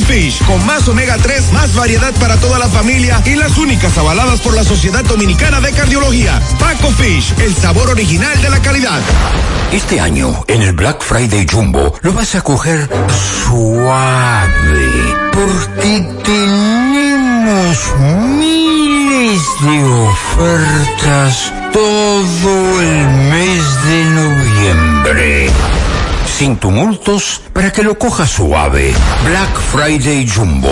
Paco Fish, con más omega 3, más variedad para toda la familia y las únicas avaladas por la Sociedad Dominicana de Cardiología. Paco Fish, el sabor original de la calidad. Este año, en el Black Friday Jumbo, lo vas a coger suave, porque tenemos miles de ofertas todo el mes de noviembre. Sin tumultos, para que lo coja suave. Black Friday Jumbo,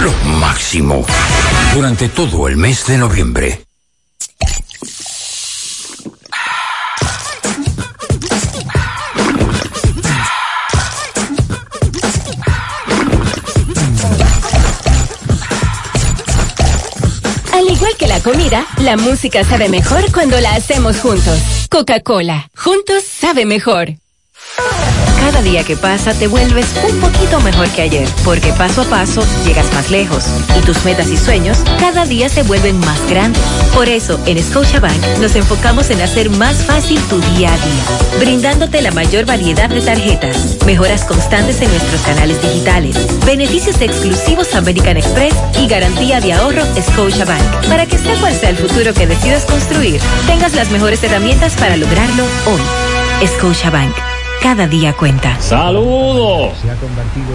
lo máximo. Durante todo el mes de noviembre. Al igual que la comida, la música sabe mejor cuando la hacemos juntos. Coca-Cola, juntos sabe mejor. Cada día que pasa te vuelves un poquito mejor que ayer, porque paso a paso llegas más lejos y tus metas y sueños cada día se vuelven más grandes. Por eso, en Scotiabank nos enfocamos en hacer más fácil tu día a día, brindándote la mayor variedad de tarjetas, mejoras constantes en nuestros canales digitales, beneficios exclusivos American Express y garantía de ahorro Scotiabank, para que sea cual sea el futuro que decidas construir, tengas las mejores herramientas para lograrlo hoy. Scotiabank. Cada día cuenta. ¡Saludos!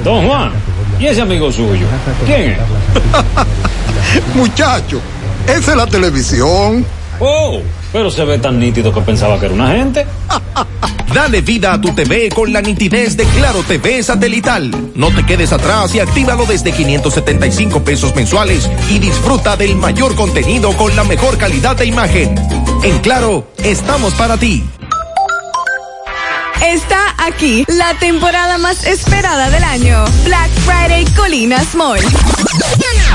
Don Juan, ¿y ese amigo suyo? ¿Quién es? Muchacho, esa es la televisión. ¡Oh! Pero se ve tan nítido que pensaba que era una gente. Dale vida a tu TV con la nitidez de Claro TV satelital. No te quedes atrás y actívalo desde 575 pesos mensuales y disfruta del mayor contenido con la mejor calidad de imagen. En Claro, estamos para ti. Está aquí la temporada más esperada del año. Black Friday Colinas Mall.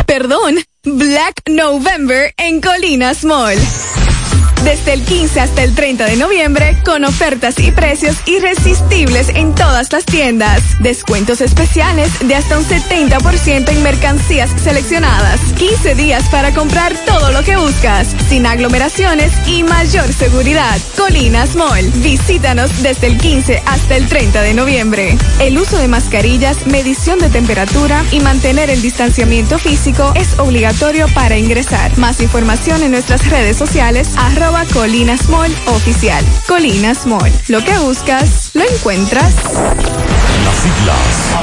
Perdón, Black November en Colinas Mall. Desde el 15 hasta el 30 de noviembre, con ofertas y precios irresistibles en todas las tiendas. Descuentos especiales de hasta un 70% en mercancías seleccionadas. 15 días para comprar todo lo que buscas, sin aglomeraciones y mayor seguridad. Colinas Mall. Visítanos desde el 15 hasta el 30 de noviembre. El uso de mascarillas, medición de temperatura y mantener el distanciamiento físico es obligatorio para ingresar. Más información en nuestras redes sociales, Colinas Mall Oficial. Colinas Mall. Lo que buscas, lo encuentras. Las siglas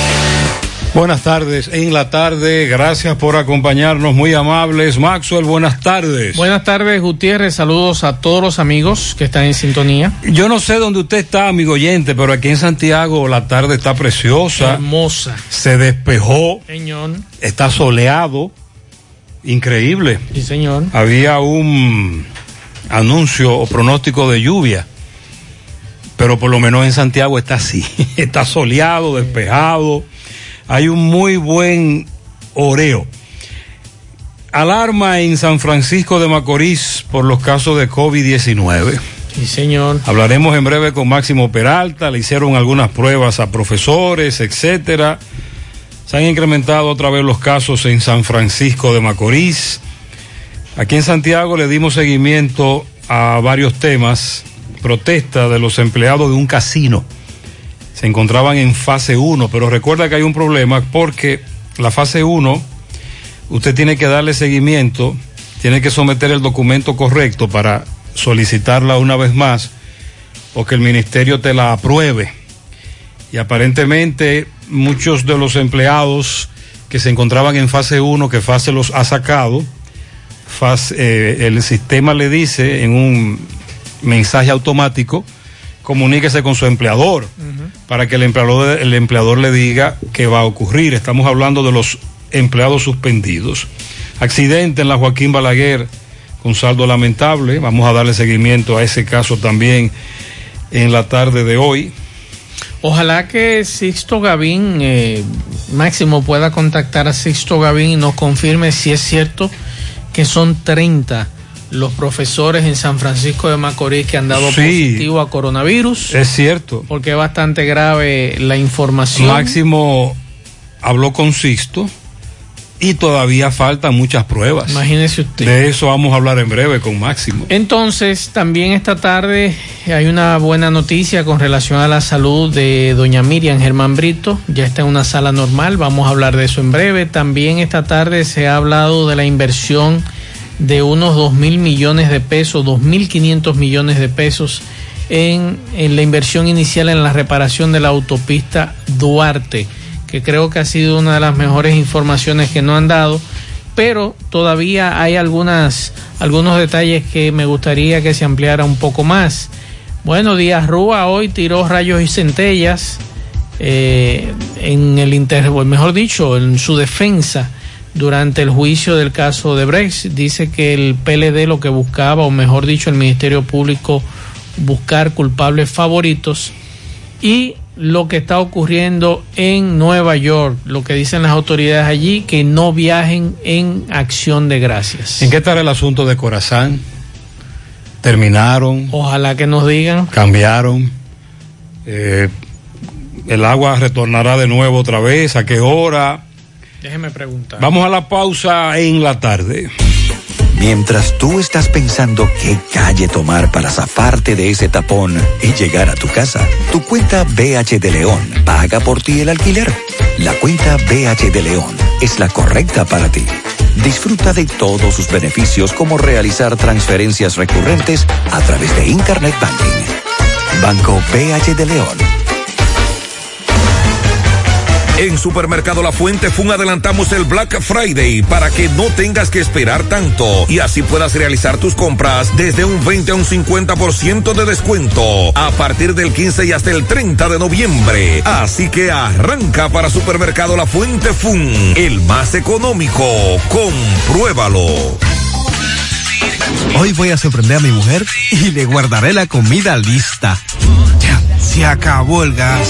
Buenas tardes, en la tarde, gracias por acompañarnos, muy amables. Maxwell, buenas tardes. Buenas tardes, Gutiérrez, saludos a todos los amigos que están en sintonía. Yo no sé dónde usted está, amigo oyente, pero aquí en Santiago la tarde está preciosa. Hermosa. Se despejó. Señor. Está soleado, increíble. Sí, señor. Había un anuncio o pronóstico de lluvia, pero por lo menos en Santiago está así, está soleado, despejado. Hay un muy buen oreo. Alarma en San Francisco de Macorís por los casos de COVID-19. Sí, señor. Hablaremos en breve con Máximo Peralta. Le hicieron algunas pruebas a profesores, etcétera. Se han incrementado otra vez los casos en San Francisco de Macorís. Aquí en Santiago le dimos seguimiento a varios temas. Protesta de los empleados de un casino. Se encontraban en fase 1, pero recuerda que hay un problema porque la fase 1, usted tiene que darle seguimiento, tiene que someter el documento correcto para solicitarla una vez más o que el ministerio te la apruebe. Y aparentemente muchos de los empleados que se encontraban en fase 1, que fase los ha sacado, el sistema le dice en un mensaje automático, comuníquese con su empleador, para que el empleador le diga qué va a ocurrir. Estamos hablando de los empleados suspendidos. Accidente en la Joaquín Balaguer con saldo lamentable. Vamos a darle seguimiento a ese caso también en la tarde de hoy. Ojalá que Sixto Gabín, Máximo, pueda contactar a Sixto Gabín y nos confirme si es cierto que son 30 los profesores en San Francisco de Macorís que han dado positivo a coronavirus. Es cierto. Porque es bastante grave la información. Máximo habló con Sixto y todavía faltan muchas pruebas. Imagínese usted. De eso vamos a hablar en breve con Máximo. Entonces, también esta tarde hay una buena noticia con relación a la salud de doña Miriam Germán Brito. Ya está en una sala normal, vamos a hablar de eso en breve. También esta tarde se ha hablado de la inversión de unos 2.000 millones de pesos, 2.500 millones de pesos en la inversión inicial en la reparación de la autopista Duarte, que creo que ha sido una de las mejores informaciones que nos han dado, pero todavía hay algunos detalles que me gustaría que se ampliara un poco más. Bueno, Díaz Rúa hoy tiró rayos y centellas en su defensa durante el juicio del caso de Brecht. Dice que el PLD lo que buscaba, o mejor dicho, el Ministerio Público, buscar culpables favoritos, y lo que está ocurriendo en Nueva York, lo que dicen las autoridades allí, que no viajen en acción de gracias. ¿En qué estará el asunto de CORAASAN? Terminaron. Ojalá que nos digan. Cambiaron. El agua retornará de nuevo otra vez. ¿A qué hora? Déjeme preguntar. Vamos a la pausa en la tarde. Mientras tú estás pensando qué calle tomar para zafarte de ese tapón y llegar a tu casa, tu cuenta BH de León paga por ti el alquiler. La cuenta BH de León es la correcta para ti. Disfruta de todos sus beneficios, como realizar transferencias recurrentes a través de Internet Banking. Banco BH de León. En Supermercado La Fuente Fun adelantamos el Black Friday para que no tengas que esperar tanto y así puedas realizar tus compras desde un 20 a un 50% de descuento a partir del 15 y hasta el 30 de noviembre. Así que arranca para Supermercado La Fuente Fun, el más económico. Compruébalo. Hoy voy a sorprender a mi mujer y le guardaré la comida lista. Ya, se acabó el gas.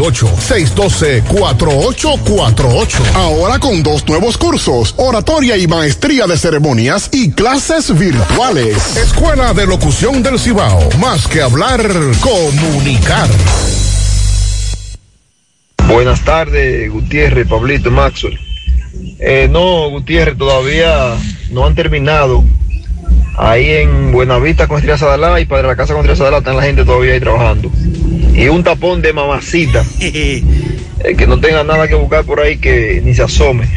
612-4848. Ahora con 2 nuevos cursos, oratoria y maestría de ceremonias y clases virtuales. Escuela de Locución del Cibao. Más que hablar, comunicar. Buenas tardes, Gutiérrez, Pablito, Maxwell. No, Gutiérrez, todavía no han terminado. Ahí en Buenavista con Estrella Sadalá y Padre de la Casa con Estrella Sadalá están la gente todavía ahí trabajando. Y un tapón de mamacita. Que no tenga nada que buscar por ahí, que ni se asome.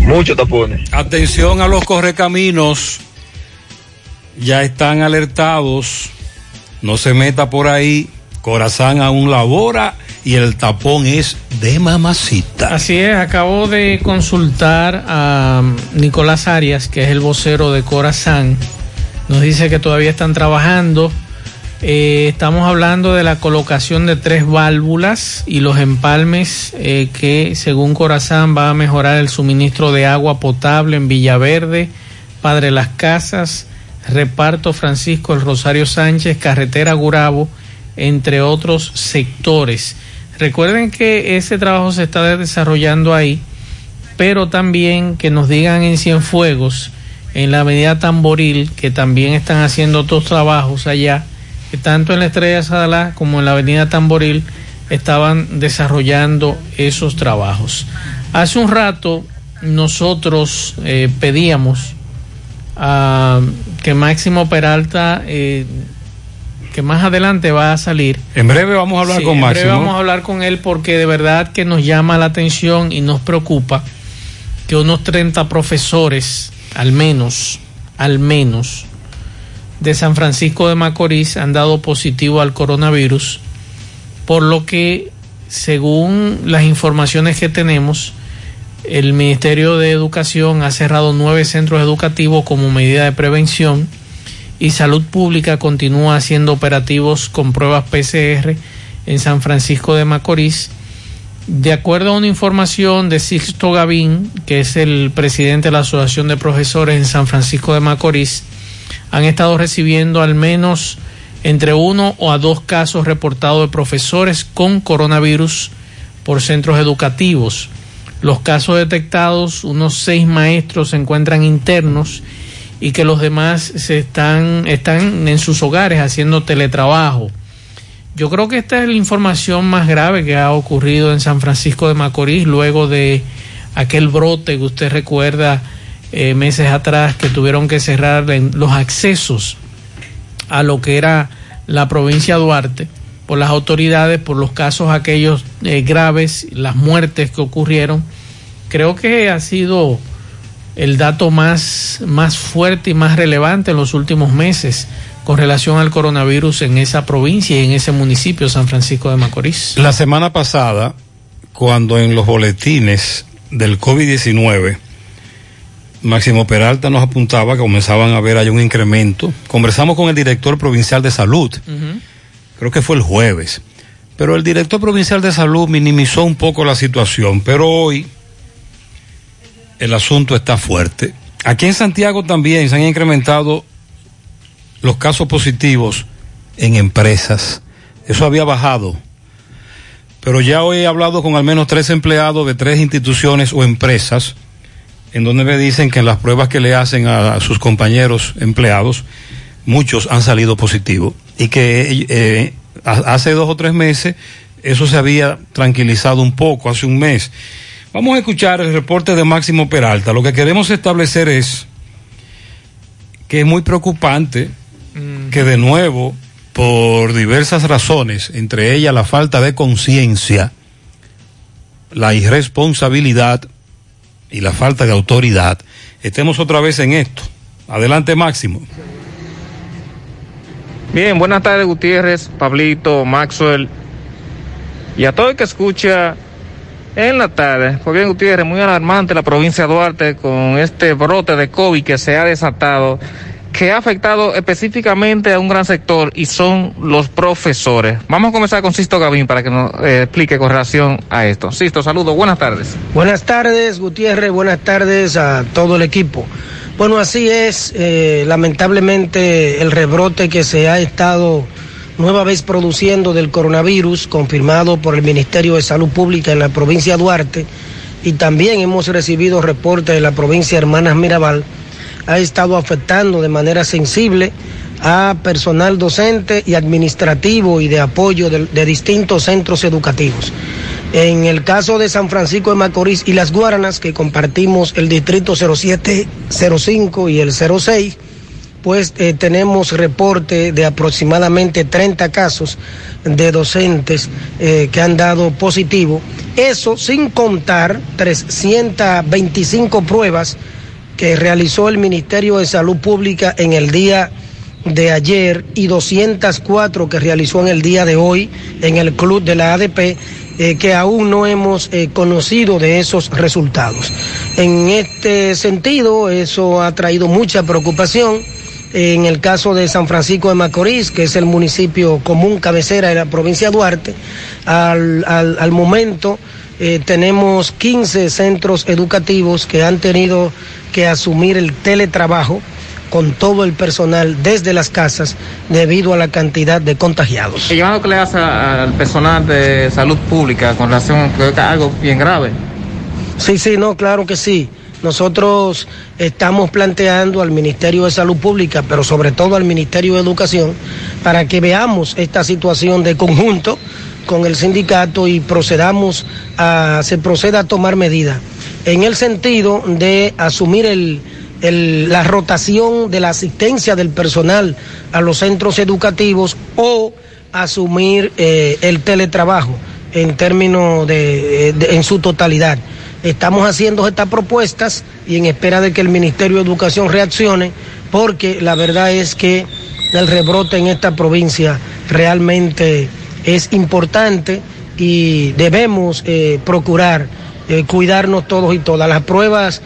Muchos tapones. Atención a los correcaminos. Ya están alertados. No se meta por ahí. CORAASAN aún labora y el tapón es de mamacita. Así es, acabo de consultar a Nicolás Arias, que es el vocero de CORAASAN. Nos dice que todavía están trabajando. Estamos hablando de la colocación de 3 válvulas y los empalmes que según CORAASAN va a mejorar el suministro de agua potable en Villaverde, Padre Las Casas, Reparto Francisco el Rosario Sánchez, Carretera Gurabo, entre otros sectores. Recuerden que ese trabajo se está desarrollando ahí, pero también que nos digan en Cienfuegos, en la avenida Tamboril, que también están haciendo otros trabajos allá. Tanto en la Estrella Sadalá como en la avenida Tamboril estaban desarrollando esos trabajos. Hace un rato nosotros pedíamos que Máximo Peralta, que más adelante va a salir. En breve vamos a hablar con Máximo. En breve vamos a hablar con él porque de verdad que nos llama la atención y nos preocupa que unos 30 profesores, al menos, de San Francisco de Macorís han dado positivo al coronavirus, por lo que, según las informaciones que tenemos, el Ministerio de Educación ha cerrado 9 centros educativos como medida de prevención y Salud Pública continúa haciendo operativos con pruebas PCR en San Francisco de Macorís. De acuerdo a una información de Sixto Gabín, que es el presidente de la Asociación de Profesores en San Francisco de Macorís, han estado recibiendo al menos entre 1 o 2 casos reportados de profesores con coronavirus por centros educativos. Los casos detectados, unos 6 maestros se encuentran internos y que los demás están en sus hogares haciendo teletrabajo. Yo creo que esta es la información más grave que ha ocurrido en San Francisco de Macorís luego de aquel brote que usted recuerda, meses atrás, que tuvieron que cerrar los accesos a lo que era la provincia Duarte por las autoridades, por los casos aquellos graves, las muertes que ocurrieron. Creo que ha sido el dato más fuerte y más relevante en los últimos meses con relación al coronavirus en esa provincia y en ese municipio, San Francisco de Macorís. La semana pasada, cuando en los boletines del COVID-19 Máximo Peralta nos apuntaba que comenzaban a haber ahí un incremento. Conversamos con el director provincial de salud, creo que fue el jueves, pero el director provincial de salud minimizó un poco la situación, pero hoy el asunto está fuerte. Aquí en Santiago también se han incrementado los casos positivos en empresas. Eso había bajado, pero ya hoy he hablado con al menos 3 empleados de 3 instituciones o empresas, en donde me dicen que en las pruebas que le hacen a sus compañeros empleados, muchos han salido positivos, y que hace 2 o 3 meses eso se había tranquilizado un poco, hace un mes, Vamos a escuchar el reporte de Máximo Peralta. Lo que queremos establecer es que es muy preocupante que de nuevo, por diversas razones, entre ellas la falta de conciencia, la irresponsabilidad y la falta de autoridad, estemos otra vez en esto. Adelante, Máximo. Bien, buenas tardes, Gutiérrez, Pablito, Maxwell y a todo el que escucha en la tarde. Pues bien, Gutiérrez, muy alarmante la provincia de Duarte con este brote de COVID que se ha desatado, que ha afectado específicamente a un gran sector y son los profesores. Vamos a comenzar con Sixto Gabín para que nos explique con relación a esto. Sixto, saludos, buenas tardes. Buenas tardes, Gutiérrez, buenas tardes a todo el equipo. Bueno, así es, lamentablemente el rebrote que se ha estado nueva vez produciendo del coronavirus, confirmado por el Ministerio de Salud Pública en la provincia de Duarte, y también hemos recibido reportes de la provincia de Hermanas Mirabal, ha estado afectando de manera sensible a personal docente y administrativo y de apoyo de distintos centros educativos. En el caso de San Francisco de Macorís y Las Guaranas, que compartimos el distrito 07, 05 y el 06, pues tenemos reporte de aproximadamente 30 casos de docentes que han dado positivo. Eso sin contar 325 pruebas que realizó el Ministerio de Salud Pública en el día de ayer y 204 que realizó en el día de hoy en el club de la ADP, que aún no hemos conocido de esos resultados. En este sentido, eso ha traído mucha preocupación. En el caso de San Francisco de Macorís, que es el municipio común cabecera de la provincia de Duarte, al momento tenemos 15 centros educativos que han tenido que asumir el teletrabajo con todo el personal desde las casas debido a la cantidad de contagiados. ¿Y llamado que le hace al personal de salud pública con relación a algo bien grave? Sí, no, claro que sí. Nosotros estamos planteando al Ministerio de Salud Pública, pero sobre todo al Ministerio de Educación, para que veamos esta situación de conjunto con el sindicato y se proceda a tomar medidas en el sentido de asumir la rotación de la asistencia del personal a los centros educativos o asumir el teletrabajo en términos de en su totalidad. Estamos haciendo estas propuestas y en espera de que el Ministerio de Educación reaccione, porque la verdad es que el rebrote en esta provincia realmente es importante y debemos procurar cuidarnos todos y todas. Las pruebas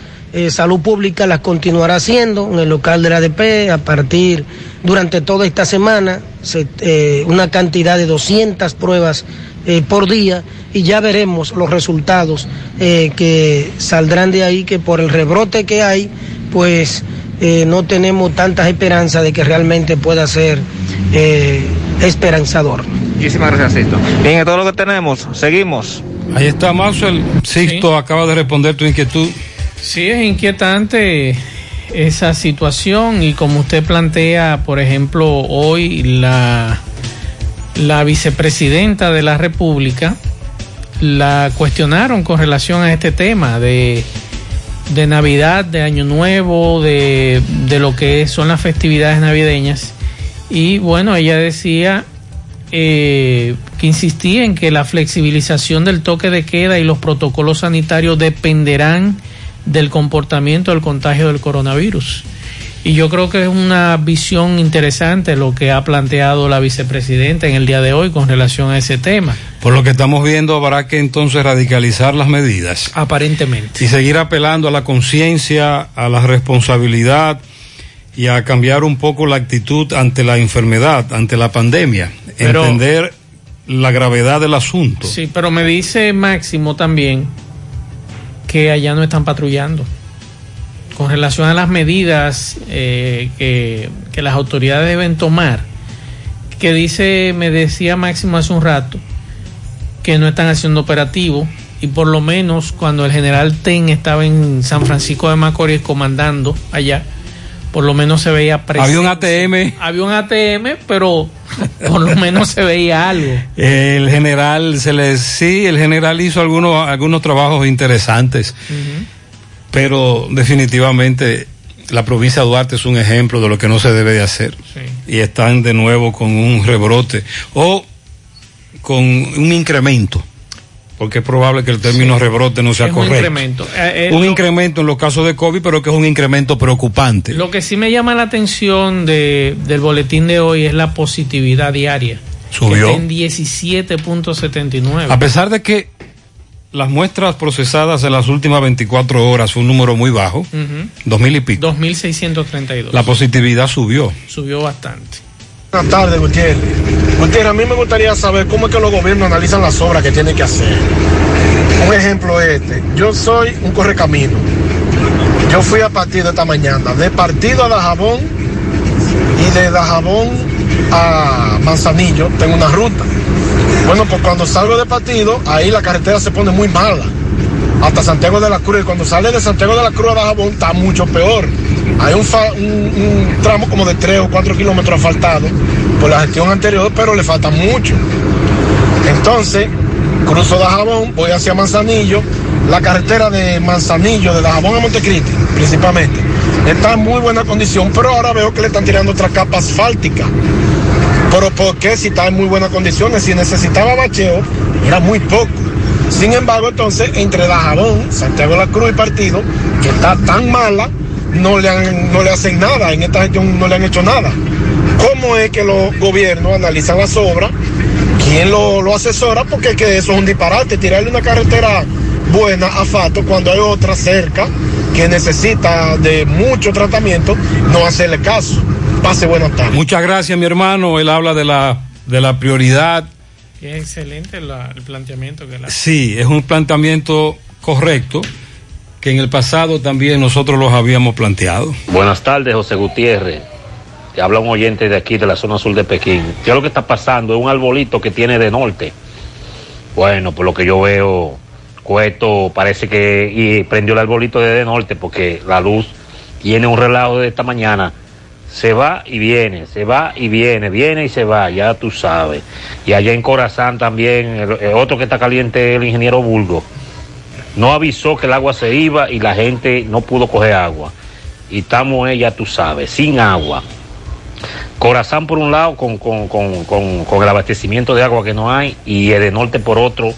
Salud Pública las continuará haciendo en el local de la ADP durante toda esta semana, una cantidad de 200 pruebas por día, y ya veremos los resultados que saldrán de ahí, que por el rebrote que hay, pues no tenemos tantas esperanzas de que realmente pueda ser esperanzador. Muchísimas gracias, Sixto. Bien, es todo lo que tenemos. Seguimos. Ahí está, Maxwell. Sixto, sí, acaba de responder tu inquietud. Sí, es inquietante esa situación, y como usted plantea, por ejemplo, hoy la vicepresidenta de la República la cuestionaron con relación a este tema de Navidad, de Año Nuevo, de lo que son las festividades navideñas, y bueno, ella decía que insistía en que la flexibilización del toque de queda y los protocolos sanitarios dependerán del comportamiento del contagio del coronavirus. Y yo creo que es una visión interesante lo que ha planteado la vicepresidenta en el día de hoy con relación a ese tema. Por lo que estamos viendo, habrá que entonces radicalizar las medidas. Aparentemente. Y seguir apelando a la conciencia, a la responsabilidad y a cambiar un poco la actitud ante la enfermedad, ante la pandemia. Pero entender la gravedad del asunto. Sí, pero me dice Máximo también que allá no están patrullando con relación a las medidas que las autoridades deben tomar, que me decía Máximo hace un rato que no están haciendo operativo, y por lo menos cuando el general Ten estaba en San Francisco de Macorís comandando allá, por lo menos se veía presencia. Había un ATM, pero Por lo menos se veía algo. El general el general hizo algunos trabajos interesantes. Uh-huh. Pero definitivamente la provincia de Duarte es un ejemplo de lo que no se debe de hacer. Sí. Y están de nuevo con un rebrote o con un incremento, porque es probable que el término rebrote no sea correcto. Un incremento en los casos de COVID, pero que es un incremento preocupante. Lo que sí me llama la atención del boletín de hoy es la positividad diaria. Subió. Que está en 17.79. A pesar de que las muestras procesadas en las últimas 24 horas fue un número muy bajo, 2,000 y pico. 2.632. La positividad subió. Subió bastante. Buenas tardes, Gutiérrez. A mí me gustaría saber cómo es que los gobiernos analizan las obras que tienen que hacer. Un ejemplo yo soy un correcamino. Yo fui a partido esta mañana, de partido a Dajabón y de Dajabón a Manzanillo, tengo una ruta. Bueno, pues cuando salgo de partido, ahí la carretera se pone muy mala, hasta Santiago de la Cruz, y cuando sale de Santiago de la Cruz a Dajabón está mucho peor. Hay un tramo como de 3 o 4 kilómetros asfaltado por la gestión anterior, pero le falta mucho. Entonces, cruzo Dajabón, voy hacia Manzanillo, la carretera de Manzanillo, de Dajabón a Montecristi, principalmente, está en muy buena condición, pero ahora veo que le están tirando otra capa asfáltica. Pero ¿por qué? Si está en muy buenas condiciones, si necesitaba bacheo, era muy poco. Sin embargo, entonces, entre Dajabón, Santiago de la Cruz y Partido, que está tan mala, no le hacen nada, en esta gestión no le han hecho nada. ¿Cómo es que los gobiernos analizan las obras? ¿Quién lo asesora? Porque es que eso es un disparate, tirarle una carretera buena a Fato cuando hay otra cerca que necesita de mucho tratamiento, no hacerle caso. Pase buenas tardes. Muchas gracias, mi hermano. Él habla de la prioridad. Qué excelente el planteamiento que él hace. Sí, es un planteamiento correcto que en el pasado también nosotros los habíamos planteado. Buenas tardes, José Gutiérrez. Te habla un oyente de aquí, de la zona sur de Pekín. ¿Qué es lo que está pasando? Es un arbolito que tiene de norte. Bueno, por lo que yo veo, Cueto parece que y prendió el arbolito de norte, porque la luz tiene un relajo de esta mañana. Se va y viene y se va, ya tú sabes. Y allá en CORAASAN también, el otro que está caliente es el ingeniero Bulgo. No avisó que el agua se iba y la gente no pudo coger agua. Y estamos, ya tú sabes, sin agua. CORAASAN por un lado con el abastecimiento de agua que no hay, y el de norte por otro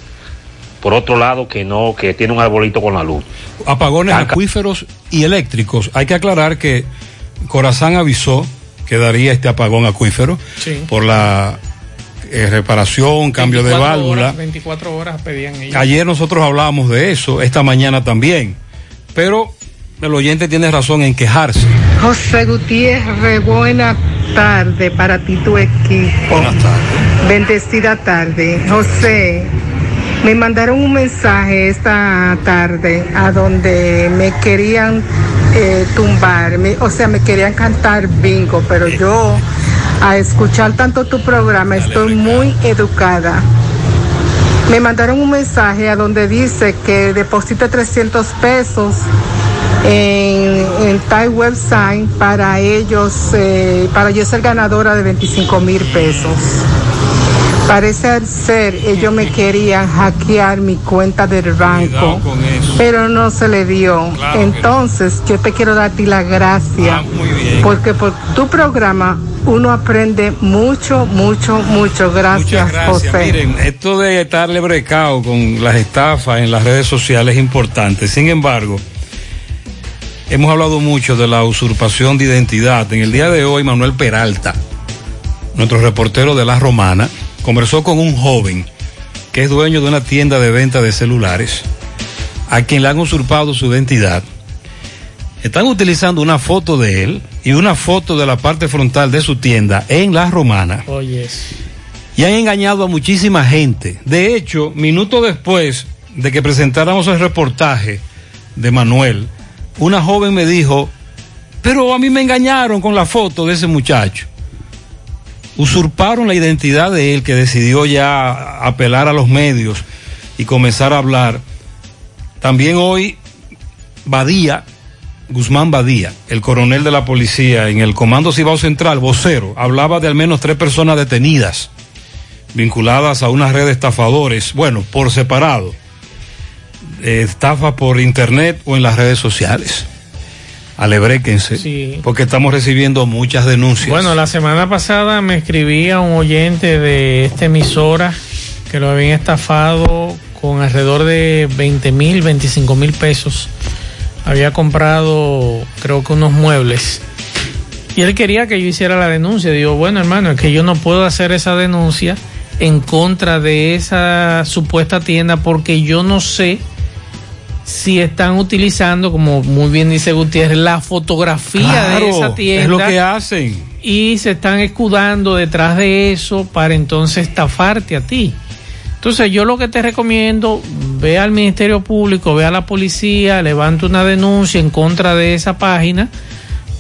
lado que tiene un arbolito con la luz. Apagones acuíferos y eléctricos. Hay que aclarar que CORAASAN avisó que daría este apagón acuífero por la reparación, cambio de válvula. 24 horas pedían ellos. Ayer nosotros hablábamos de eso, esta mañana también. Pero el oyente tiene razón en quejarse. José Gutiérrez, buenas tardes para ti, tu equipo. Buenas tardes. Bendecida tarde. José, me mandaron un mensaje esta tarde a donde me querían tumbarme, o sea, me querían cantar bingo, pero yo, a escuchar tanto tu programa, estoy muy educada. Me mandaron un mensaje a donde dice que deposite $300 en tal website para ellos, para yo ser ganadora de $25,000. Parece ser, ellos me querían hackear mi cuenta del banco, pero no se le dio. Claro. Entonces, yo te quiero dar a ti la gracia, porque por tu programa uno aprende mucho, mucho, mucho. Gracias, José. Miren, esto de estarle brecado con las estafas en las redes sociales es importante. Sin embargo, hemos hablado mucho de la usurpación de identidad. En el día de hoy, Manuel Peralta, nuestro reportero de La Romana, conversó con un joven que es dueño de una tienda de venta de celulares, a quien le han usurpado su identidad. Están utilizando una foto de él y una foto de la parte frontal de su tienda en La Romana. Oh, yes. Y han engañado a muchísima gente. De hecho, minutos después de que presentáramos el reportaje de Manuel, una joven me dijo: pero a mí me engañaron con la foto de ese muchacho. Usurparon la identidad de él, que decidió ya apelar a los medios y comenzar a hablar. También hoy Badía Guzmán Badía, el coronel de la policía en el Comando Cibao Central, vocero, hablaba de al menos 3 personas detenidas vinculadas a una red de estafadores, bueno, por separado, estafa por internet o en las redes sociales. Alebréquense, sí, porque estamos recibiendo muchas denuncias. Bueno, la semana pasada me escribía un oyente de esta emisora que lo habían estafado con alrededor de 20,000, 25,000 pesos. Había comprado, creo que unos muebles, y él quería que yo hiciera la denuncia. Digo, bueno, hermano, es que yo no puedo hacer esa denuncia en contra de esa supuesta tienda porque yo no sé si están utilizando, como muy bien dice Gutiérrez, la fotografía, claro, de esa tienda. Es lo que hacen. Y se están escudando detrás de eso para entonces estafarte a ti. Entonces yo lo que te recomiendo, ve al Ministerio Público, ve a la policía, levanta una denuncia en contra de esa página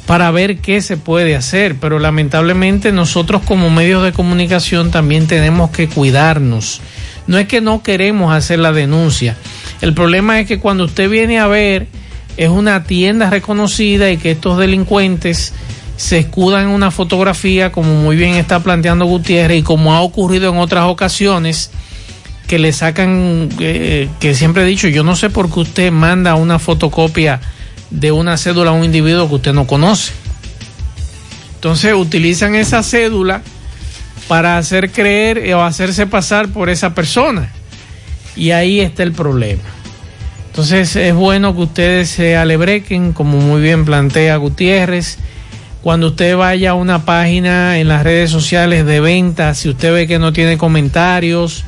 para ver qué se puede hacer. Pero lamentablemente nosotros como medios de comunicación también tenemos que cuidarnos. No es que no queremos hacer la denuncia. El problema es que cuando usted viene a ver, es una tienda reconocida y que estos delincuentes se escudan en una fotografía, como muy bien está planteando Gutiérrez y como ha ocurrido en otras ocasiones, que le sacan, que siempre he dicho, yo no sé por qué usted manda una fotocopia de una cédula a un individuo que usted no conoce. Entonces utilizan esa cédula para hacer creer o hacerse pasar por esa persona. Y ahí está el problema. Entonces es bueno que ustedes se alebrequen, como muy bien plantea Gutiérrez. Cuando usted vaya a una página en las redes sociales de venta, si usted ve que no tiene comentarios,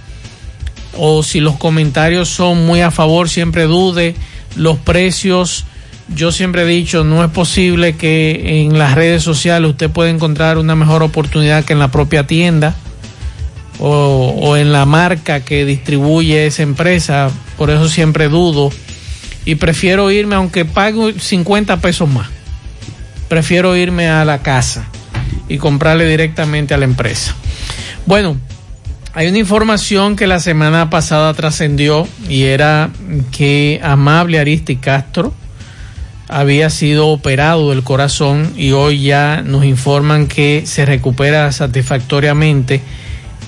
o si los comentarios son muy a favor, siempre dude. Los precios, yo siempre he dicho, no es posible que en las redes sociales usted pueda encontrar una mejor oportunidad que en la propia tienda o en la marca que distribuye esa empresa. Por eso siempre dudo y prefiero irme, aunque pago 50 pesos más, prefiero irme a la casa y comprarle directamente a la empresa. Bueno, hay una información que la semana pasada trascendió y era que Amable Aristi Castro había sido operado del corazón y hoy ya nos informan que se recupera satisfactoriamente.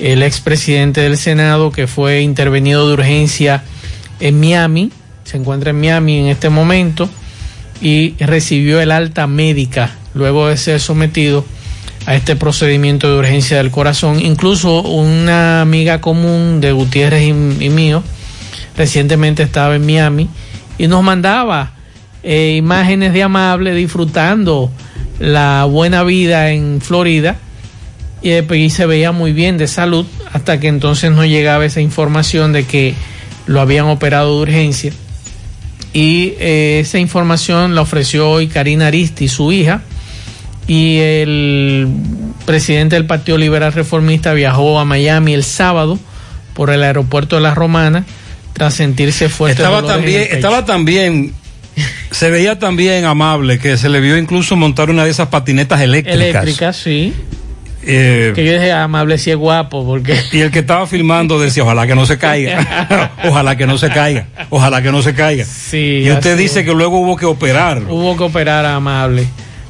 El expresidente del Senado, que fue intervenido de urgencia en Miami, se encuentra en Miami en este momento y recibió el alta médica luego de ser sometido a este procedimiento de urgencia del corazón. Incluso una amiga común de Gutiérrez y mío recientemente estaba en Miami y nos mandaba imágenes de Amable disfrutando la buena vida en Florida, y se veía muy bien de salud, hasta que entonces nos llegaba esa información de que lo habían operado de urgencia. Y esa información la ofreció hoy Karina Aristi, su hija, y el presidente del Partido Liberal Reformista viajó a Miami el sábado por el aeropuerto de La Romana tras sentirse fuerte. Estaba también, se veía también Amable, que se le vio incluso montar una de esas patinetas eléctricas, sí. Que yo dije, Amable sí es guapo, porque... Y el que estaba filmando decía, ojalá que no se caiga, ojalá que no se caiga, ojalá que no se caiga. Sí, y usted dice que luego hubo que operar. Hubo que operar a Amable.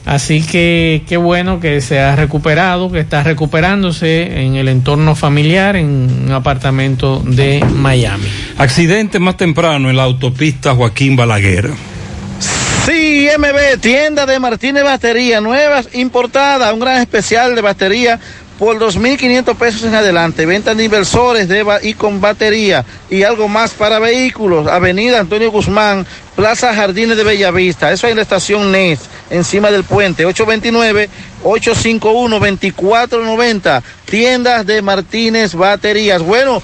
Así que qué bueno que se ha recuperado, que está recuperándose en el entorno familiar, en un apartamento de Miami. Accidente más temprano en la autopista Joaquín Balaguer. Sí, MB, tienda de Martínez Batería, nuevas, importadas, un gran especial de batería por 2.500 pesos en adelante, venta de inversores y con batería y algo más para vehículos. Avenida Antonio Guzmán, Plaza Jardines de Bellavista, eso es en la estación NES, encima del puente, 829-851-2490, tiendas de Martínez Baterías. Bueno,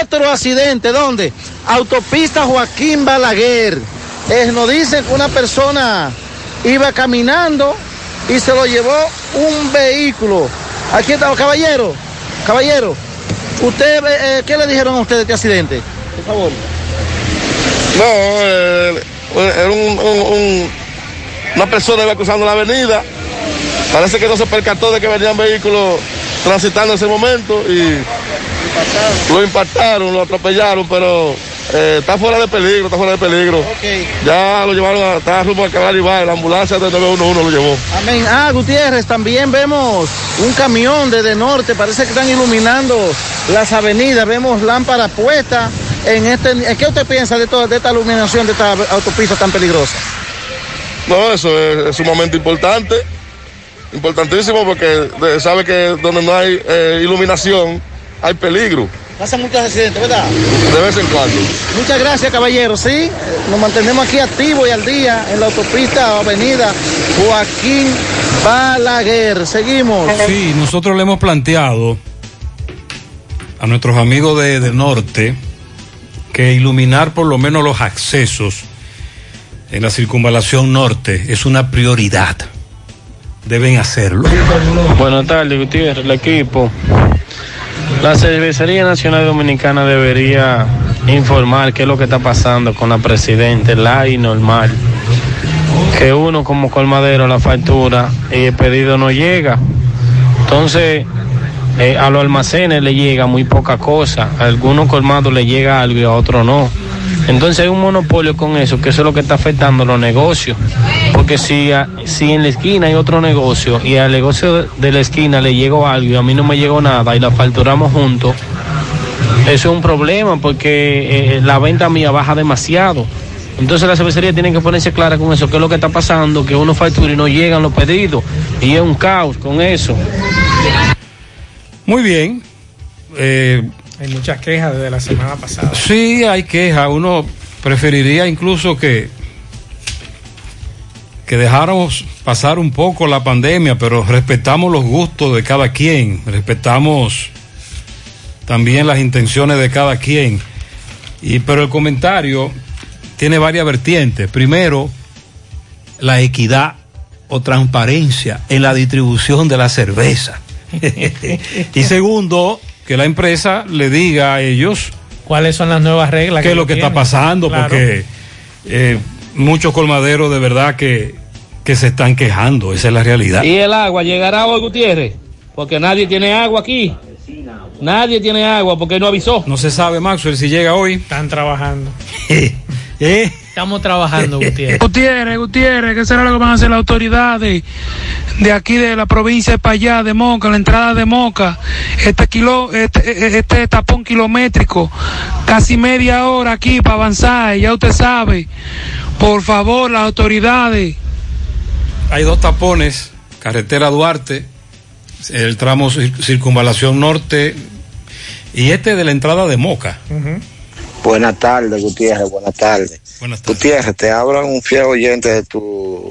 otro accidente, ¿dónde? Autopista Joaquín Balaguer. Nos dicen que una persona iba caminando y se lo llevó un vehículo. Aquí está, caballero, usted, ¿qué le dijeron a usted de este accidente? Por favor. No, era una persona iba cruzando la avenida, parece que no se percató de que venían vehículos transitando en ese momento y lo impactaron, lo atropellaron, pero... Está fuera de peligro, está fuera de peligro. Okay. Ya lo llevaron a estar rumbo al canal Ibar, la ambulancia de 911 lo llevó. Amén. Ah, Gutiérrez, también vemos un camión desde norte, parece que están iluminando las avenidas, vemos lámparas puestas en este. ¿Qué usted piensa de esta iluminación de esta autopista tan peligrosa? No, eso es sumamente importante, importantísimo, porque sabe que donde no hay iluminación hay peligro. Pasan muchos accidentes, ¿verdad? De vez en cuando. Muchas gracias, caballero. Sí, nos mantenemos aquí activos y al día en la autopista o avenida Joaquín Balaguer. Seguimos. Sí, nosotros le hemos planteado a nuestros amigos de norte que iluminar por lo menos los accesos en la circunvalación norte es una prioridad. Deben hacerlo. Buenas tardes, Gutiérrez, el equipo. La Cervecería Nacional Dominicana debería informar qué es lo que está pasando con la Presidente, la normal. Que uno como colmadero la factura y el pedido no llega. Entonces, a los almacenes le llega muy poca cosa. A algunos colmados le llega algo y a otros no. Entonces hay un monopolio con eso, que eso es lo que está afectando los negocios. Porque si en la esquina hay otro negocio y al negocio de la esquina le llegó algo y a mí no me llegó nada y la facturamos juntos, eso es un problema porque la venta mía baja demasiado. Entonces la cervecería tiene que ponerse clara con eso, qué es lo que está pasando, que uno factura y no llegan los pedidos y es un caos con eso. Muy bien. Hay muchas quejas desde la semana pasada. Sí, hay quejas. Uno preferiría incluso que dejáramos pasar un poco la pandemia, pero respetamos los gustos de cada quien, respetamos también las intenciones de cada quien. Pero el comentario tiene varias vertientes. Primero, la equidad o transparencia en la distribución de la cerveza. Y segundo, que la empresa le diga a ellos cuáles son las nuevas reglas, qué es lo que está pasando, claro. Porque muchos colmaderos de verdad que se están quejando, esa es la realidad. Y el agua llegará hoy, Gutiérrez, porque nadie tiene agua aquí, nadie tiene agua porque no avisó. No se sabe, Maxwell, si llega hoy. Están trabajando. Estamos trabajando, Gutiérrez. Gutiérrez, ¿qué será lo que van a hacer las autoridades de aquí de la provincia de Payá, de Moca, la entrada de Moca? Este tapón kilométrico, casi media hora aquí para avanzar, ya usted sabe. Por favor, las autoridades. Hay dos tapones, carretera Duarte, el tramo circunvalación norte y este de la entrada de Moca. Uh-huh. Buenas tardes, Gutiérrez, buenas tardes. Buenas tardes. Gutiérrez, te habla un fiel oyente de tu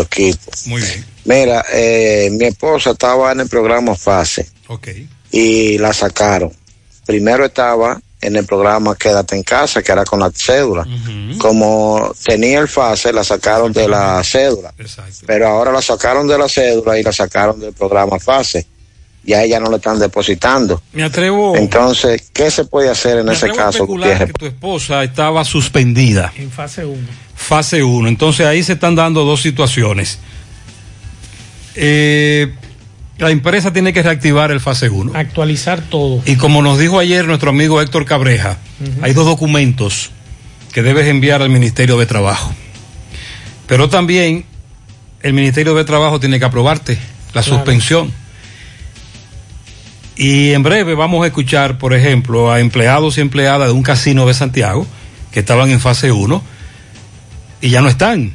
equipo. Muy bien. Mira, mi esposa estaba en el programa Fase. Okay. Y la sacaron. Primero estaba en el programa Quédate en Casa, que era con la cédula. Uh-huh. Como tenía el Fase, la sacaron de la cédula. Exacto. Pero ahora la sacaron de la cédula y la sacaron del programa Fase. Ya ella no le están depositando. Me atrevo. Entonces, ¿qué se puede hacer en ese caso? Que tu esposa estaba suspendida. En fase 1. Fase 1. Entonces ahí se están dando dos situaciones. La empresa tiene que reactivar el fase 1. Actualizar todo. Y como nos dijo ayer nuestro amigo Héctor Cabreja, uh-huh, hay dos documentos que debes enviar al Ministerio de Trabajo. Pero también el Ministerio de Trabajo tiene que aprobarte la, claro, suspensión. Y en breve vamos a escuchar, por ejemplo, a empleados y empleadas de un casino de Santiago que estaban en fase 1 y ya no están.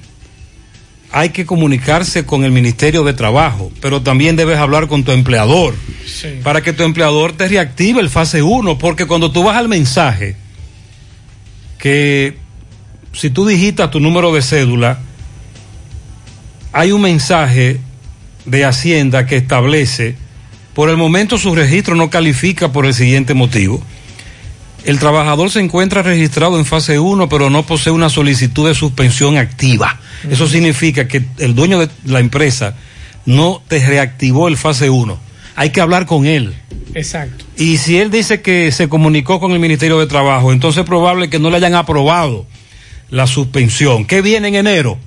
Hay que comunicarse con el Ministerio de Trabajo, pero también debes hablar con tu empleador, sí, para que tu empleador te reactive el fase 1, porque cuando tú vas al mensaje, que si tú digitas tu número de cédula, hay un mensaje de Hacienda que establece: por el momento su registro no califica por el siguiente motivo. El trabajador se encuentra registrado en fase 1, pero no posee una solicitud de suspensión activa. Uh-huh. Eso significa que el dueño de la empresa no te reactivó el fase 1. Hay que hablar con él. Exacto. Y si él dice que se comunicó con el Ministerio de Trabajo, entonces es probable que no le hayan aprobado la suspensión. ¿Qué viene en enero?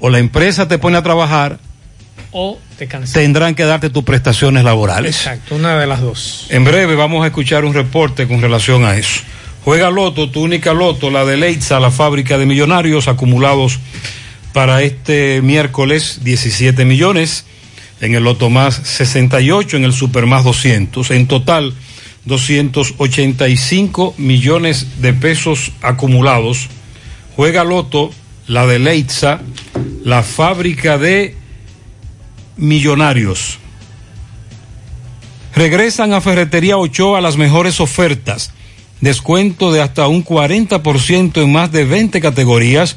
O la empresa te pone a trabajar, o tendrán que darte tus prestaciones laborales. Exacto, una de las dos. En breve vamos a escuchar un reporte con relación a eso. Juega Loto, tu única Loto, la de Leitza, la fábrica de millonarios, acumulados para este miércoles 17 millones, en el Loto Más 68, en el Super Más 200, en total 285 millones de pesos acumulados. Juega Loto, la de Leitza, la fábrica de millonarios. Regresan a Ferretería Ochoa las mejores ofertas. Descuento de hasta un 40% en más de 20 categorías,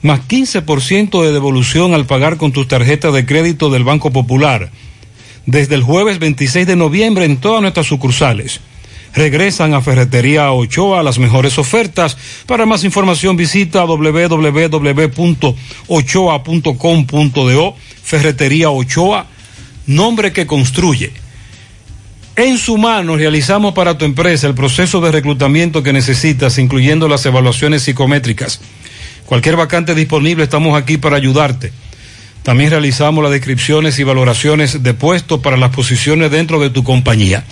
más 15% de devolución al pagar con tus tarjetas de crédito del Banco Popular. Desde el jueves 26 de noviembre en todas nuestras sucursales. Regresan a Ferretería Ochoa las mejores ofertas. Para más información visita www.ochoa.com.do. Ferretería Ochoa, nombre que construye. En su mano realizamos para tu empresa el proceso de reclutamiento que necesitas, incluyendo las evaluaciones psicométricas. Cualquier vacante disponible, estamos aquí para ayudarte. También realizamos las descripciones y valoraciones de puestos para las posiciones dentro de tu compañía.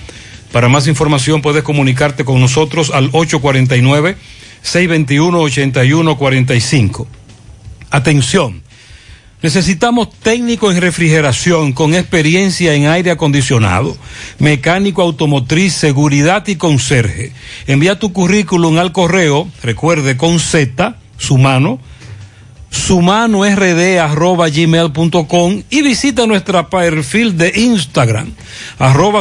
Para más información puedes comunicarte con nosotros al 849-621-8145. Atención, necesitamos técnico en refrigeración con experiencia en aire acondicionado, mecánico automotriz, seguridad y conserje. Envía tu currículum al correo, recuerde, con Z, sumanord@gmail.com, y visita nuestro perfil de Instagram,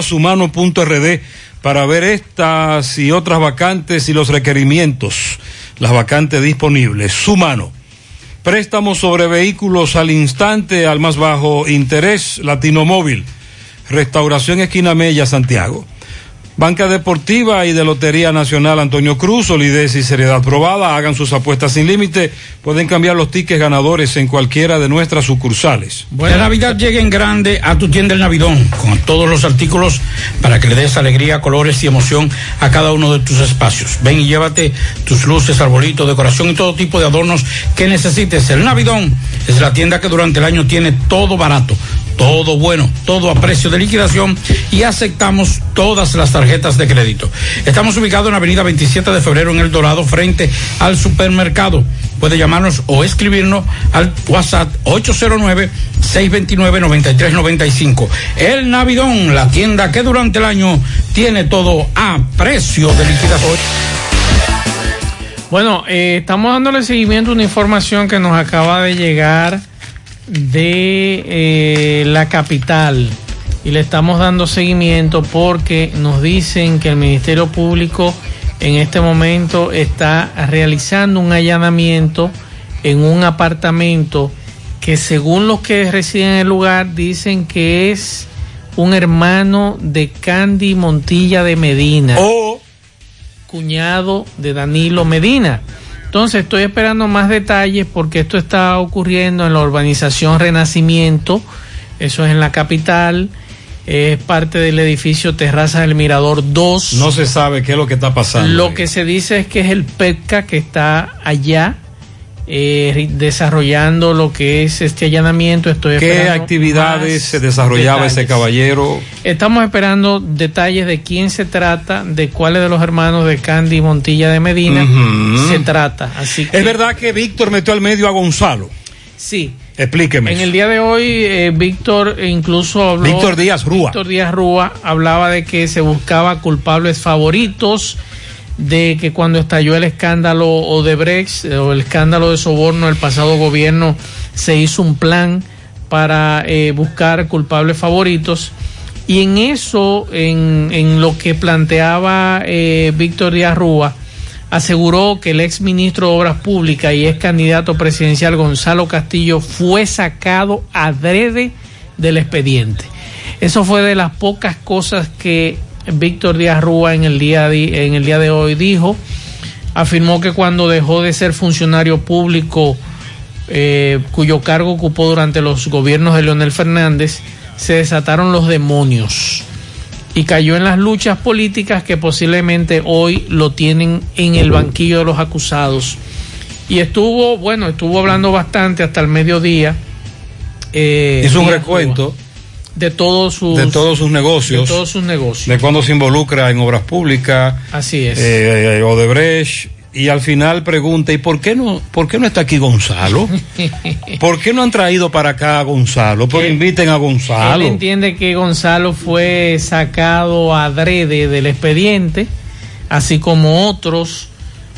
@sumano.rd, para ver estas y otras vacantes y los requerimientos, las vacantes disponibles. Sumano. Préstamos sobre vehículos al instante, al más bajo interés. Latino Móvil, Restauración Esquina Mella, Santiago. Banca Deportiva y de Lotería Nacional Antonio Cruz, solidez y seriedad probada. Hagan sus apuestas sin límite. Pueden cambiar los tickets ganadores en cualquiera de nuestras sucursales. Buena Navidad, llegue en grande a tu tienda El Navidón, con todos los artículos para que le des alegría, colores y emoción a cada uno de tus espacios. Ven y llévate tus luces, arbolitos, decoración y todo tipo de adornos que necesites. El Navidón es la tienda que durante el año tiene todo barato, todo bueno, todo a precio de liquidación, y aceptamos todas las tarjetas de crédito. Estamos ubicados en la avenida 27 de febrero en El Dorado, frente al supermercado. Puede llamarnos o escribirnos al WhatsApp 809-629-9395. El Navidón, la tienda que durante el año tiene todo a precio de liquidación. Bueno, estamos dándole seguimiento a una información que nos acaba de llegar de la capital, y le estamos dando seguimiento porque nos dicen que el Ministerio Público en este momento está realizando un allanamiento en un apartamento que, según los que residen en el lugar, dicen que es un hermano de Candy Montilla de Medina o cuñado de Danilo Medina. Entonces estoy esperando más detalles porque esto está ocurriendo en la urbanización Renacimiento, eso es en la capital, es parte del edificio Terraza del Mirador 2. No se sabe qué es lo que está pasando. Lo que se dice es que es el PEPCA que está allá desarrollando lo que es este allanamiento. Estoy esperando. ¿Qué actividades se desarrollaba ese caballero? Estamos esperando detalles de quién se trata, de cuáles de los hermanos de Candy Montilla de Medina se trata. Así que... ¿Es verdad que Víctor metió al medio a Gonzalo? Sí. Explíqueme. En el día de hoy, Víctor incluso habló... Víctor Díaz Rúa. Víctor Díaz Rúa hablaba de que se buscaba culpables favoritos, de que cuando estalló el escándalo Odebrecht o el escándalo de soborno del pasado gobierno, se hizo un plan para buscar culpables favoritos, y en eso, en lo que planteaba Víctor Díaz Rúa, aseguró que el ex ministro de Obras Públicas y ex candidato presidencial Gonzalo Castillo fue sacado adrede del expediente. Eso fue de las pocas cosas que Víctor Díaz Rúa en el día de hoy dijo. Afirmó que cuando dejó de ser funcionario público, cuyo cargo ocupó durante los gobiernos de Leonel Fernández, se desataron los demonios y cayó en las luchas políticas que posiblemente hoy lo tienen en el banquillo de los acusados. Y estuvo hablando bastante hasta el mediodía. Hizo un recuento. De todos sus negocios. De cuando se involucra en obras públicas. Así es. Odebrecht. Y al final pregunta, ¿y por qué no está aquí Gonzalo? ¿Por qué no han traído para acá a Gonzalo? Pero inviten a Gonzalo. Él entiende que Gonzalo fue sacado adrede del expediente, así como otros.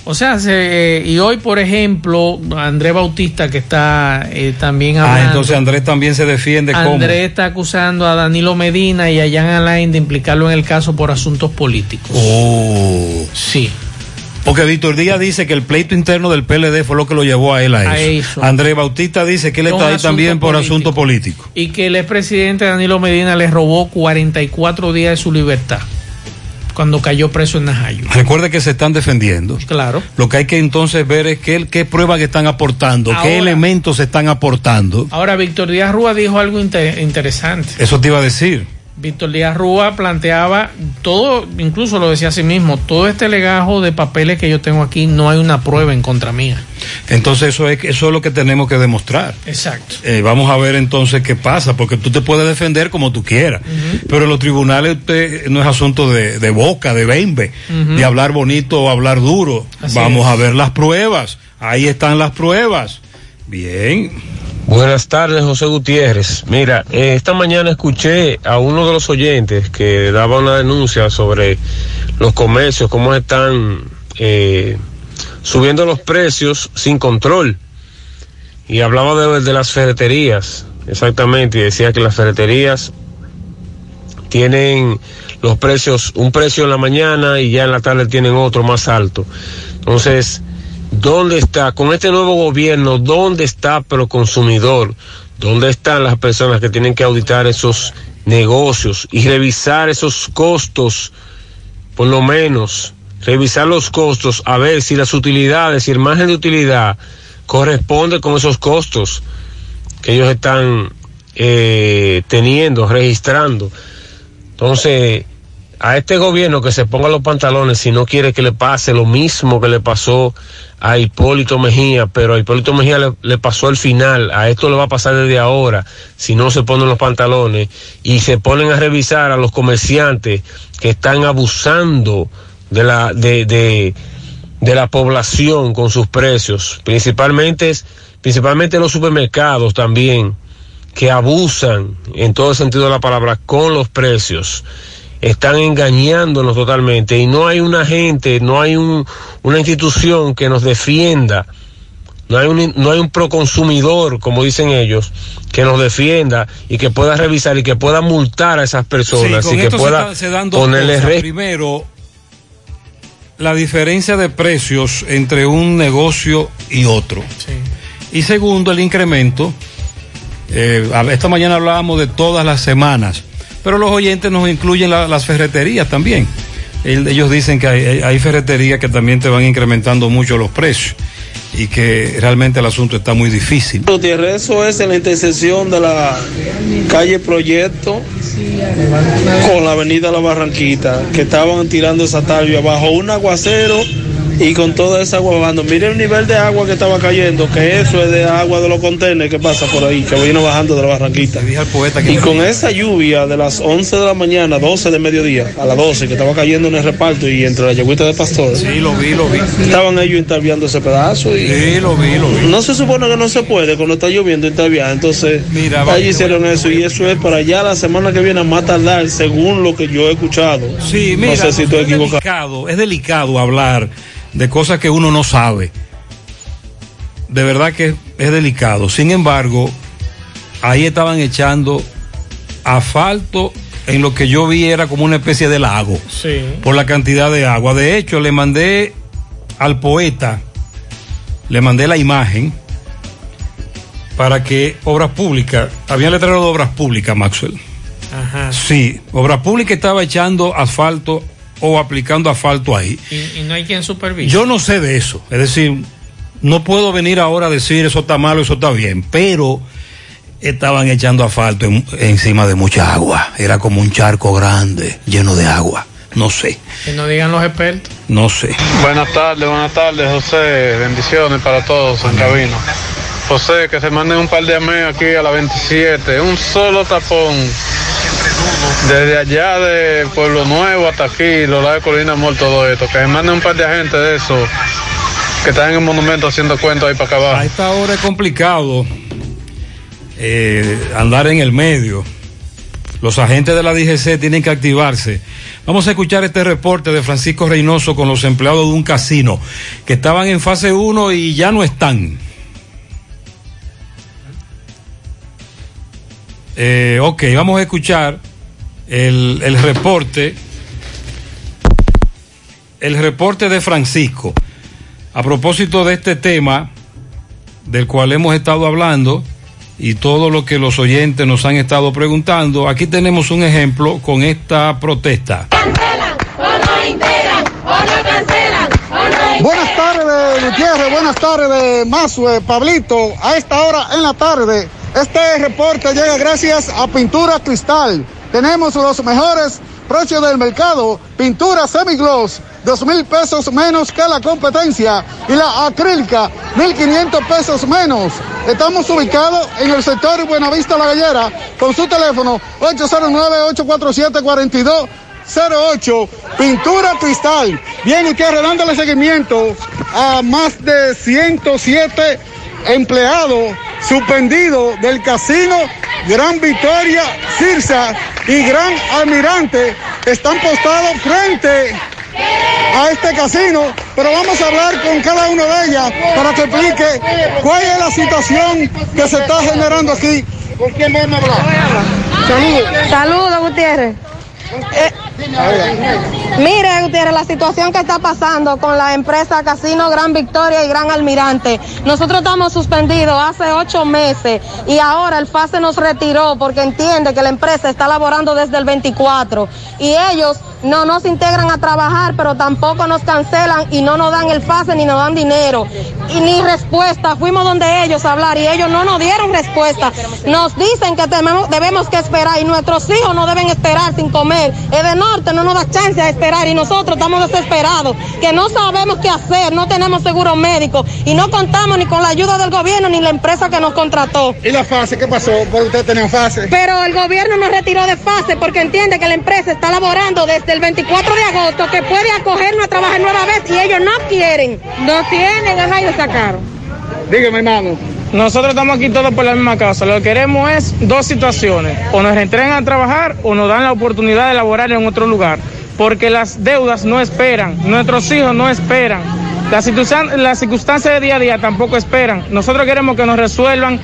O sea, y hoy, por ejemplo, Andrés Bautista, que está también hablando. Ah, entonces Andrés también se defiende. ¿Cómo? Andrés está acusando a Danilo Medina y a Jean Alain de implicarlo en el caso por asuntos políticos. Oh. Sí. Porque Víctor Díaz dice que el pleito interno del PLD fue lo que lo llevó a él a eso. Andrés Bautista dice que él está ahí también por asunto político. Y que el expresidente Danilo Medina le robó 44 días de su libertad cuando cayó preso en Najayo. Recuerde que se están defendiendo. Claro. Lo que hay que entonces ver es qué pruebas que están aportando, ahora, qué elementos se están aportando. Ahora, Víctor Díaz Rúa dijo algo interesante. Eso te iba a decir. Víctor Díaz Rúa planteaba todo, incluso lo decía a sí mismo, todo este legajo de papeles que yo tengo aquí, no hay una prueba en contra mía. Entonces eso es lo que tenemos que demostrar. Exacto. Vamos a ver entonces qué pasa, porque tú te puedes defender como tú quieras, pero en los tribunales usted no es asunto de boca, de bembe, de hablar bonito o hablar duro. Así es. A ver las pruebas, ahí están las pruebas. Bien. Buenas tardes, José Gutiérrez. Mira, esta mañana escuché a uno de los oyentes que daba una denuncia sobre los comercios, cómo están subiendo los precios sin control. Y hablaba de las ferreterías, exactamente, y decía que las ferreterías tienen los precios, un precio en la mañana y ya en la tarde tienen otro más alto. Entonces, ¿dónde está? Con este nuevo gobierno, ¿dónde está pero consumidor? ¿Dónde están las personas que tienen que auditar esos negocios y revisar esos costos? Por lo menos, revisar los costos, a ver si las utilidades, si el margen de utilidad corresponde con esos costos que ellos están teniendo, registrando. Entonces, a este gobierno que se ponga los pantalones si no quiere que le pase lo mismo que le pasó a Hipólito Mejía, pero a Hipólito Mejía le pasó el final, a esto le va a pasar desde ahora, si no se ponen los pantalones y se ponen a revisar a los comerciantes que están abusando de la población con sus precios, principalmente los supermercados también, que abusan en todo el sentido de la palabra con los precios. Están engañándonos totalmente y no hay una gente, no hay una institución que nos defienda, no hay un proconsumidor, como dicen ellos, que nos defienda y que pueda revisar y que pueda multar a esas personas, y que pueda ponerle resto. Primero, la diferencia de precios entre un negocio y otro. Sí. Y segundo, el incremento. Esta mañana hablábamos de todas las semanas. Pero los oyentes nos incluyen las ferreterías también. Ellos dicen que hay ferreterías que también te van incrementando mucho los precios y que realmente el asunto está muy difícil. Eso es en la intersección de la calle Proyecto con la avenida La Barranquita, que estaban tirando esa talvia bajo un aguacero y con toda esa agua bajando. Miren el nivel de agua que estaba cayendo, que eso es de agua de los contenedores que pasa por ahí, que vino bajando de la Barranquita. Y con esa lluvia de las 11 de la mañana, 12 de mediodía, a las 12, que estaba cayendo en el reparto y entre la yeguita de Pastor. Sí, lo vi. Estaban ellos interviando ese pedazo. Y sí, lo vi. No se supone que no se puede cuando está lloviendo interviar. Entonces, allí hicieron eso y eso es para allá la semana que viene a más tardar, según lo que yo he escuchado. Sí, mira, no sé si estoy equivocado. Es delicado hablar de cosas que uno no sabe. De verdad que es delicado. Sin embargo, ahí estaban echando asfalto en lo que yo vi era como una especie de lago. Sí. Por la cantidad de agua. De hecho, le mandé al poeta, la imagen para que Obras Públicas, había letrero de Obras Públicas, Maxwell. Ajá. Sí, Obras Públicas estaba echando asfalto o aplicando asfalto ahí. Y no hay quien supervise. Yo no sé de eso, es decir, no puedo venir ahora a decir eso está malo, eso está bien, pero estaban echando asfalto encima de mucha agua, era como un charco grande, lleno de agua, no sé. Que no digan los expertos. No sé. Buenas tardes, José, bendiciones para todos en cabina. José, que se manden un par de amigos aquí a la 27, un solo tapón. Desde allá de Pueblo Nuevo hasta aquí, los lados de Colinas Mall, todo esto. Que me manden un par de agentes de eso, que están en el monumento haciendo cuentos ahí para acá abajo. A esta hora es complicado andar en el medio. Los agentes de la DGC tienen que activarse. Vamos a escuchar este reporte de Francisco Reynoso con los empleados de un casino que estaban en fase 1 y ya no están. Ok, vamos a escuchar el reporte de Francisco a propósito de este tema del cual hemos estado hablando y todo lo que los oyentes nos han estado preguntando. Aquí tenemos un ejemplo con esta protesta. Cancelan o no integran, o no cancelan, o no integran. Buenas tardes, Gutiérrez, buenas tardes, Maxwell, Pablito. A esta hora en la tarde, este reporte llega gracias a Pintura Cristal. Tenemos los mejores precios del mercado. Pintura semigloss, 2,000 pesos menos que la competencia. Y la acrílica, 1,500 pesos menos. Estamos ubicados en el sector Buenavista La Gallera. Con su teléfono 809-847-4208. Pintura Cristal. Bien, y que dándole seguimiento a más de 107 empleados suspendido del casino Gran Victoria Cirsa y Gran Almirante, están postados frente a este casino, pero vamos a hablar con cada una de ellas para que explique cuál es la situación que se está generando aquí. ¿Con quién vamos a hablar? Saludos, Gutiérrez. Mire, Gutiérrez, la situación que está pasando con la empresa Casino Gran Victoria y Gran Almirante. Nosotros estamos suspendidos hace 8 meses y ahora el FACE nos retiró porque entiende que la empresa está laborando desde el 24 y ellos no nos integran a trabajar, pero tampoco nos cancelan y no nos dan el FACE ni nos dan dinero y ni respuesta. Fuimos donde ellos a hablar y ellos no nos dieron respuesta. Nos dicen que debemos que esperar y nuestros hijos no deben esperar sin comer. Edenorte no nos da chance a esperar y nosotros estamos desesperados, que no sabemos qué hacer, no tenemos seguro médico y no contamos ni con la ayuda del gobierno ni la empresa que nos contrató. ¿Y la FACE qué pasó? ¿Por ustedes tenían FACE? Pero el gobierno nos retiró de FACE porque entiende que la empresa está laborando desde el 24 de agosto, que puede acogernos a trabajar nueva vez y ellos no quieren, no tienen, ajá, y lo sacaron. Dígame, hermano. Nosotros estamos aquí todos por la misma causa. Lo que queremos es dos situaciones: o nos entregan a trabajar o nos dan la oportunidad de laborar en otro lugar, porque las deudas no esperan, nuestros hijos no esperan, las circunstancias de día a día tampoco esperan. Nosotros queremos que nos resuelvan,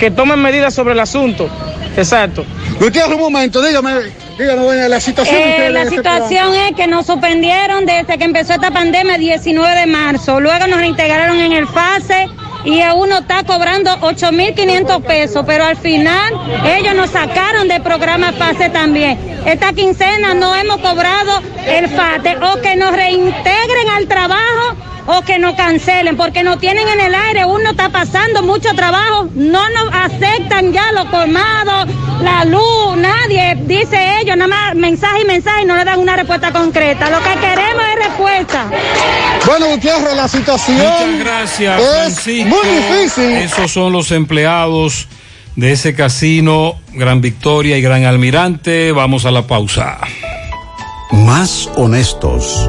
que tomen medidas sobre el asunto. Exacto. Gutiérrez, un momento, dígame, bueno, la situación. La situación es que nos suspendieron desde que empezó esta pandemia, 19 de marzo. Luego nos reintegraron en el FACE y uno está cobrando 8,500 pesos, pero al final ellos nos sacaron del programa FACE también. Esta quincena no hemos cobrado el FACE, o que nos reintegren al trabajo o que nos cancelen, porque nos tienen en el aire. Uno está pasando mucho trabajo, no nos aceptan ya los colmados, la luz, nadie, dice ellos, nada más mensaje, y no le dan una respuesta concreta. Lo que queremos es respuesta. Bueno, Gutiérrez, la situación. Muchas gracias, Francisco. Muy difícil. Esos son los empleados de ese casino Gran Victoria y Gran Almirante. Vamos a la pausa. Más honestos.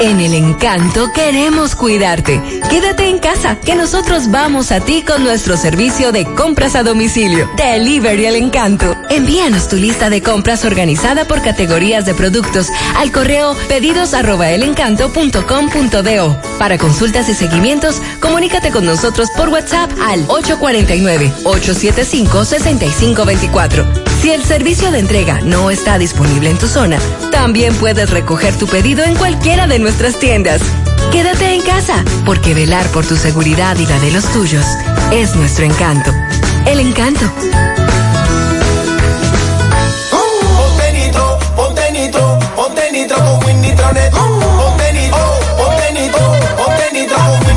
En El Encanto queremos cuidarte. Quédate en casa, que nosotros vamos a ti con nuestro servicio de compras a domicilio. Delivery El Encanto. Envíanos tu lista de compras organizada por categorías de productos al correo pedidos@elencanto.com.do. Para consultas y seguimientos, comunícate con nosotros por WhatsApp al 849-875-6524. Si el servicio de entrega no está disponible en tu zona, también puedes recoger tu pedido en cualquiera de nuestras tiendas. Quédate en casa, porque velar por tu seguridad y la de los tuyos es nuestro encanto. El Encanto. Ponte nitro con WinNitronet. Ponte nitro con WinNitronet.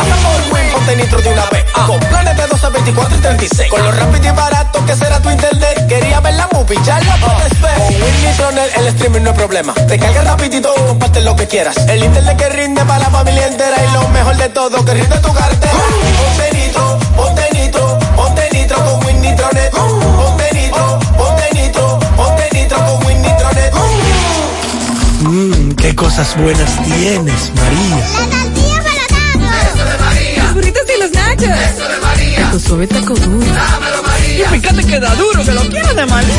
Hasta por Win, ponte nitro de una vez. Con planes de 12 a 24 36. Con lo rápido y barato que será tu internet. Quería ver la movie, ya la puedes ver. Con WinNitronet el streaming no es problema. Recarga rapidito y comparte lo que quieras. El internet que rinde para la familia entera. Y lo mejor de todo, que rinde tu cartera. Ponte nitro, ponte nitro, ponte nitro con WinNitronet. Ponte nitro, ponte nitro, ponte nitro con WinNitronet. Qué cosas buenas tienes, María. La tortilla para los tacos. Eso de María. Los burritos y los nachos. Eso de María. Tu suave taco duro. Dámelo, María. Y fíjate que da duro, que lo quiero de María.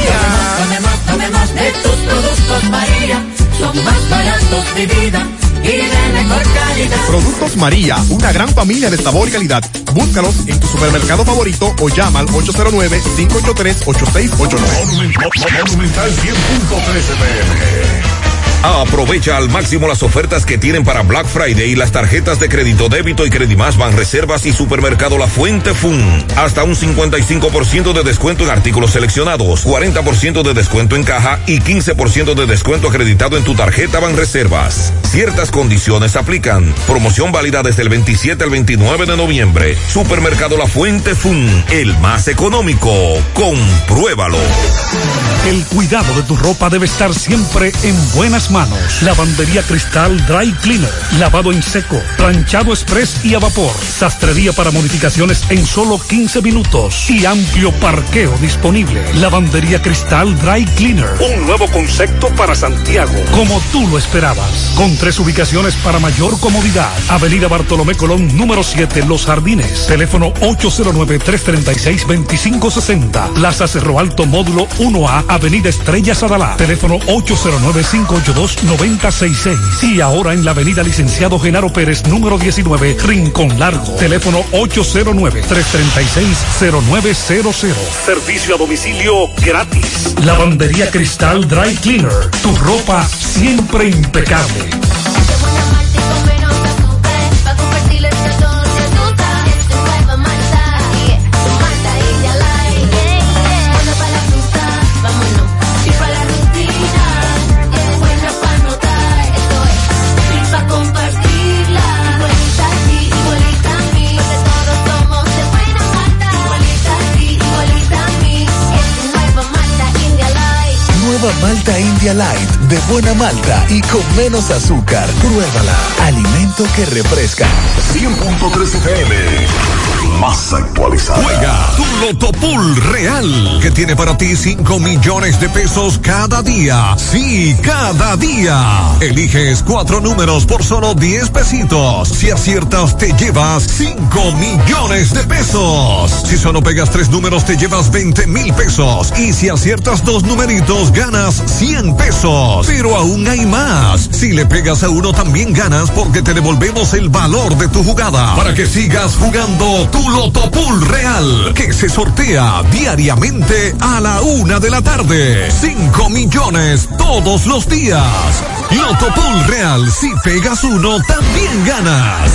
Tome más de tus productos, María. Son más baratos de vida y de mejor calidad. Productos María, una gran familia de sabor y calidad. Búscalos en tu supermercado favorito o llama al 809-583-8689. Monumental 10.13 pm. Aprovecha al máximo las ofertas que tienen para Black Friday y las tarjetas de crédito débito y Credimás, Banreservas y Supermercado La Fuente Fun. Hasta un 55% de descuento en artículos seleccionados, 40% de descuento en caja y 15% de descuento acreditado en tu tarjeta Banreservas. Ciertas condiciones aplican. Promoción válida desde el 27 al 29 de noviembre. Supermercado La Fuente Fun, el más económico. Compruébalo. El cuidado de tu ropa debe estar siempre en buenas manos. Lavandería Cristal Dry Cleaner, lavado en seco, planchado express y a vapor, sastrería para modificaciones en solo 15 minutos y amplio parqueo disponible. Lavandería Cristal Dry Cleaner, un nuevo concepto para Santiago, como tú lo esperabas, con 3 ubicaciones para mayor comodidad. Avenida Bartolomé Colón, número 7, Los Jardines, teléfono 809-336-2560, Plaza Cerro Alto, módulo 1A, Avenida Estrella Sadalá, teléfono 809-582-9066. Y ahora en la avenida Licenciado Genaro Pérez, número 19, Rincón Largo, teléfono 809-336-0900. Servicio a domicilio gratis. Lavandería Cristal Dry Cleaner, tu ropa siempre impecable. Malta India Light, de buena malta y con menos azúcar. Pruébala. Alimento que refresca. 100.3 FM. Más actualizada. Juega tu Lotopool Real, que tiene para ti 5 millones de pesos cada día. Sí, cada día. Eliges 4 números por solo 10 pesitos. Si aciertas, te llevas 5 millones de pesos. Si solo pegas 3 números, te llevas 20 mil pesos. Y si aciertas 2 numeritos, ganas 100 pesos, pero aún hay más. Si le pegas a uno también ganas, porque te devolvemos el valor de tu jugada para que sigas jugando tu Lotopool Real, que se sortea diariamente a la 1 de la tarde. 5 millones todos los días. Lotopool Real, si pegas uno también ganas.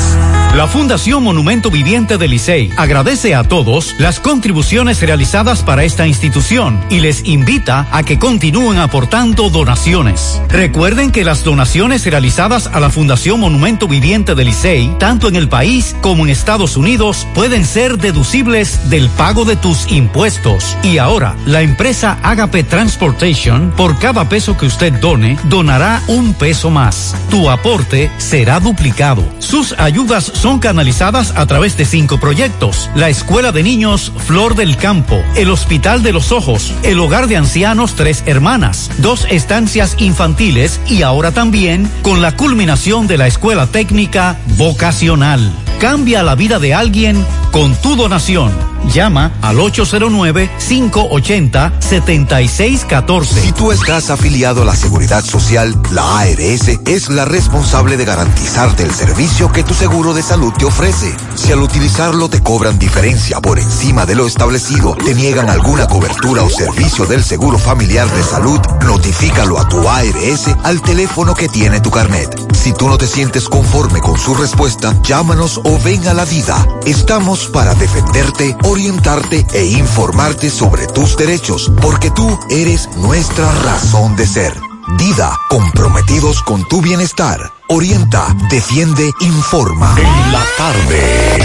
La Fundación Monumento Viviente de Licey agradece a todos las contribuciones realizadas para esta institución y les invita a que continúen aportando donaciones. Recuerden que las donaciones realizadas a la Fundación Monumento Viviente de Licey, tanto en el país como en Estados Unidos, pueden ser deducibles del pago de tus impuestos. Y ahora, la empresa Agape Transportation, por cada peso que usted done, donará un peso más. Tu aporte será duplicado. Sus ayudas son canalizadas a través de 5 proyectos: la Escuela de Niños Flor del Campo, el Hospital de los Ojos, el Hogar de Ancianos Tres Hermanas, 2 estancias infantiles y ahora también con la culminación de la Escuela Técnica Vocacional. Cambia la vida de alguien con tu donación. Llama al 809-580-7614. Si tú estás afiliado a la Seguridad Social, la ARS es la responsable de garantizarte el servicio que tu seguro de salud te ofrece. Si al utilizarlo te cobran diferencia por encima de lo establecido, te niegan alguna cobertura o servicio del seguro familiar de salud, notifícalo a tu ARS al teléfono que tiene tu carnet. Si tú no te sientes conforme con su respuesta, llámanos o ven a la vida. Estamos para defenderte, orientarte e informarte sobre tus derechos, porque tú eres nuestra razón de ser. DIDA, comprometidos con tu bienestar. Orienta, defiende, informa. En la tarde.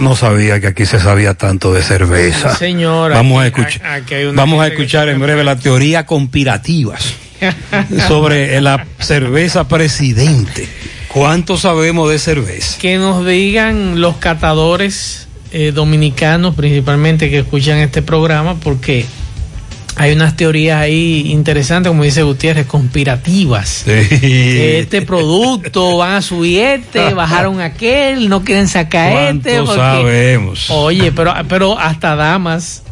No sabía que aquí se sabía tanto de cerveza. Sí, señora. Vamos a escuchar en breve la teoría conspirativas sobre la cerveza Presidente. ¿Cuánto sabemos de cerveza? Que nos digan los catadores dominicanos, principalmente, que escuchan este programa, porque hay unas teorías ahí interesantes, como dice Gutiérrez, conspirativas. Sí. Este producto, van a subir este, bajaron aquel, no quieren sacar este. Porque sabemos. Oye, pero hasta damas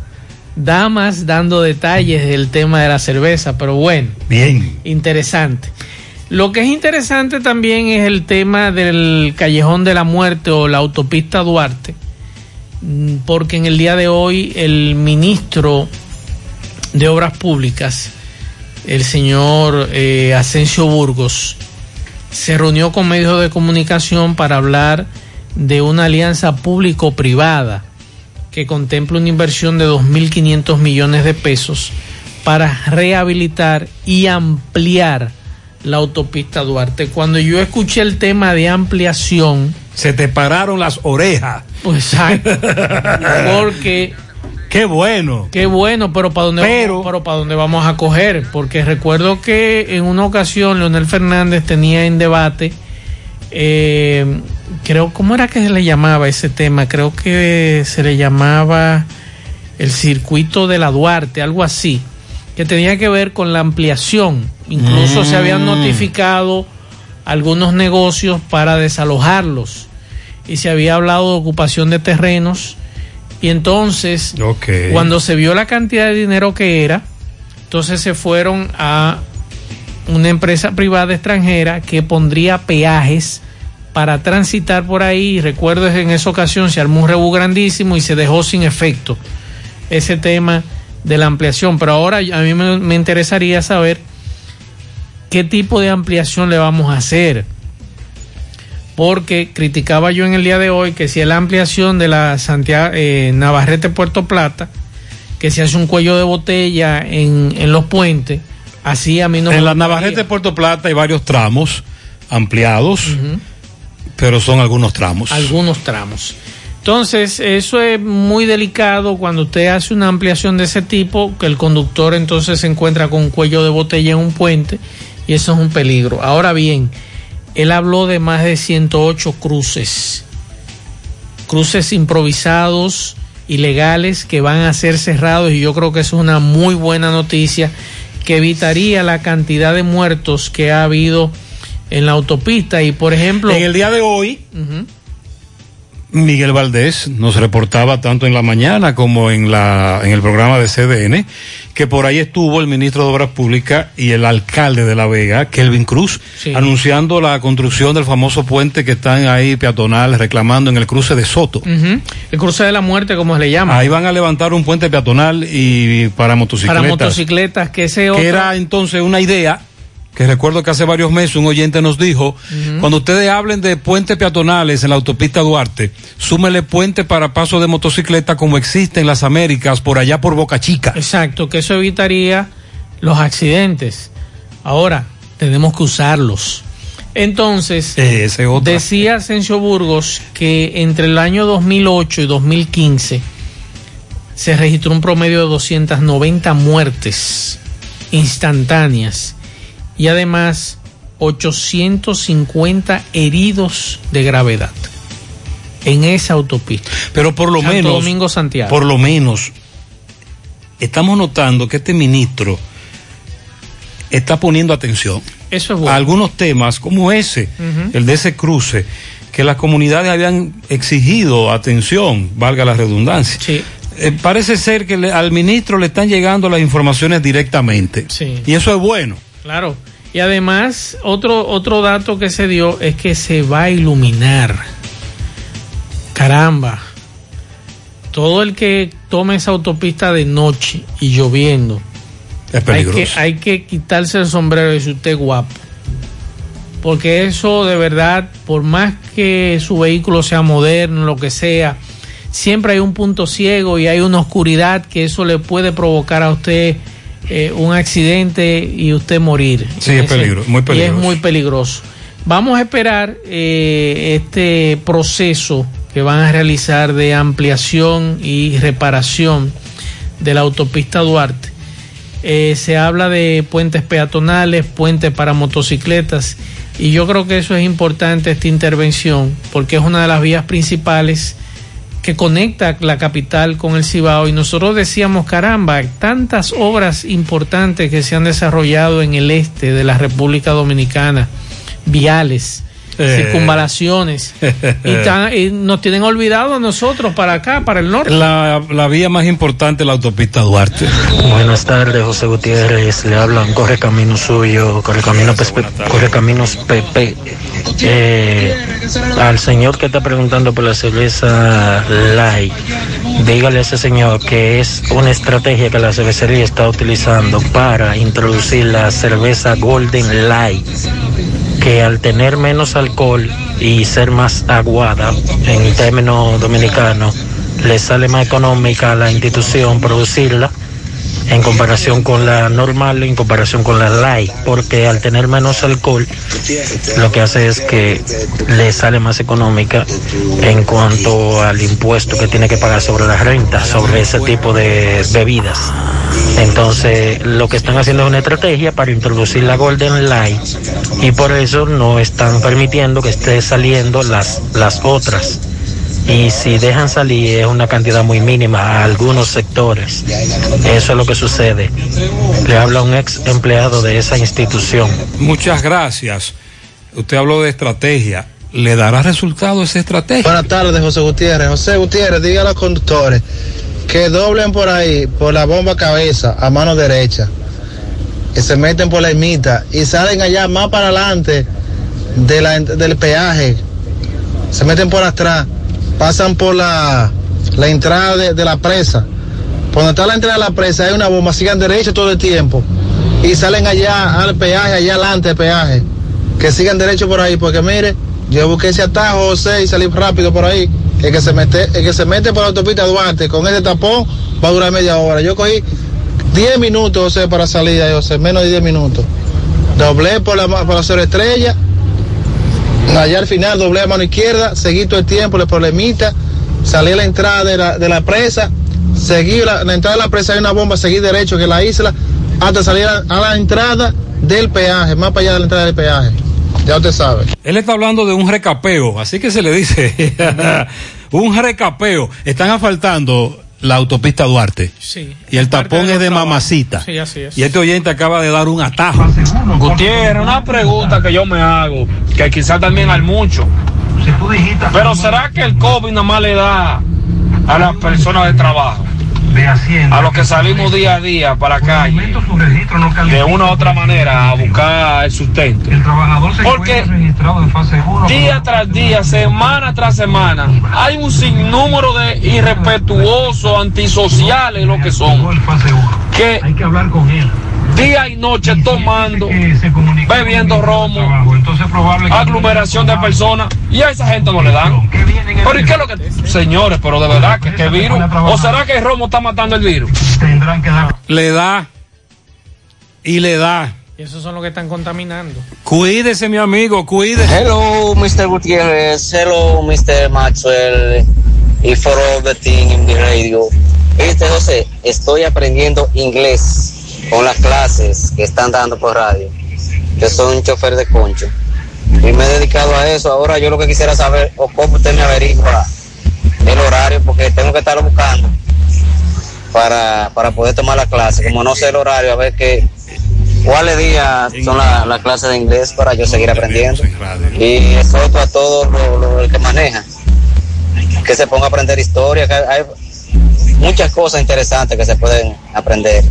dando detalles del tema de la cerveza, pero bueno. Bien. Interesante. Lo que es interesante también es el tema del Callejón de la Muerte o la Autopista Duarte, porque en el día de hoy el ministro de Obras Públicas, el señor Asensio Burgos, se reunió con medios de comunicación para hablar de una alianza público-privada que contempla una inversión de 2.500 millones de pesos para rehabilitar y ampliar la autopista Duarte. Cuando yo escuché el tema de ampliación, se te pararon las orejas. Pues, porque... Qué bueno, pero para dónde vamos a coger, porque recuerdo que en una ocasión Leonel Fernández tenía en debate, creo, ¿cómo era que se le llamaba ese tema? Creo que se le llamaba el circuito de la Duarte, algo así, que tenía que ver con la ampliación. Incluso se habían notificado algunos negocios para desalojarlos y se había hablado de ocupación de terrenos. Y entonces, cuando se vio la cantidad de dinero que era, entonces se fueron a una empresa privada extranjera que pondría peajes para transitar por ahí. Recuerdo que en esa ocasión se armó un rebú grandísimo y se dejó sin efecto ese tema de la ampliación. Pero ahora a mí me interesaría saber qué tipo de ampliación le vamos a hacer. Porque criticaba yo en el día de hoy que si es la ampliación de la Santiago Navarrete Puerto Plata, que se hace un cuello de botella en los puentes, así a mí no me gusta. En la Navarrete Puerto Plata hay varios tramos ampliados, pero son algunos tramos. Entonces, eso es muy delicado cuando usted hace una ampliación de ese tipo, que el conductor entonces se encuentra con un cuello de botella en un puente, y eso es un peligro. Ahora bien, él habló de más de 108 cruces improvisados, ilegales, que van a ser cerrados, y yo creo que eso es una muy buena noticia que evitaría la cantidad de muertos que ha habido en la autopista. Y por ejemplo, en el día de hoy, Miguel Valdés nos reportaba tanto en la mañana como en el programa de CDN, que por ahí estuvo el ministro de Obras Públicas y el alcalde de La Vega, Kelvin Cruz, anunciando la construcción del famoso puente que están ahí peatonal reclamando en el cruce de Soto. El cruce de la muerte, como se le llama. Ahí van a levantar un puente peatonal y para motocicletas. Que ese otro... Que era entonces una idea que recuerdo que hace varios meses un oyente nos dijo, cuando ustedes hablen de puentes peatonales en la autopista Duarte, súmele puente para paso de motocicleta como existe en las Américas, por allá por Boca Chica. Exacto, que eso evitaría los accidentes. Ahora, tenemos que usarlos. Entonces, decía Asensio Burgos que entre el año 2008 y 2015 se registró un promedio de 290 muertes instantáneas. Y además, 850 heridos de gravedad en esa autopista. Pero por lo Santo menos, Domingo, Santiago. Por lo menos, estamos notando que este ministro está poniendo atención. Eso es bueno. A algunos temas como ese, el de ese cruce, que las comunidades habían exigido atención, valga la redundancia. Sí. Parece ser que al ministro le están llegando las informaciones directamente. Sí. Y eso es bueno. Claro, y además otro dato que se dio es que se va a iluminar. Caramba, todo el que tome esa autopista de noche y lloviendo es peligroso. Hay que quitarse el sombrero y si usted es guapo, porque eso de verdad, por más que su vehículo sea moderno, lo que sea, siempre hay un punto ciego y hay una oscuridad que eso le puede provocar a usted un accidente y usted morir. Sí, es peligro, muy peligroso. Y es muy peligroso. Vamos a esperar este proceso que van a realizar de ampliación y reparación de la autopista Duarte. Se habla de puentes peatonales, puentes para motocicletas, y yo creo que eso es importante, esta intervención, porque es una de las vías principales que conecta la capital con el Cibao, y nosotros decíamos, caramba, tantas obras importantes que se han desarrollado en el este de la República Dominicana, viales, circunvalaciones, y nos tienen olvidado a nosotros para acá, para el norte. La vía más importante, la autopista Duarte. Buenas tardes, José Gutiérrez, le hablan Correcaminos Suyo, Correcaminos PP. Al señor que está preguntando por la cerveza Light, dígale a ese señor que es una estrategia que la cervecería está utilizando para introducir la cerveza Golden Light, que al tener menos alcohol y ser más aguada, en términos dominicanos, le sale más económica a la institución producirla en comparación con la normal, en comparación con la light, porque al tener menos alcohol, lo que hace es que le sale más económica en cuanto al impuesto que tiene que pagar sobre la renta, sobre ese tipo de bebidas. Entonces, lo que están haciendo es una estrategia para introducir la Golden Light, y por eso no están permitiendo que esté saliendo las otras. Y si dejan salir es una cantidad muy mínima a algunos sectores. Eso es lo que sucede. Le habla un ex empleado de esa institución. Muchas gracias. Usted habló de estrategia. ¿Le dará resultado esa estrategia? Buenas tardes, José Gutiérrez. José Gutiérrez, diga a los conductores que doblen por ahí, por la bomba cabeza, a mano derecha, que se meten por la ermita y salen allá más para adelante del peaje, se meten por atrás, pasan por la entrada de la presa. Cuando está la entrada de la presa hay una bomba, sigan derecho todo el tiempo y salen allá al peaje, allá adelante del peaje, que sigan derecho por ahí, porque mire, yo busqué ese atajo, José, y salí rápido por ahí. El que se mete por la autopista Duarte con ese tapón va a durar media hora. Yo cogí 10 minutos, José, para salir ahí, José, menos de 10 minutos. Doblé por la Sobreestrella, allá al final doblé a mano izquierda, seguí todo el tiempo, el problemita, salí a la entrada de la presa, seguí la entrada de la presa, hay una bomba, seguí derecho que la isla, hasta salir a la entrada del peaje, más para allá de la entrada del peaje. Ya usted sabe. Él está hablando de un recapeo, así que se le dice un recapeo. Están asfaltando la autopista Duarte. Sí. Y el tapón es de Mamacita. Sí, así es. Y este oyente acaba de dar un atajo. Gutiérrez, una pregunta que yo me hago, que quizás también hay mucho. Pero ¿será que el COVID nada más le da a las personas de trabajo, a los que salimos día a día para calle de una u otra manera a buscar el sustento? Porque día tras día, semana tras semana, hay un sinnúmero de irrespetuosos, antisociales, lo que son, que día y noche tomando, bebiendo romo, aglomeración de personas, y a esa gente no le dan. Pero ¿y qué es lo que? Señores, pero de verdad que este virus, ¿o será que el romo está matando el virus? Le da y le da. Y esos son los que están contaminando. Cuídese, mi amigo, cuídese. Hello, Mr. Gutiérrez. Hello, Mr. Maxwell. Y for all the thing in the radio. Viste, José, estoy aprendiendo inglés con las clases que están dando por radio. Yo soy un chofer de concho y me he dedicado a eso. Ahora yo lo que quisiera saber, o cómo usted me averigua el horario, porque tengo que estarlo buscando para poder tomar la clase. Como no sé el horario, a ver cuáles días son las clases de inglés para yo seguir aprendiendo. Y eso a todos los que manejan, que se ponga a aprender historia, que hay muchas cosas interesantes que se pueden aprender.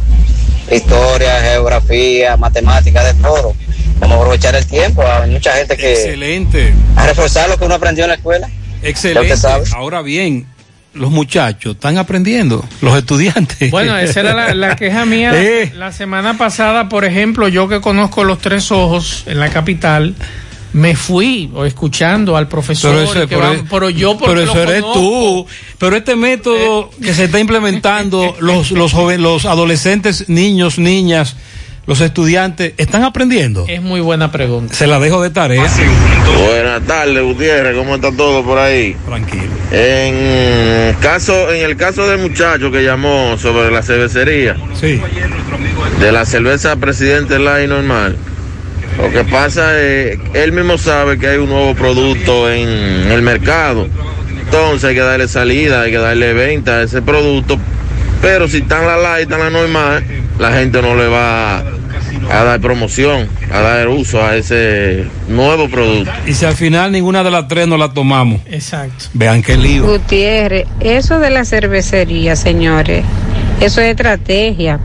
Historia, geografía, matemáticas, de todo. Vamos a aprovechar el tiempo. Hay mucha gente que... Excelente. A reforzar lo que uno aprendió en la escuela. Excelente. Ahora bien, los muchachos están aprendiendo, los estudiantes. Bueno, esa era la queja mía. La semana pasada, por ejemplo, yo que conozco Los Tres Ojos en la capital, me fui escuchando al profesor. Pero eso eres tú. Pero este método que se está implementando, los adolescentes, niños, niñas, los estudiantes están aprendiendo? Es muy buena pregunta. Se la dejo de tarea. Buenas tardes, Gutiérrez, ¿cómo está todo por ahí? Tranquilo. En el caso del muchacho que llamó sobre la cervecería, sí, de la cerveza Presidente Light normal, lo que pasa es, él mismo sabe que hay un nuevo producto en el mercado, entonces hay que darle salida, hay que darle venta a ese producto, pero si están la light, están la normal, la gente no le va a dar promoción, a dar uso a ese nuevo producto. Y si al final ninguna de las tres no la tomamos. Exacto. Vean qué lío. Gutiérrez, eso de la cervecería, señores, eso es estrategia.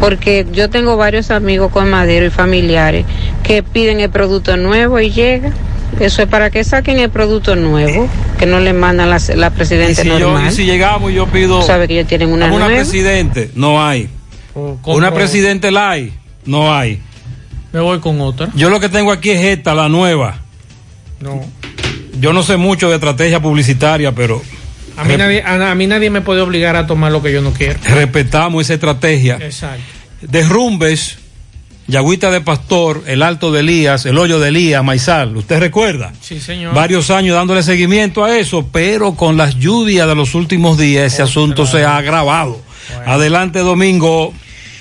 Porque yo tengo varios amigos con madero y familiares que piden el producto nuevo y llega. Eso es para que saquen el producto nuevo, que no le mandan la Presidente si normal. Si llegamos y yo pido... ¿Sabe que ellos tienen una nueva? Una Presidente, no hay. Una Presidente la hay, no hay. Me voy con otra. Yo lo que tengo aquí es esta, la nueva. No. Yo no sé mucho de estrategia publicitaria, pero... A mí nadie me puede obligar a tomar lo que yo no quiero. Respetamos esa estrategia. Exacto. Derrumbes, Yagüita de Pastor, el Alto de Elías, el Hoyo de Elías, Maizal. ¿Usted recuerda? Sí, señor. Varios años dándole seguimiento a eso, pero con las lluvias de los últimos días ese asunto se ha agravado. Bueno. Adelante, Domingo.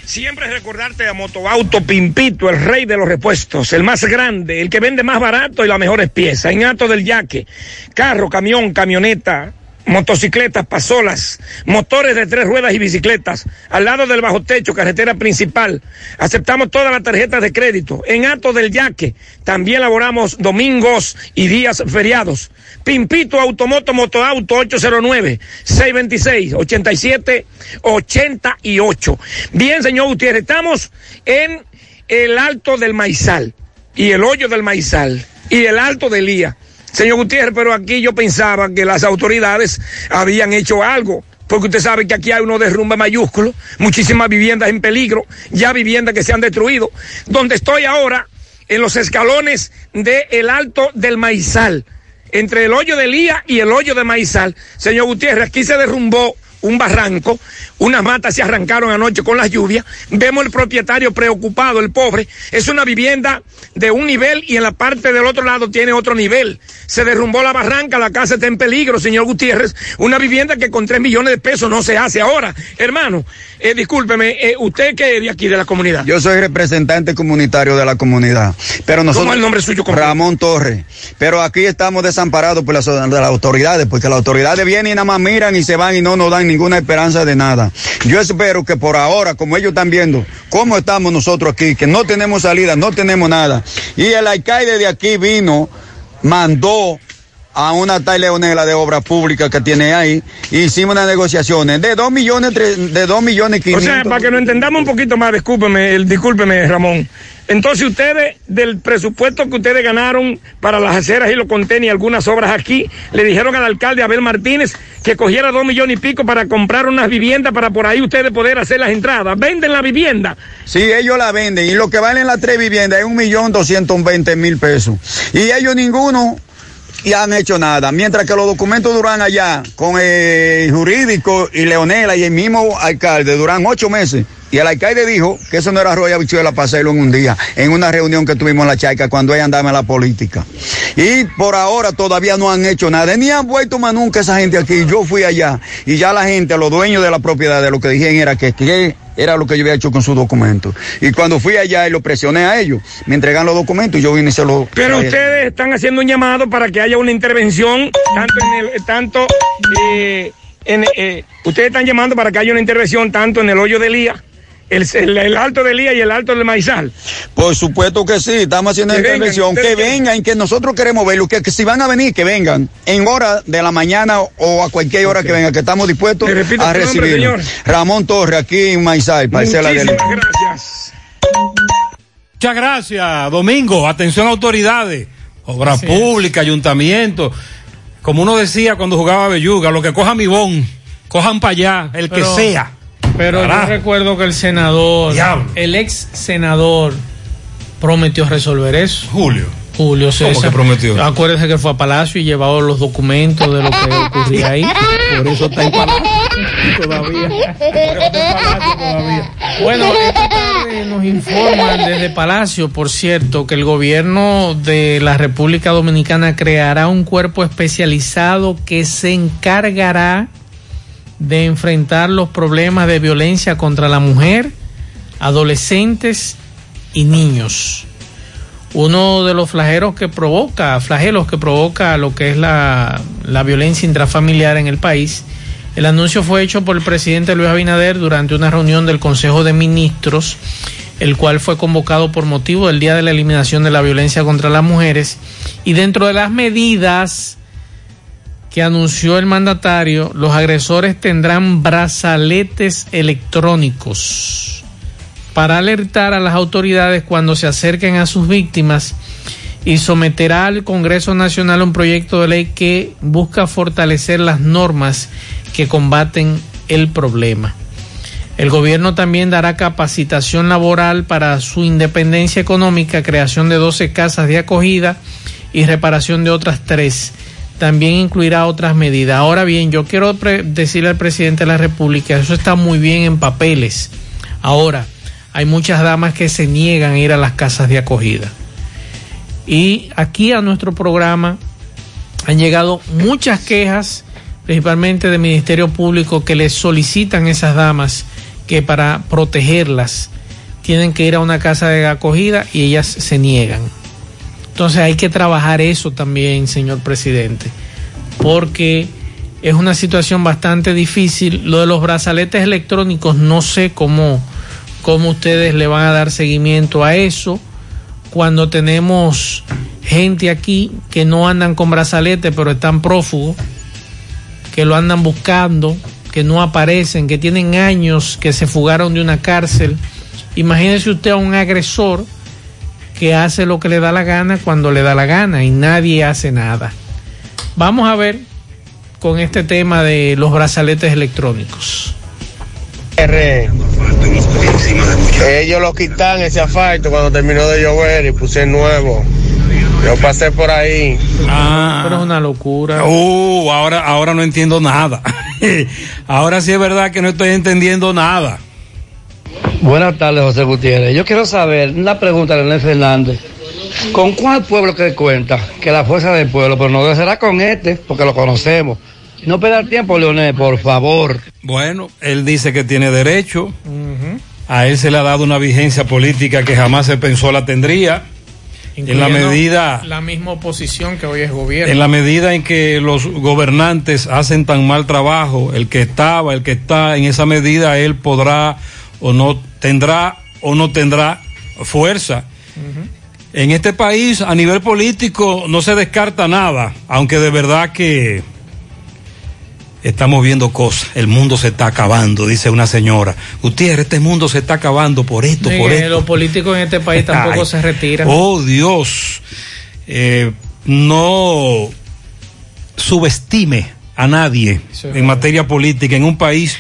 Siempre recordarte a Motoauto Pimpito, el rey de los repuestos, el más grande, el que vende más barato y las mejores piezas. En Hato del Yaque, carro, camión, camioneta, motocicletas, pasolas, motores de 3 ruedas y bicicletas, al lado del bajo techo, carretera principal. Aceptamos todas las tarjetas de crédito. En Hato del Yaque también laboramos domingos y días feriados. Pimpito Automoto Motoauto, 809-626-8788. Bien, señor Gutiérrez, estamos en el Alto del Maizal y el Hoyo del Maizal y el Alto de Elías. Señor Gutiérrez, pero aquí yo pensaba que las autoridades habían hecho algo, porque usted sabe que aquí hay uno derrumbe mayúsculo, muchísimas viviendas en peligro, ya viviendas que se han destruido. Donde estoy ahora, en los escalones del Alto del Maizal, entre el Hoyo de Elías y el Hoyo de Maizal. Señor Gutiérrez, aquí se derrumbó un barranco, unas matas se arrancaron anoche con las lluvias. Vemos el propietario preocupado, el pobre. Es una vivienda de un nivel y en la parte del otro lado tiene otro nivel. Se derrumbó la barranca, la casa está en peligro, señor Gutiérrez. Una vivienda que con 3 millones de pesos no se hace ahora. Hermano, discúlpeme, ¿usted qué es de aquí, de la comunidad? Yo soy representante comunitario de la comunidad. Pero nosotros, ¿cómo es el nombre suyo, compañero? Ramón Torres. Pero aquí estamos desamparados por las autoridades, porque las autoridades vienen y nada más miran y se van y no nos dan ninguna esperanza de nada. Yo espero que por ahora, como ellos están viendo cómo estamos nosotros aquí, que no tenemos salida, no tenemos nada, y el alcalde de aquí vino, mandó a una tal Leonela de obra pública que tiene ahí, hicimos unas negociaciones de 2 millones 500. O sea, para que nos entendamos un poquito más, discúlpeme, Ramón. Entonces ustedes, del presupuesto que ustedes ganaron para las aceras y los contenedores y algunas obras aquí, le dijeron al alcalde Abel Martínez que cogiera 2 millones y pico para comprar unas viviendas para por ahí ustedes poder hacer las entradas. ¿Venden la vivienda? Sí, ellos la venden, y lo que valen las 3 viviendas es 1.220.000 pesos. Y ellos ninguno y han hecho nada, mientras que los documentos duran allá con el jurídico y Leonela y el mismo alcalde, duran 8 meses. Y el alcalde dijo que eso no era arroyo y habichuela para hacerlo en un día, en una reunión que tuvimos en la Chaica, cuando ella andaba en la política. Y por ahora todavía no han hecho nada, ni han vuelto más nunca esa gente aquí. Yo fui allá y ya la gente, los dueños de la propiedad, de lo que dijeron era que era lo que yo había hecho con sus documentos. Y cuando fui allá y lo presioné a ellos, me entregan los documentos y yo vine y se los... Pero ustedes están haciendo un llamado para que haya una intervención, ustedes están llamando para que haya una intervención tanto en el Hoyo de Elías, el Alto de Elías y el Alto del Maizal. Por supuesto que sí, estamos haciendo intervención, que vengan, que nosotros queremos verlo, que si van a venir, que vengan en horas de la mañana o a cualquier hora, okay, que vengan, que estamos dispuestos a recibirlo. Ramón Torres, aquí en Maizal, parcela de Elías. Gracias. Muchas gracias, Domingo. Atención, autoridades, obra pública, ayuntamiento. Como uno decía cuando jugaba belluga, lo que coja mi bon, cojan para allá, el que sea. Pero carajo, yo recuerdo que el senador, diablo, el ex senador, prometió resolver eso. Julio César. ¿Cómo que prometió? Acuérdense que fue a Palacio y llevaba los documentos de lo que ocurría ahí. Por eso está en Palacio todavía. Bueno, esta tarde nos Nos informan desde Palacio, por cierto, que el gobierno de la República Dominicana creará un cuerpo especializado que se encargará de enfrentar los problemas de violencia contra la mujer, adolescentes y niños. Uno de los flagelos que provoca lo que es la violencia intrafamiliar en el país. El anuncio fue hecho por el presidente Luis Abinader durante una reunión del Consejo de Ministros, el cual fue convocado por motivo del Día de la Eliminación de la Violencia contra las Mujeres. Y dentro de las medidas que anunció el mandatario, los agresores tendrán brazaletes electrónicos para alertar a las autoridades cuando se acerquen a sus víctimas, y someterá al Congreso Nacional un proyecto de ley que busca fortalecer las normas que combaten el problema. El gobierno también dará capacitación laboral para su independencia económica, creación de 12 casas de acogida y reparación de otras 3. También incluirá otras medidas. Ahora bien, yo quiero decirle al presidente de la República, eso está muy bien en papeles. Ahora, hay muchas damas que se niegan a ir a las casas de acogida. Y aquí a nuestro programa han llegado muchas quejas, principalmente del Ministerio Público, que les solicitan esas damas que para protegerlas tienen que ir a una casa de acogida y ellas se niegan. Entonces hay que trabajar eso también, señor presidente, porque es una situación bastante difícil. Lo de los brazaletes electrónicos, no sé cómo ustedes le van a dar seguimiento a eso, cuando tenemos gente aquí que no andan con brazalete, pero están prófugos, que lo andan buscando, que no aparecen, que tienen años, que se fugaron de una cárcel. Imagínese usted a un agresor que hace lo que le da la gana cuando le da la gana y nadie hace nada. Vamos a ver con este tema de los brazaletes electrónicos. Ellos lo quitan ese asfalto cuando terminó de llover y puse nuevo. Yo pasé por ahí. Pero es una locura. Ahora no entiendo nada. Ahora sí es verdad que no estoy entendiendo nada. Buenas tardes, José Gutiérrez. Yo quiero saber, una pregunta a Leonel Fernández. ¿Con cuál pueblo que cuenta? Que la fuerza del pueblo, pero no será con este, porque lo conocemos. No perder tiempo, Leonel, por favor. Bueno, él dice que tiene derecho. Uh-huh. A él se le ha dado una vigencia política que jamás se pensó la tendría. Incluyendo en la medida, la misma oposición que hoy es gobierno. En la medida en que los gobernantes hacen tan mal trabajo, el que está, en esa medida él podrá o no tendrá fuerza. Uh-huh. En este país, a nivel político, no se descarta nada, aunque de verdad que estamos viendo cosas. El mundo se está acabando, dice una señora. Gutiérrez, este mundo se está acabando por esto, sí, por esto. Los políticos en este país tampoco se retiran. Oh, Dios. No subestime a nadie, sí, en materia política, en un país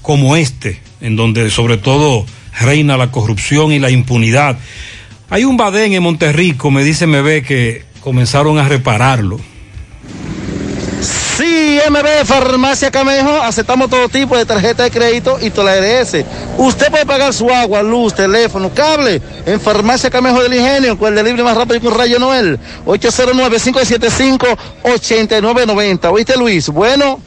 como este, en donde sobre todo reina la corrupción y la impunidad. Hay un badén en Monterrico, me ve que comenzaron a repararlo. Sí, MB Farmacia Camejo, aceptamos todo tipo de tarjeta de crédito y TOLARS. Usted puede pagar su agua, luz, teléfono, cable en Farmacia Camejo del Ingenio, con el delivery más rápido que un rayo Noel. 809-575-8990. ¿Oíste, Luis? Bueno,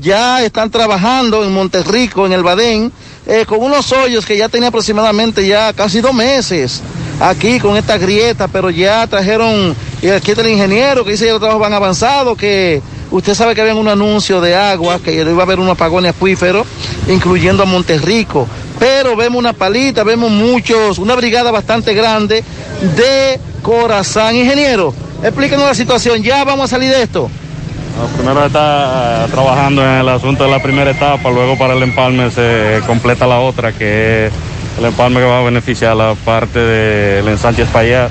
ya están trabajando en Monterrico, en el Badén, con unos hoyos que ya tenía aproximadamente ya casi 2 meses. Aquí con esta grieta, pero ya trajeron, y aquí está el ingeniero que dice que los trabajos van avanzados, que usted sabe que había un anuncio de agua, que iba a haber unos apagones acuíferos, incluyendo a Monterrico, pero vemos una palita, vemos muchos, una brigada bastante grande de CORAASAN. Ingeniero, explíquenos la situación, ya vamos a salir de esto. Primero está trabajando en el asunto de la primera etapa, luego para el empalme se completa la otra, que es el empalme que va a beneficiar la parte del ensanche Espaillat.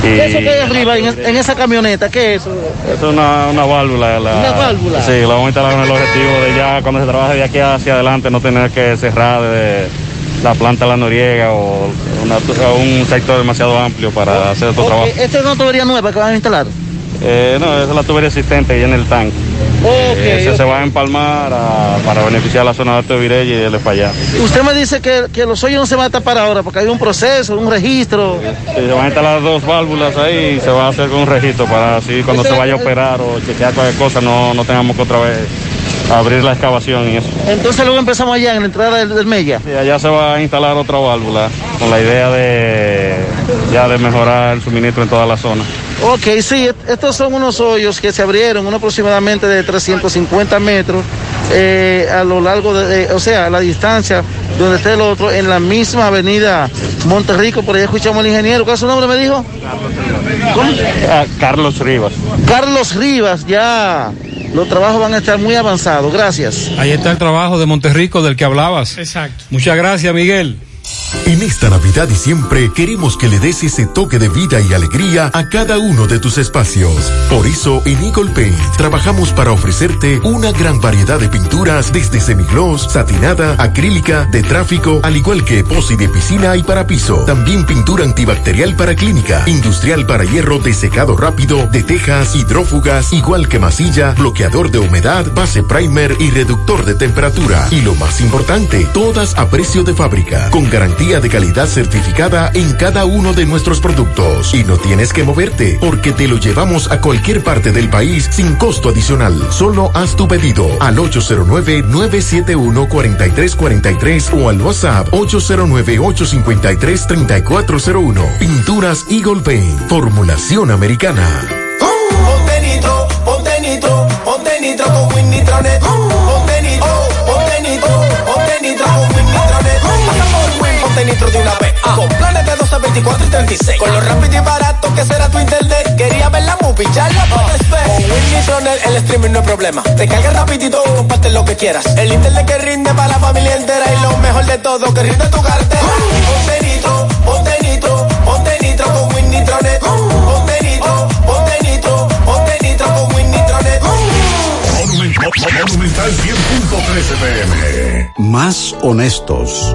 ¿Qué eso que hay arriba en esa camioneta? ¿Qué es eso? Es una válvula. ¿Una válvula? Sí, la vamos a instalar con el objetivo de ya cuando se trabaje de aquí hacia adelante no tener que cerrar de la planta de la Noriega o un sector demasiado amplio para hacer otro trabajo. ¿Esta es una tubería nueva que van a instalar? No, es la tubería existente que hay en el tanque. Se va a empalmar para beneficiar la zona de Alto Virey y de para allá. Usted me dice que los hoyos no se van a tapar ahora porque hay un proceso, un registro. Sí, se van a instalar dos válvulas ahí y se va a hacer un registro para así cuando se vaya a operar o chequear cualquier cosa no tengamos que otra vez abrir la excavación y eso. Entonces luego empezamos allá en la entrada del Mella. Y allá se va a instalar otra válvula con la idea de mejorar el suministro en toda la zona. Ok, sí, estos son unos hoyos que se abrieron, uno aproximadamente de 350 metros a lo largo de, a la distancia donde está el otro, en la misma avenida Monterrico. Por ahí escuchamos al ingeniero. ¿Cuál es su nombre, me dijo? ¿Cómo? Carlos Rivas. Carlos Rivas, ya. Los trabajos van a estar muy avanzados. Gracias. Ahí está el trabajo de Monterrico del que hablabas. Exacto. Muchas gracias, Miguel. En esta Navidad y siempre queremos que le des ese toque de vida y alegría a cada uno de tus espacios. Por eso, en Eagle Paint trabajamos para ofrecerte una gran variedad de pinturas desde semigloss, satinada, acrílica, de tráfico, al igual que epoxi de piscina y para piso. También pintura antibacterial para clínica, industrial para hierro de secado rápido, de tejas, hidrófugas, igual que masilla, bloqueador de humedad, base primer y reductor de temperatura. Y lo más importante, todas a precio de fábrica, con garantía de calidad certificada en cada uno de nuestros productos. Y no tienes que moverte, porque te lo llevamos a cualquier parte del país sin costo adicional. Solo haz tu pedido al 809-971-4343 o al WhatsApp 809-853-3401. Pinturas Eagle Paint, formulación americana. Ponte nitro, ponte nitro, ponte nitro con WinNitronet. Ponte nitro, ponte nitro, ponte nitro con WinNitronet. Ponte nitro de una vez, con planes de 12, 24 y 36, con lo rápido y barato que será tu internet. Quería ver la movie, ya la puedes ver. Con WinNitronet el streaming no es problema, te cargas rapidito y comparte lo que quieras. El internet que rinde para la familia entera, y lo mejor de todo, que rinde tu cartera. Ponte nitro, ponte nitro, ponte nitro con WinNitronet. Ponte nitro, ponte nitro, ponte nitro con WinNitronet. Monumental 100.13 PM. Más honestos,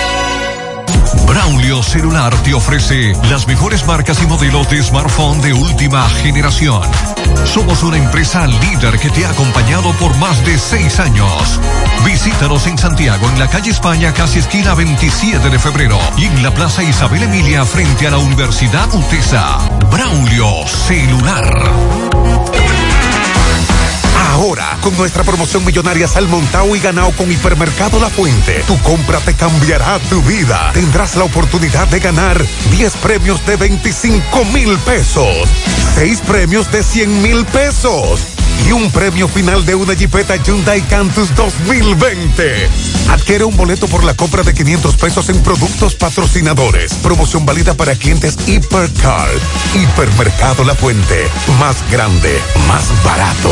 Braulio Celular te ofrece las mejores marcas y modelos de smartphone de última generación. Somos una empresa líder que te ha acompañado por más de 6 años. Visítanos en Santiago, en la calle España, casi esquina 27 de febrero, y en la Plaza Isabel Emilia, frente a la Universidad UTESA. Braulio Celular. Ahora, con nuestra promoción millonaria Salmontao y Ganao con Hipermercado La Fuente, tu compra te cambiará tu vida. Tendrás la oportunidad de ganar 10 premios de 25,000 pesos, 6 premios de 100,000 pesos y un premio final de una Jeepeta Hyundai Cantus 2020. Adquiere un boleto por la compra de 500 pesos en productos patrocinadores. Promoción válida para clientes Hipercar. Hipermercado La Fuente. Más grande, más barato.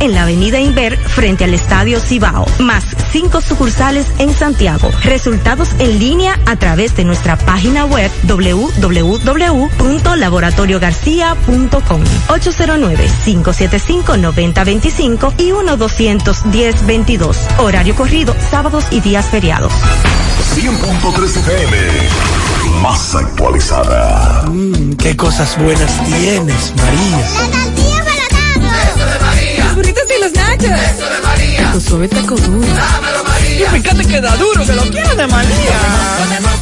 en la avenida Inver, frente al Estadio Cibao, más 5 sucursales en Santiago. Resultados en línea a través de nuestra página web www.laboratoriogarcia.com. 809-575-9025 y 1-210-22. Horario corrido, sábados y días feriados. 100.3 FM, más actualizada. Qué cosas buenas tienes, María. Los nachos. Eso de María. Tu suave taco duro. Dámelo, María. Y fíjate que da duro, que lo quiero de María.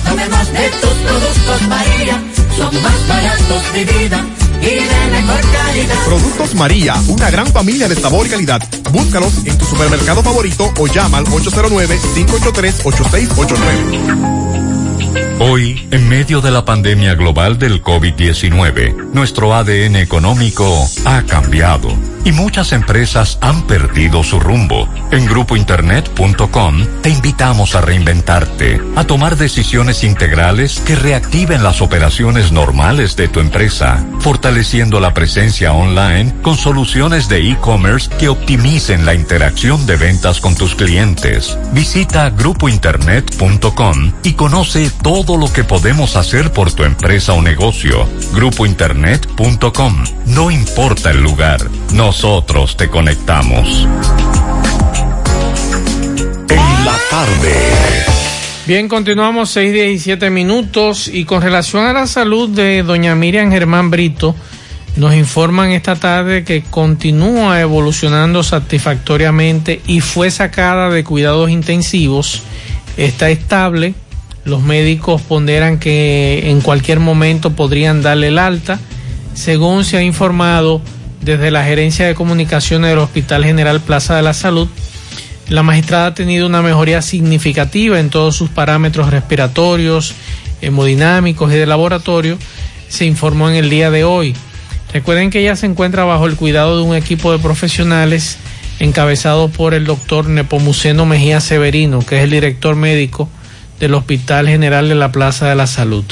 Tomemos de tus productos, María. Son más baratos de vida y de mejor calidad. Productos María, una gran familia de sabor y calidad. Búscalos en tu supermercado favorito o llama al 809-583-8689. Hoy, en medio de la pandemia global del COVID-19, nuestro ADN económico ha cambiado y muchas empresas han perdido su rumbo. En grupointernet.com te invitamos a reinventarte, a tomar decisiones integrales que reactiven las operaciones normales de tu empresa, fortaleciendo la presencia online con soluciones de e-commerce que optimicen la interacción de ventas con tus clientes. Visita grupointernet.com y conoce todo lo que podemos hacer por tu empresa o negocio. Grupointernet.com. No importa el lugar, nosotros te conectamos. En la tarde. Bien, continuamos 6:17 y con relación a la salud de doña Miriam Germán Brito, nos informan esta tarde que continúa evolucionando satisfactoriamente y fue sacada de cuidados intensivos. Está estable. Los médicos ponderan que en cualquier momento podrían darle el alta, según se ha informado desde la Gerencia de Comunicaciones del Hospital General Plaza de la Salud. La magistrada ha tenido una mejoría significativa en todos sus parámetros respiratorios, hemodinámicos y de laboratorio, se informó en el día de hoy. Recuerden que ella se encuentra bajo el cuidado de un equipo de profesionales encabezado por el doctor Nepomuceno Mejía Severino, que es el director médico del Hospital General de la Plaza de la Salud.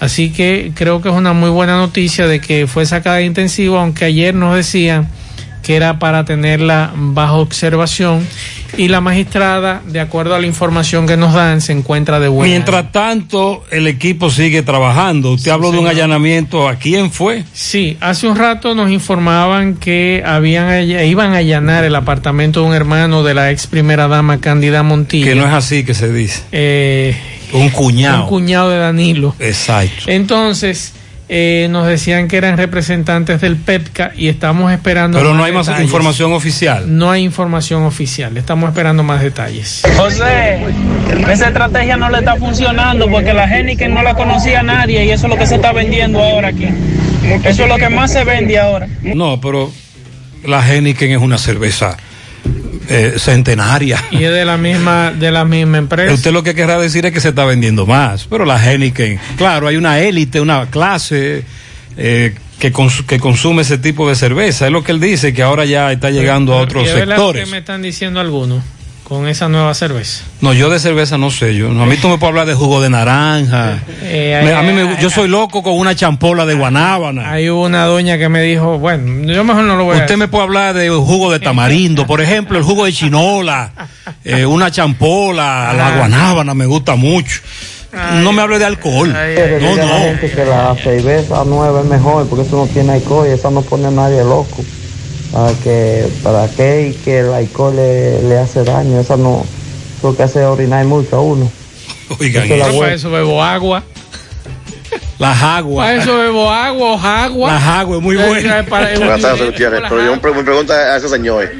Así que creo que es una muy buena noticia de que fue sacada de intensivo, aunque ayer nos decían que era para tenerla bajo observación, y la magistrada, de acuerdo a la información que nos dan, se encuentra de buena. Mientras tanto, el equipo sigue trabajando. Usted habló de un allanamiento. ¿A quién fue? Sí, hace un rato nos informaban que iban a allanar el apartamento de un hermano de la ex primera dama Cándida Montilla. Que no es así que se dice. Un cuñado de Danilo. Exacto. Entonces, nos decían que eran representantes del PEPCA y estamos esperando. Pero no hay más información oficial. No hay información oficial, estamos esperando más detalles. José, esa estrategia no le está funcionando porque la Heineken no la conocía nadie y eso es lo que se está vendiendo ahora aquí. Eso es lo que más se vende ahora. No, pero la Heineken es una cerveza centenaria. Y es de la misma empresa. Usted lo que querrá decir es que se está vendiendo más, pero la Heineken, claro, hay una élite, una clase que consume ese tipo de cerveza. Es lo que él dice, que ahora ya está llegando a otros sectores. ¿Qué me están diciendo algunos con esa nueva cerveza? No, yo de cerveza no sé. A mí tú me puedes hablar de jugo de naranja. Yo soy loco con una champola de guanábana. Hay una doña que me dijo, bueno, yo mejor no lo voy a decir. Usted me puede hablar de jugo de tamarindo, por ejemplo, el jugo de chinola, una champola, la guanábana me gusta mucho. No me hable de alcohol. No. La gente que la cerveza nueva es mejor, porque eso no tiene alcohol y eso no pone a nadie loco. ¿Para qué el alcohol le hace daño? Eso no, porque hace orinar mucho a uno. Oigan, para eso bebo agua. Las aguas. Para eso bebo agua, agua. Las aguas, es muy buena. Buenas tardes, Gutiérrez. Pero yo me pregunto a ese señor,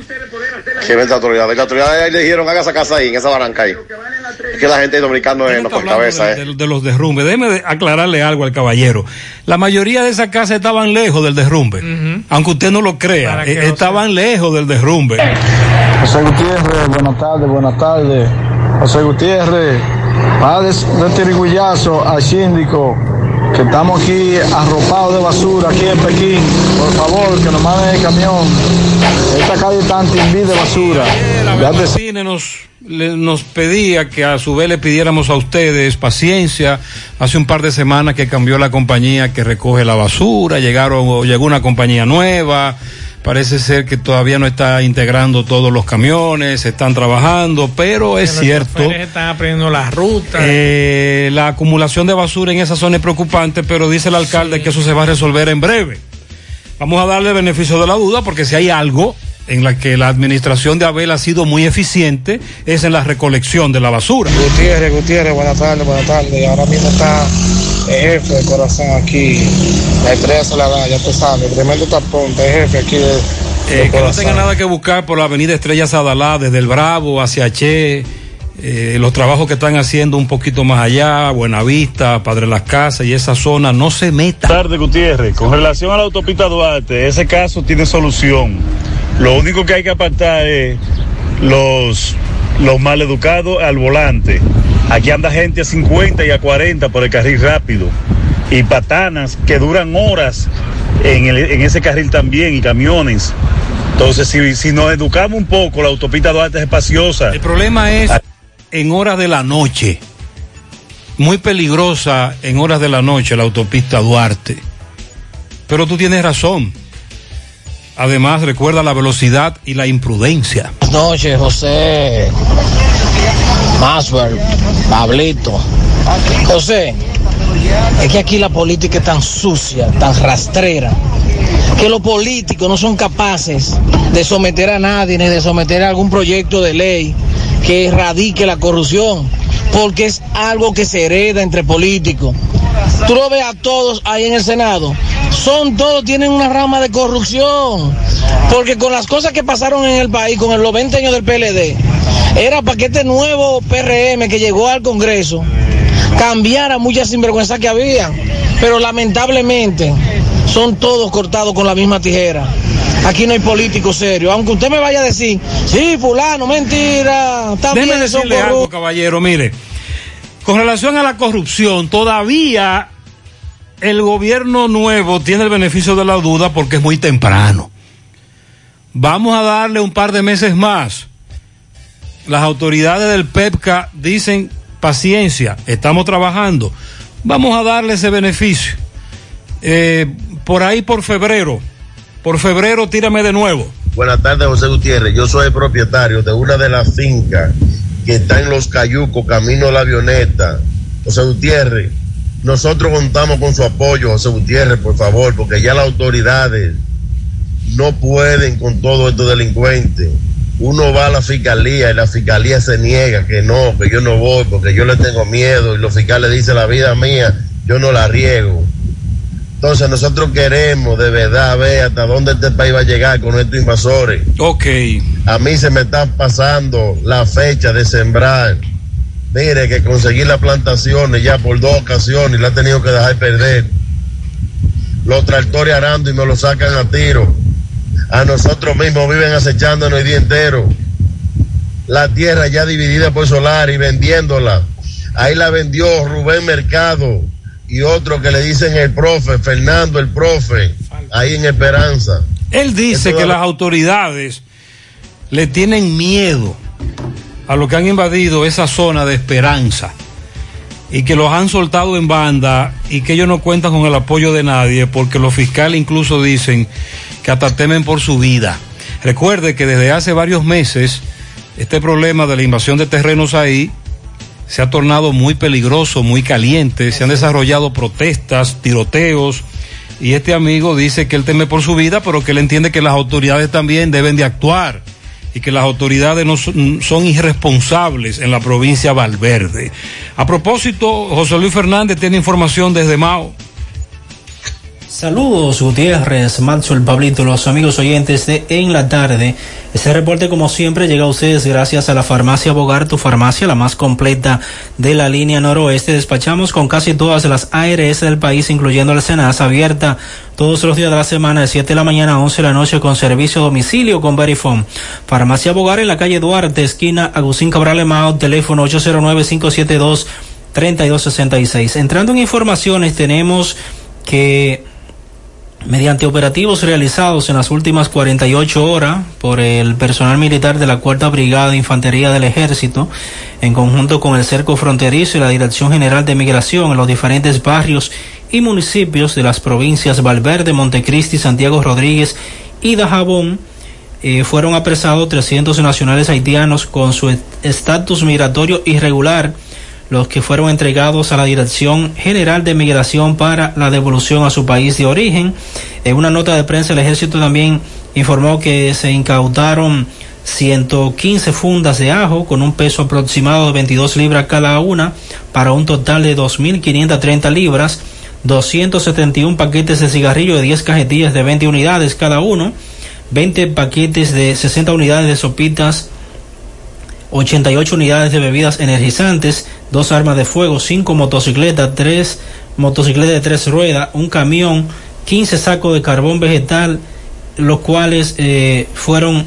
¿qué ven la autoridad? La autoridad le dijeron, haga esa casa ahí, en esa barranca ahí. Es que la gente dominicana no por cabeza. De los derrumbes. Déjeme aclararle algo al caballero. La mayoría de esas casas estaban lejos del derrumbe. Uh-huh. Aunque usted no lo crea, estaban lejos del derrumbe. José Gutiérrez, buenas tardes. José Gutiérrez, va de tirigullazo al síndico, que estamos aquí arropados de basura, aquí en Pekín. Por favor, que nos manden el camión. Esta calle está antinví de basura. Nos pedía que a su vez le pidiéramos a ustedes paciencia. Hace un par de semanas que cambió la compañía que recoge la basura, llegó una compañía nueva, parece ser que todavía no está integrando todos los camiones, están trabajando, pero es cierto, están aprendiendo las rutas. La acumulación de basura en esa zona es preocupante, pero dice el alcalde que eso se va a resolver en breve. Vamos a darle beneficio de la duda, porque si hay algo en la que la administración de Abel ha sido muy eficiente, es en la recolección de la basura. Gutiérrez, buenas tardes. Ahora mismo está el jefe de CORAASAN aquí, la estrella se la da, ya te sabe, el tremendo tapón, el jefe aquí de que no tenga nada que buscar por la avenida Estrella Sadalá, desde el Bravo hacia Che, los trabajos que están haciendo un poquito más allá, Buenavista, Padre Las Casas y esa zona, no se meta. Buenas tardes, Gutiérrez. Con relación a la autopista Duarte, ese caso tiene solución. Lo único que hay que apartar es los maleducados al volante. Aquí anda gente a 50 y a 40 por el carril rápido. Y patanas que duran horas en ese carril también, y camiones. Entonces, si nos educamos un poco, la autopista Duarte es espaciosa. El problema es en horas de la noche. Muy peligrosa en horas de la noche la autopista Duarte. Pero tú tienes razón. Además, recuerda la velocidad y la imprudencia. Buenas noches, José, Maxwell, Pablito. José, es que aquí la política es tan sucia, tan rastrera, que los políticos no son capaces de someter a nadie ni de someter a algún proyecto de ley que erradique la corrupción, porque es algo que se hereda entre políticos. Tú lo ves a todos ahí en el Senado, son todos, tienen una rama de corrupción, porque con las cosas que pasaron en el país, con los 20 años del PLD, era para que este nuevo PRM que llegó al Congreso cambiara muchas sinvergüenzas que había, pero lamentablemente son todos cortados con la misma tijera. Aquí no hay políticos serios, aunque usted me vaya a decir, sí, fulano, mentira, también son corruptos. Déjeme decirle algo, caballero, mire, con relación a la corrupción, todavía el gobierno nuevo tiene el beneficio de la duda porque es muy temprano. Vamos a darle un par de meses más. Las autoridades del PEPCA dicen, paciencia, estamos trabajando. Vamos a darle ese beneficio. Por ahí, por febrero, tírame de nuevo. Buenas tardes, José Gutiérrez. Yo soy el propietario de una de las fincas que está en Los Cayucos, camino a la avioneta. José Gutiérrez, nosotros contamos con su apoyo, José Gutiérrez, por favor, porque ya las autoridades no pueden con todos estos delincuentes. Uno va a la fiscalía y la fiscalía se niega que yo no voy porque yo le tengo miedo, y los fiscales dicen, la vida mía, yo no la riego. Entonces nosotros queremos de verdad ver hasta dónde este país va a llegar con estos invasores. Ok. A mí se me está pasando la fecha de sembrar. Mire que conseguí las plantaciones ya por 2 ocasiones y la he tenido que dejar perder. Los tractores arando y me lo sacan a tiro. A nosotros mismos viven acechándonos el día entero. La tierra ya dividida por solar y vendiéndola. Ahí la vendió Rubén Mercado y otro que le dicen el profe, Fernando el profe, ahí en Esperanza. Él dice que las autoridades le tienen miedo a los que han invadido esa zona de Esperanza y que los han soltado en banda y que ellos no cuentan con el apoyo de nadie, porque los fiscales incluso dicen que hasta temen por su vida. Recuerde que desde hace varios meses este problema de la invasión de terrenos ahí se ha tornado muy peligroso, muy caliente, se han desarrollado protestas, tiroteos, y este amigo dice que él teme por su vida, pero que él entiende que las autoridades también deben de actuar, y que las autoridades no son irresponsables en la provincia de Valverde. A propósito, José Luis Fernández tiene información desde Mao. Saludos, Gutiérrez, Maxwell, Pablito, los amigos oyentes de En la Tarde. Este reporte, como siempre, llega a ustedes gracias a la farmacia Bogart, tu farmacia, la más completa de la línea noroeste. Despachamos con casi todas las ARS del país, incluyendo la Senasa, abierta todos los días de la semana, de 7 de la mañana a 11 de la noche, con servicio a domicilio con Verifone. Farmacia Bogart en la calle Duarte, esquina Agustín Cabral Emao, teléfono 809-572-3266. Entrando en informaciones, tenemos que, mediante operativos realizados en las últimas 48 horas por el personal militar de la 4ª Brigada de Infantería del Ejército, en conjunto con el Cerco Fronterizo y la Dirección General de Migración en los diferentes barrios y municipios de las provincias Valverde, Montecristi, Santiago Rodríguez y Dajabón, fueron apresados 300 nacionales haitianos con su estatus migratorio irregular, los que fueron entregados a la Dirección General de Migración para la devolución a su país de origen. En una nota de prensa, el Ejército también informó que se incautaron 115 fundas de ajo con un peso aproximado de 22 libras cada una, para un total de 2.530 libras, 271 paquetes de cigarrillo de 10 cajetillas de 20 unidades cada uno, 20 paquetes de 60 unidades de sopitas, 88 unidades de bebidas energizantes, 2 armas de fuego, 5 motocicletas, 3 motocicletas de 3 ruedas, un camión, 15 sacos de carbón vegetal, los cuales fueron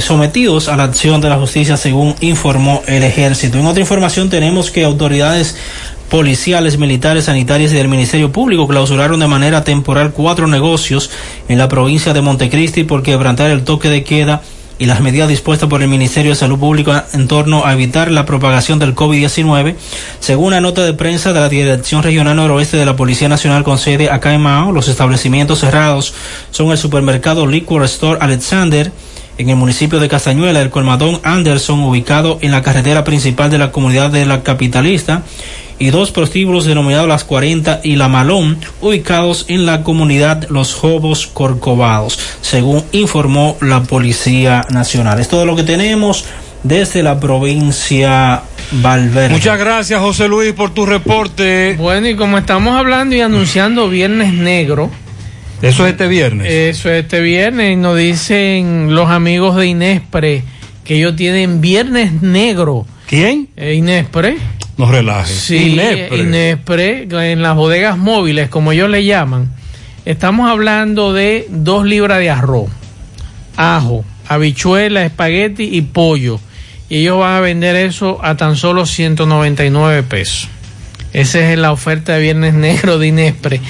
sometidos a la acción de la justicia, según informó el ejército. En otra información tenemos que autoridades policiales, militares, sanitarias y del Ministerio Público clausuraron de manera temporal 4 negocios en la provincia de Montecristi por quebrantar el toque de queda y las medidas dispuestas por el Ministerio de Salud Pública en torno a evitar la propagación del COVID-19, según una nota de prensa de la Dirección Regional Noroeste de la Policía Nacional con sede acá en Mao. Los establecimientos cerrados son el supermercado Liquor Store Alexander en el municipio de Castañuela, el colmadón Anderson ubicado en la carretera principal de la comunidad de la capitalista y 2 prostíbulos denominados Las 40 y La Malón, ubicados en la comunidad Los Jobos Corcovados, según informó la Policía Nacional. Es todo lo que tenemos desde la provincia Valverde. Muchas gracias, José Luis, por tu reporte. Bueno, y como estamos hablando y anunciando Viernes Negro. Eso es este viernes. Eso es este viernes, y nos dicen los amigos de Inespre que ellos tienen Viernes Negro. ¿Quién? Inespre. No relajes. Sí, Inespre, en las bodegas móviles, como ellos le llaman, estamos hablando de 2 libras de arroz, ajo, habichuela, espagueti y pollo. Y ellos van a vender eso a tan solo 199 pesos. Esa es la oferta de Viernes Negro de Inespre.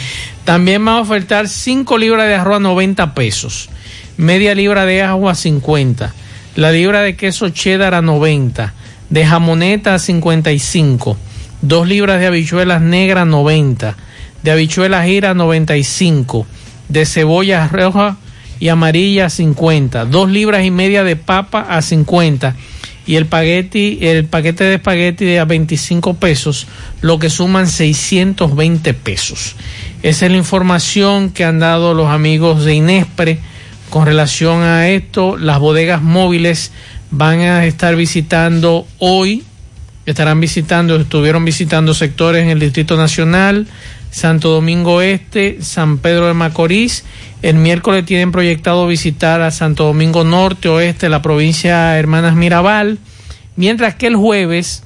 También van a ofertar 5 libras de arroz a 90 pesos, media libra de ajo a 50, la libra de queso cheddar a 90, de jamoneta a 55, 2 libras de habichuelas negras 90, de habichuelas giras 95, de cebollas rojas y amarillas 50, 2,5 libras de papa a 50 y el paquete de espagueti de a 25 pesos, lo que suman 620 pesos. Esa es la información que han dado los amigos de Inespre con relación a esto. Las bodegas móviles van a estar visitando hoy, estuvieron visitando sectores en el Distrito Nacional, Santo Domingo Este, San Pedro de Macorís. El miércoles tienen proyectado visitar a Santo Domingo Norte, Oeste, la provincia Hermanas Mirabal, mientras que el jueves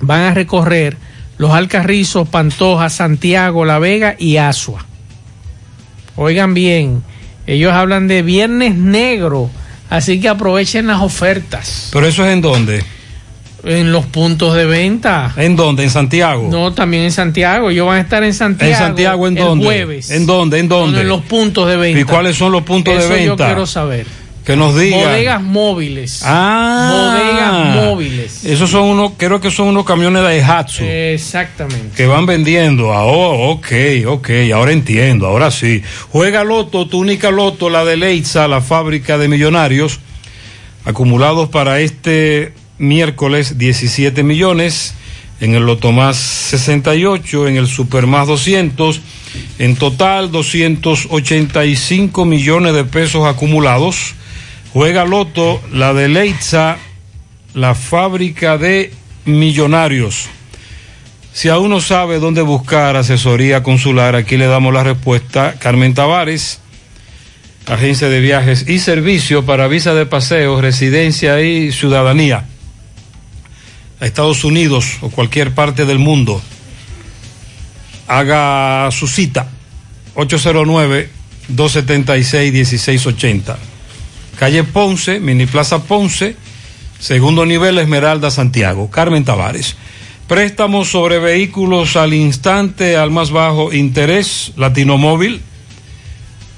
van a recorrer Los Alcarrizos, Pantoja, Santiago, La Vega y Asua. Oigan bien, ellos hablan de Viernes Negro, así que aprovechen las ofertas. ¿Pero eso es en dónde? En los puntos de venta. ¿En dónde? ¿En Santiago? No, también en Santiago. Ellos van a estar en Santiago. ¿En Santiago en dónde? El jueves. ¿En dónde? ¿En dónde? En los puntos de venta. ¿Y cuáles son los puntos de venta? Eso yo quiero saber. Que nos digan. Bodegas móviles. Ah. Bodegas móviles. Esos son creo que son unos camiones de Daihatsu. Exactamente. Que van vendiendo. Oh, ok. Ahora entiendo, ahora sí. Juega Loto, tu única Loto, la de Leitza, la fábrica de millonarios. Acumulados para este miércoles 17 millones. En el Loto Más 68, en el Super Más 200. En total, 285 millones de pesos acumulados. Juega Loto, la de Leitza, la fábrica de millonarios. Si aún no sabe dónde buscar asesoría consular, aquí le damos la respuesta. Carmen Tavares, agencia de viajes y servicio para visa de paseo, residencia y ciudadanía a Estados Unidos o cualquier parte del mundo. Haga su cita, 809-276-1680. Calle Ponce, Mini Plaza Ponce, segundo nivel, Esmeralda, Santiago. Carmen Tavares. Préstamos sobre vehículos al instante, al más bajo interés. Latino Móvil,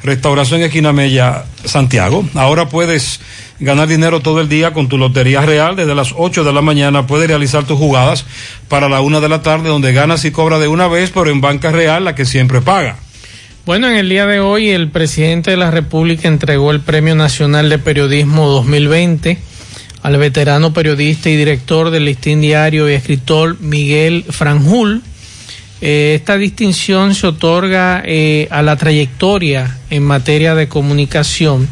Restauración Esquina Mella, Santiago. Ahora puedes ganar dinero todo el día con tu Lotería Real. Desde las 8 de la mañana puedes realizar tus jugadas para la 1 de la tarde, donde ganas y cobras de una vez, pero en Banca Real, la que siempre paga. Bueno, en el día de hoy el presidente de la República entregó el Premio Nacional de Periodismo 2020 al veterano periodista y director del Listín Diario y escritor Miguel Franjul. Esta distinción se otorga a la trayectoria en materia de comunicación,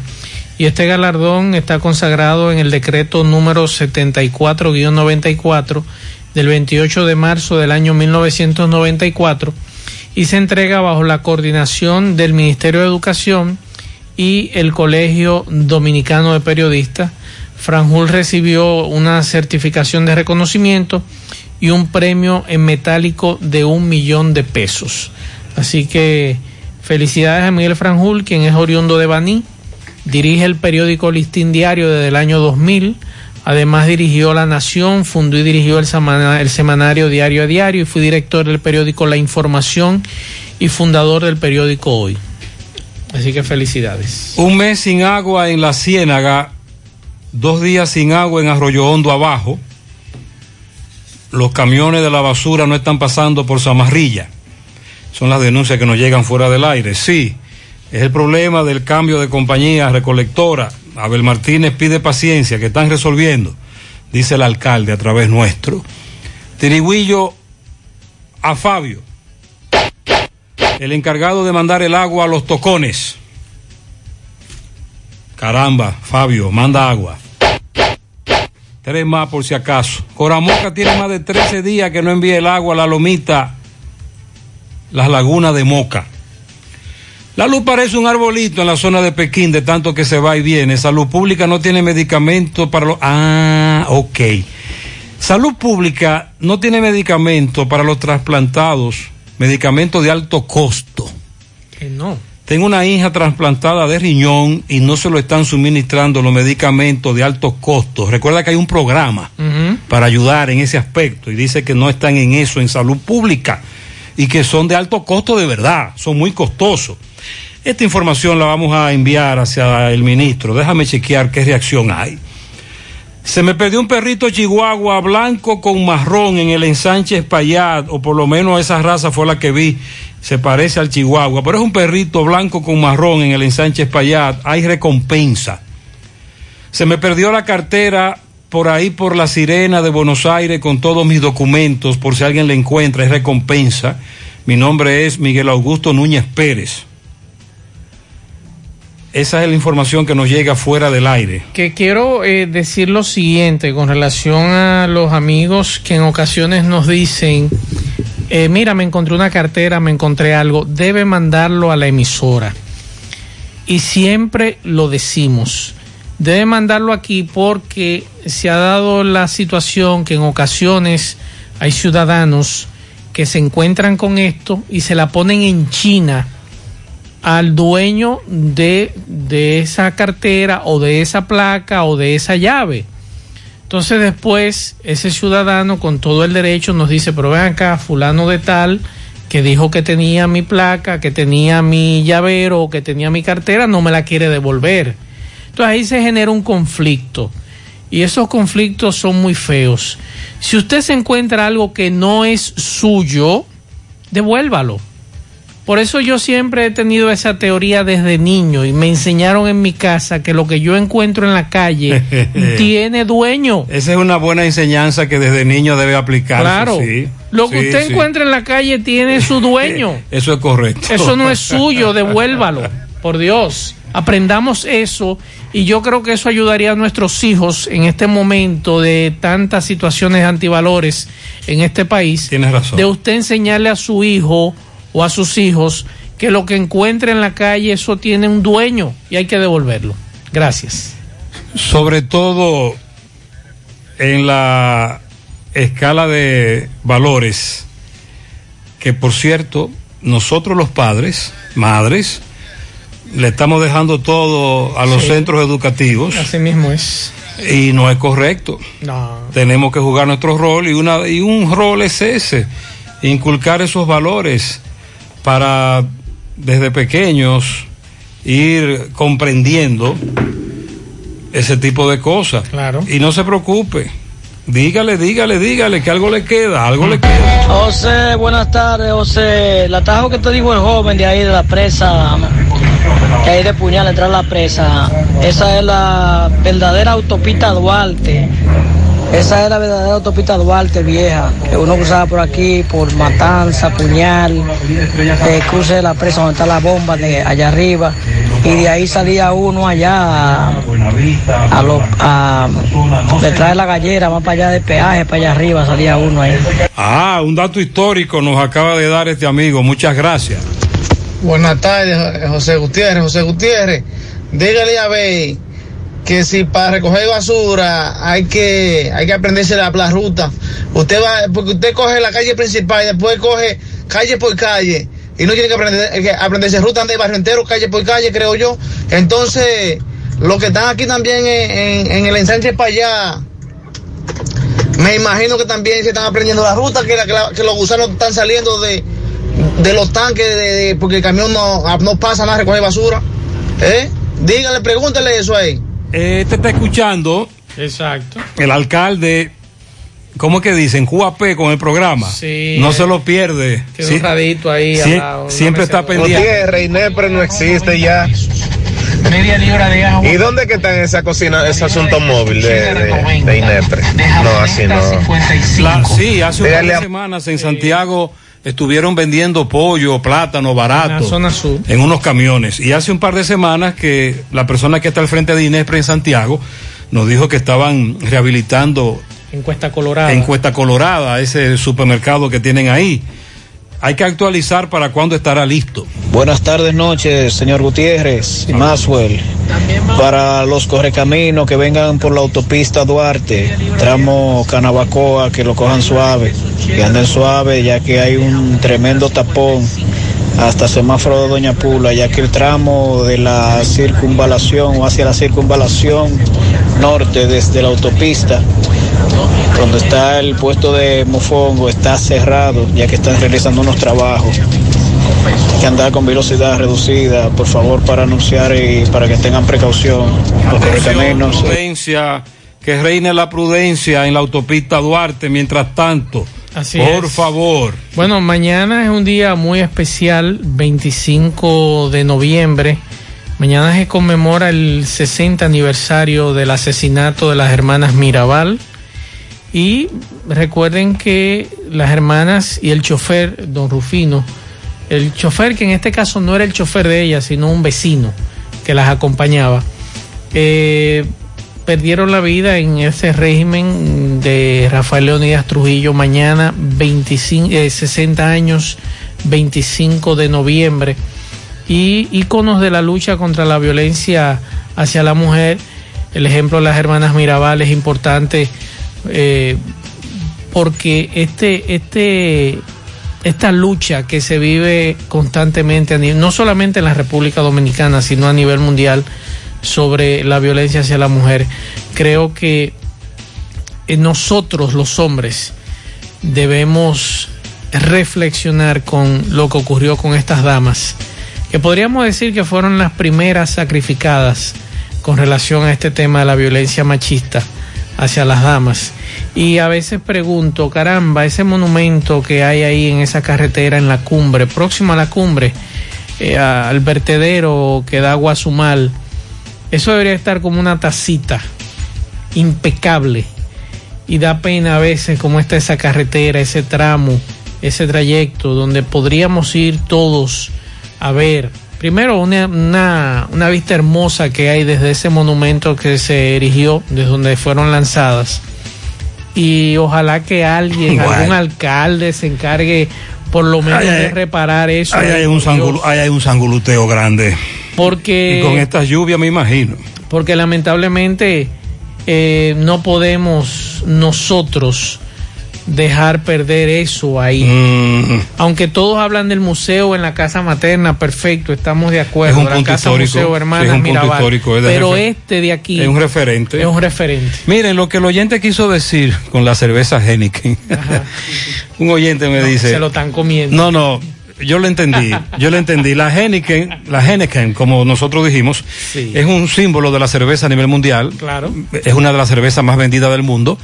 y este galardón está consagrado en el decreto número 74-94 del 28 de marzo del año 1994. Y se entrega bajo la coordinación del Ministerio de Educación y el Colegio Dominicano de Periodistas. Franjul recibió una certificación de reconocimiento y un premio en metálico de 1 millón de pesos. Así que felicidades a Miguel Franjul, quien es oriundo de Baní, Dirige el periódico Listín Diario desde el año 2000. Además dirigió La Nación, fundó y dirigió el semanario Diario a Diario y fue director del periódico La Información y fundador del periódico Hoy. Así que felicidades. Un mes sin agua en La Ciénaga, 2 días sin agua en Arroyo Hondo Abajo. Los camiones de la basura no están pasando por Zamarrilla. Son las denuncias que nos llegan fuera del aire. Sí, es el problema del cambio de compañía recolectora. Abel Martínez pide paciencia, que están resolviendo, dice el alcalde a través nuestro. Tirigüillo a Fabio, el encargado de mandar el agua a los tocones. Caramba, Fabio, manda agua. 3 más por si acaso. Coramoca tiene más de 13 días que no envía el agua a La Lomita, las lagunas de Moca. La luz parece un arbolito en la zona de Pekín, de tanto que se va y viene. Salud Pública no tiene medicamento para los... Ah, ok. Salud Pública no tiene medicamento para los trasplantados, medicamentos de alto costo. Que no. Tengo una hija trasplantada de riñón y no se lo están suministrando los medicamentos de alto costo. Recuerda que hay un programa para ayudar en ese aspecto y dice que no están en eso en Salud Pública y que son de alto costo de verdad, son muy costosos. Esta información la vamos a enviar hacia el ministro. Déjame chequear qué reacción hay. Se me perdió un perrito chihuahua blanco con marrón en el ensanche Espaillat, o por lo menos esa raza fue la que vi. Se parece al chihuahua, pero es un perrito blanco con marrón en el ensanche Espaillat. Hay recompensa. Se me perdió la cartera por ahí por La Sirena de Buenos Aires con todos mis documentos, por si alguien la encuentra. Es recompensa. Mi nombre es Miguel Augusto Núñez Pérez. Esa es la información que nos llega fuera del aire. Que quiero decir lo siguiente con relación a los amigos que en ocasiones nos dicen, mira, me encontré una cartera, me encontré algo, debe mandarlo a la emisora. Y siempre lo decimos, debe mandarlo aquí porque se ha dado la situación que en ocasiones hay ciudadanos que se encuentran con esto y se la ponen en China al dueño de esa cartera o de esa placa o de esa llave. Entonces después ese ciudadano con todo el derecho nos dice, pero ven acá, fulano de tal que dijo que tenía mi placa, que tenía mi llavero, que tenía mi cartera, no me la quiere devolver. Entonces ahí se genera un conflicto y esos conflictos son muy feos. Si usted se encuentra algo que no es suyo, devuélvalo. Por eso yo siempre he tenido esa teoría desde niño y me enseñaron en mi casa que lo que yo encuentro en la calle tiene dueño. Esa es una buena enseñanza que desde niño debe aplicarse. Claro, sí, lo que usted encuentra en la calle tiene su dueño. Eso es correcto. Eso no es suyo, devuélvalo, por Dios. Aprendamos eso y yo creo que eso ayudaría a nuestros hijos en este momento de tantas situaciones antivalores en este país. Tienes razón. De usted enseñarle a su hijo o a sus hijos que lo que encuentre en la calle eso tiene un dueño y hay que devolverlo. Gracias. Sobre todo en la escala de valores, que por cierto nosotros los padres, madres, le estamos dejando todo a los centros educativos. Así mismo es. Y no es correcto. No. Tenemos que jugar nuestro rol y un rol es ese, inculcar esos valores para desde pequeños ir comprendiendo ese tipo de cosas. Claro. Y no se preocupe, dígale que algo le queda. José, buenas tardes, José. El atajo que te dijo el joven de ahí de la presa, que ahí de Puñal, entrar a la presa, esa es la verdadera autopista Duarte. Esa era la verdadera autopista Duarte vieja, que uno cruzaba por aquí, por Matanza, Puñal, cruce de la presa donde está la bomba de allá arriba, y de ahí salía uno allá a detrás de la gallera, más para allá de peaje, para allá arriba salía uno ahí. Ah, un dato histórico nos acaba de dar este amigo, muchas gracias. Buenas tardes, José Gutiérrez, dígale a Bey que si para recoger basura hay que aprenderse la ruta. Usted va, porque usted coge la calle principal y después coge calle por calle y no tiene que aprenderse ruta de barrio entero, calle por calle, creo yo. Entonces Los que están aquí también en el ensanche para allá, me imagino que también se están aprendiendo la ruta, que los gusanos están saliendo de los tanques, porque el camión no pasa nada a recoger basura. Dígale, pregúntele eso ahí. Este está escuchando. Exacto. El alcalde, ¿cómo es que dicen? QAP con el programa. Sí. No se lo pierde. Queda un radito ahí. Sí, siempre está pendiente. Gutiérrez, Inepre no existe ya. Media libra de agua. ¿Y dónde que están esa cocina, ese asunto móvil de Inepre? No, así no. Sí, hace unas semanas en Santiago estuvieron vendiendo pollo, plátano barato en la zona sur, en unos camiones. Y hace un par de semanas que la persona que está al frente de Inespre en Santiago nos dijo que estaban rehabilitando Encuesta Colorada, ese supermercado que tienen ahí. Hay que actualizar para cuándo estará listo. Buenas tardes, noches, señor Gutiérrez y Maxwell. Para los correcaminos que vengan por la autopista Duarte, tramo Canabacoa, que lo cojan suave, que anden suave, ya que hay un tremendo tapón hasta semáforo de Doña Pula, ya que el tramo de la circunvalación o hacia la circunvalación norte desde la autopista, donde está el puesto de Mofongo, está cerrado, ya que están realizando unos trabajos. Hay que andar con velocidad reducida, por favor, para anunciar y para que tengan precaución. Que reine la prudencia en la autopista Duarte, mientras tanto. Así por es. Favor. Bueno, mañana es un día muy especial, 25 de noviembre. Mañana se conmemora el 60 aniversario del asesinato de las hermanas Mirabal. Y recuerden que las hermanas y el chofer, don Rufino, el chofer que en este caso no era el chofer de ellas, sino un vecino que las acompañaba, perdieron la vida en ese régimen de Rafael Leonidas Trujillo. Mañana, 60 años, 25 de noviembre. Y íconos de la lucha contra la violencia hacia la mujer, el ejemplo de las hermanas Mirabal es importante. Porque esta lucha que se vive constantemente, no solamente en la República Dominicana, sino a nivel mundial, sobre la violencia hacia la mujer, creo que nosotros los hombres debemos reflexionar con lo que ocurrió con estas damas, que podríamos decir que fueron las primeras sacrificadas con relación a este tema de la violencia machista hacia las damas. Y a veces pregunto, caramba, ese monumento que hay ahí en esa carretera, en la cumbre, próxima a la cumbre, al vertedero que da Guasumal, eso debería estar como una tacita impecable. Y da pena a veces cómo está esa carretera, ese tramo, ese trayecto, donde podríamos ir todos a ver primero una vista hermosa que hay desde ese monumento que se erigió, desde donde fueron lanzadas. Y ojalá que alguien, algún alcalde, se encargue por lo menos de reparar eso. Ahí hay un sanguluteo grande. Porque, y con estas lluvias, me imagino. Porque lamentablemente no podemos nosotros dejar perder eso ahí. Aunque todos hablan del museo en la Casa Materna, perfecto, estamos de acuerdo. Es un punto histórico, hermanas Mirabal, pero este de aquí es un referente. Miren lo que el oyente quiso decir con la cerveza Heineken. Un oyente me dice, se lo están comiendo. No, yo lo entendí. La Heineken, como nosotros dijimos, sí, es un símbolo de la cerveza a nivel mundial. Claro. Es una de las cervezas más vendidas del mundo.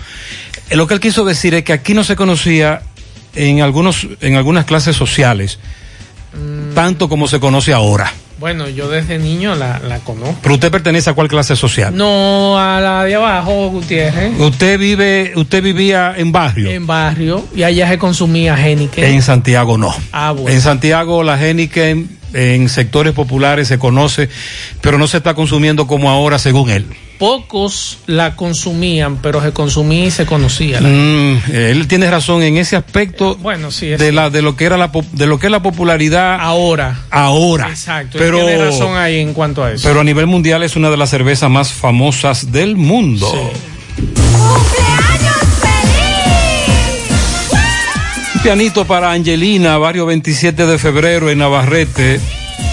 Lo que él quiso decir es que aquí no se conocía en algunas clases sociales tanto como se conoce ahora. Bueno, yo desde niño la conozco. ¿Pero usted pertenece a cuál clase social? No, a la de abajo, Gutiérrez. ¿Usted vivía en barrio? En barrio, y allá se consumía Heineken. En Santiago no. Ah, bueno. En Santiago la Heineken en sectores populares se conoce, pero no se está consumiendo como ahora, según él. Pocos la consumían, pero se consumía y se conocía. Él tiene razón en ese aspecto. Bueno, sí, de lo que es la popularidad ahora. Exacto. Pero él tiene razón ahí en cuanto a eso. Pero a nivel mundial es una de las cervezas más famosas del mundo. Sí. ¡Cumpleaños feliz! Un pianito para Angelina, barrio 27 de febrero en Navarrete,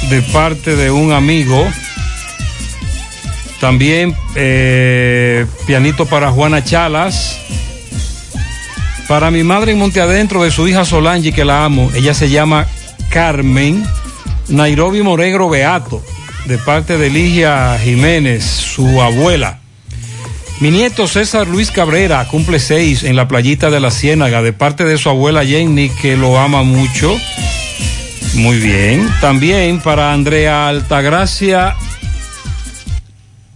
de parte de un amigo. También pianito para Juana Chalas. Para mi madre en Monte Adentro, de su hija Solange, que la amo. Ella se llama Carmen. Nairobi Moregro Beato, de parte de Ligia Jiménez, su abuela. Mi nieto César Luis Cabrera cumple 6 en la playita de la Ciénaga, de parte de su abuela Jenny, que lo ama mucho. Muy bien. También para Andrea Altagracia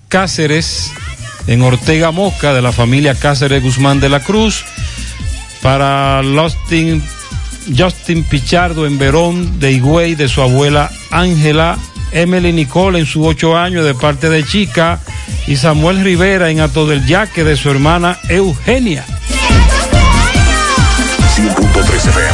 Cáceres, en Ortega Mosca, de la familia Cáceres Guzmán de la Cruz. Para Justin Pichardo, en Verón de Higüey, de su abuela Ángela. Emily Nicole, en sus 8 años, de parte de Chica. Y Samuel Rivera, en Ato del Yaque, de su hermana Eugenia. 100.3 FM.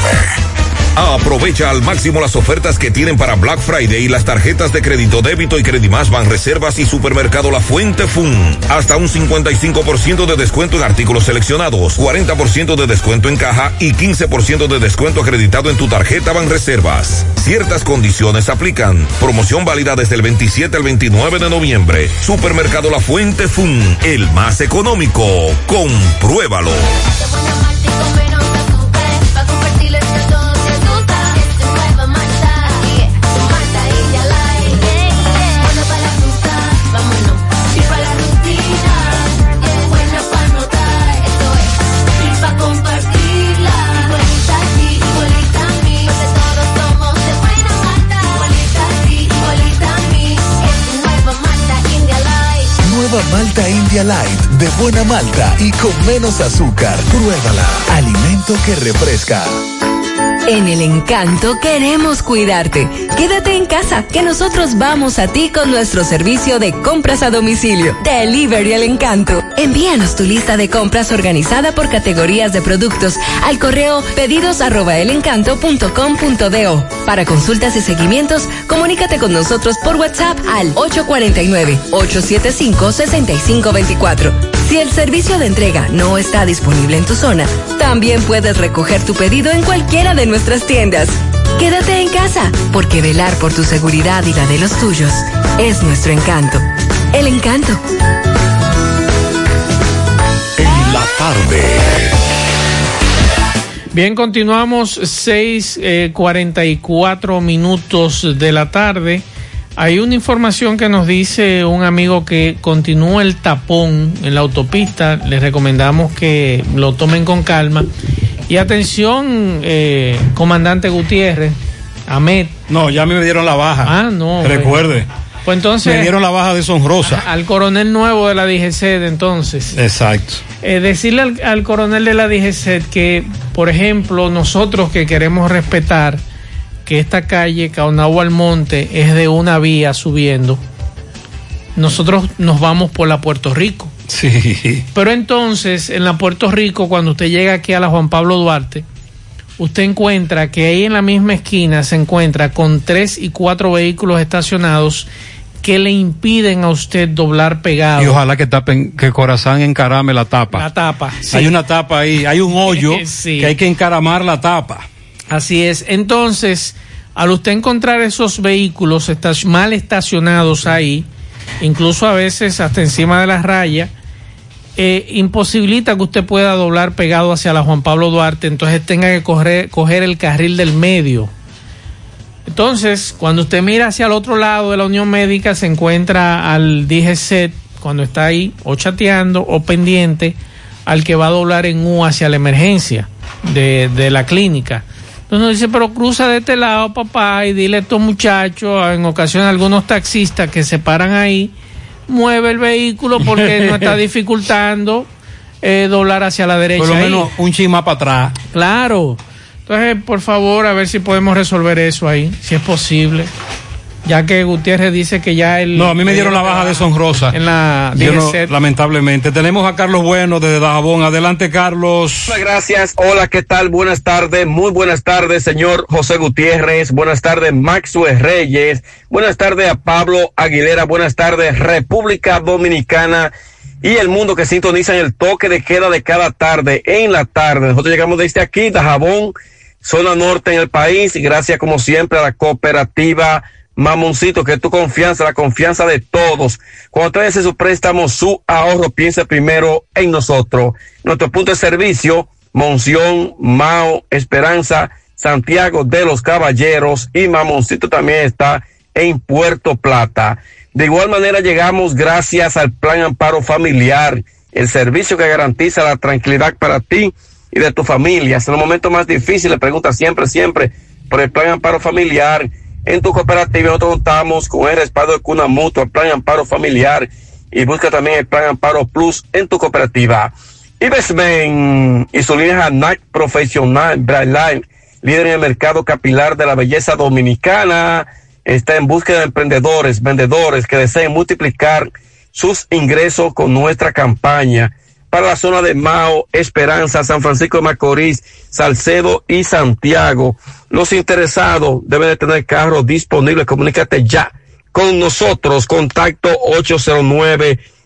Aprovecha al máximo las ofertas que tienen para Black Friday y las tarjetas de crédito débito y Credimás, Banreservas y Supermercado La Fuente Fun. Hasta un 55% de descuento en artículos seleccionados, 40% de descuento en caja y 15% de descuento acreditado en tu tarjeta Banreservas. Ciertas condiciones aplican. Promoción válida desde el 27 al 29 de noviembre. Supermercado La Fuente Fun, el más económico. Compruébalo. Malta India Light, de buena malta y con menos azúcar. Pruébala. Alimento que refresca. En El Encanto queremos cuidarte. Quédate en casa, que nosotros vamos a ti con nuestro servicio de compras a domicilio. Delivery El Encanto. Envíanos tu lista de compras organizada por categorías de productos al correo pedidos@elencanto.com.do. Para consultas y seguimientos, comunícate con nosotros por WhatsApp al 849-875-6524. Si el servicio de entrega no está disponible en tu zona, también puedes recoger tu pedido en cualquiera de nuestras tiendas. Quédate en casa, porque velar por tu seguridad y la de los tuyos es nuestro encanto. El Encanto. En la tarde. Bien, continuamos, 6:44 de la tarde. Hay una información que nos dice un amigo que continúa el tapón en la autopista. Les recomendamos que lo tomen con calma. Y atención, comandante Gutiérrez, Ahmed. No, ya me dieron la baja. Ah, no. Recuerde. Pues entonces. Me dieron la baja deshonrosa. Al coronel nuevo de la DGCET, entonces. Exacto. Decirle al coronel de la DGCET que, por ejemplo, nosotros que queremos respetar que esta calle Caonabo al Monte es de una vía subiendo, nosotros nos vamos por la Puerto Rico. Sí. Pero entonces, en la Puerto Rico, cuando usted llega aquí a la Juan Pablo Duarte, usted encuentra que ahí en la misma esquina se encuentra con 3 y 4 vehículos estacionados que le impiden a usted doblar pegado. Y ojalá que tapen, que CORAASAN encarame la tapa. La tapa, sí. Hay una tapa ahí, hay un hoyo sí, que hay que encaramar la tapa. Así es. Entonces, al usted encontrar esos vehículos mal estacionados ahí, incluso a veces hasta encima de las rayas, imposibilita que usted pueda doblar pegado hacia la Juan Pablo Duarte, entonces tenga que coger el carril del medio. Entonces, cuando usted mira hacia el otro lado de la Unión Médica, se encuentra al DGCET cuando está ahí, o chateando, o pendiente, al que va a doblar en U hacia la emergencia de la clínica. Entonces nos dice, pero cruza de este lado, papá, y dile a estos muchachos, en ocasión a algunos taxistas que se paran ahí, mueve el vehículo porque nos está dificultando doblar hacia la derecha. Por lo menos un chisma para atrás. Claro. Entonces, por favor, a ver si podemos resolver eso ahí, si es posible. Ya que Gutiérrez dice que ya él... No, a mí me dieron la baja deshonrosa. En la DGCET. No, lamentablemente. Tenemos a Carlos Bueno desde Dajabón. Adelante, Carlos. Muchas gracias. Hola, ¿qué tal? Buenas tardes. Muy buenas tardes, señor José Gutiérrez. Buenas tardes, Maxwell Reyes. Buenas tardes a Pablo Aguilera. Buenas tardes, República Dominicana y el mundo que sintoniza en el toque de queda de cada tarde. En la tarde. Nosotros llegamos desde aquí, Dajabón, zona norte en el país. Gracias, como siempre, a la cooperativa Mamoncito, que tu confianza, la confianza de todos. Cuando usted hace su préstamo, su ahorro, piensa primero en nosotros. Nuestro punto de servicio, Monción, Mao, Esperanza, Santiago de los Caballeros, y Mamoncito también está en Puerto Plata. De igual manera llegamos gracias al Plan Amparo Familiar, el servicio que garantiza la tranquilidad para ti y de tu familia. En los momentos más difíciles, pregunta siempre por el Plan Amparo Familiar. En tu cooperativa nosotros contamos con el respaldo de Cuna Mutua, Plan Amparo Familiar, y busca también el Plan Amparo Plus en tu cooperativa. Ibesmen y su línea ANAC Profesional, Bright Line, líder en el mercado capilar de la belleza dominicana, está en búsqueda de emprendedores, vendedores que deseen multiplicar sus ingresos con nuestra campaña para la zona de Mao, Esperanza, San Francisco de Macorís, Salcedo y Santiago. Los interesados deben de tener carros disponibles. Comunícate ya con nosotros. Contacto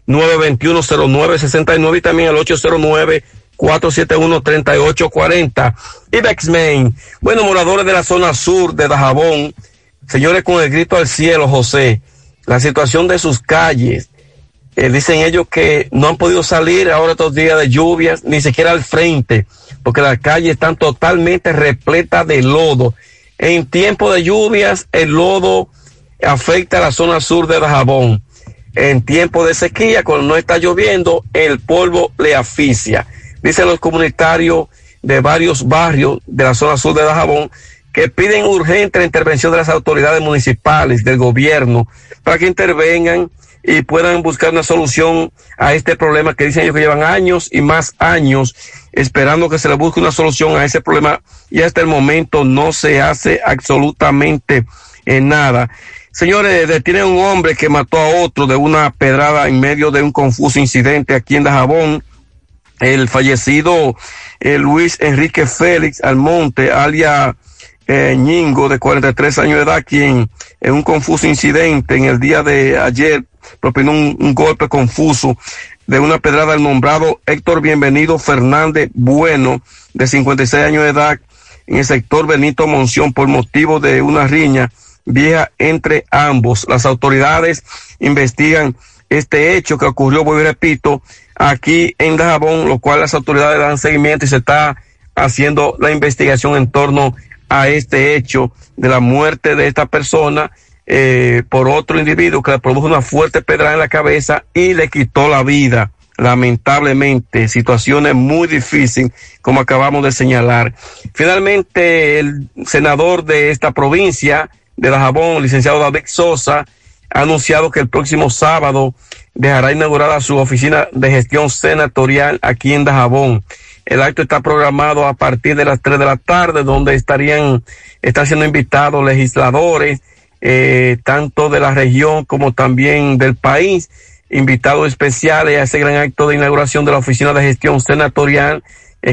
809-921-0969 y también el 809-471-3840. Ibexmen, bueno, moradores de la zona sur de Dajabón, señores, con el grito al cielo, José, la situación de sus calles, dicen ellos que no han podido salir ahora estos días de lluvias, ni siquiera al frente, porque las calles están totalmente repletas de lodo. En tiempo de lluvias, el lodo afecta a la zona sur de Dajabón. En tiempo de sequía, cuando no está lloviendo, el polvo le asfixia. Dicen los comunitarios de varios barrios de la zona sur de Dajabón que piden urgente la intervención de las autoridades municipales, del gobierno, para que intervengan y puedan buscar una solución a este problema que dicen ellos que llevan años y más años esperando que se le busque una solución a ese problema, y hasta el momento no se hace absolutamente nada. Señores, detienen a un hombre que mató a otro de una pedrada en medio de un confuso incidente aquí en Dajabón. El fallecido Luis Enrique Félix Almonte, alias Ñingo, de 43 años de edad, quien en un confuso incidente en el día de ayer propinó un golpe confuso de una pedrada al nombrado Héctor Bienvenido Fernández Bueno, de 56 años de edad, en el sector Benito Monción, por motivo de una riña vieja entre ambos. Las autoridades investigan este hecho que ocurrió, voy y repito, aquí en Dajabón, lo cual las autoridades dan seguimiento y se está haciendo la investigación en torno a este hecho de la muerte de esta persona por otro individuo que le produjo una fuerte pedrada en la cabeza y le quitó la vida. Lamentablemente, situaciones muy difíciles, como acabamos de señalar. Finalmente, el senador de esta provincia de Dajabón, licenciado David Sosa, ha anunciado que el próximo sábado dejará inaugurada su oficina de gestión senatorial aquí en Dajabón. El acto está programado a partir de las 3 de la tarde, donde están siendo invitados legisladores, tanto de la región como también del país, invitados especiales a ese gran acto de inauguración de la Oficina de Gestión Senatorial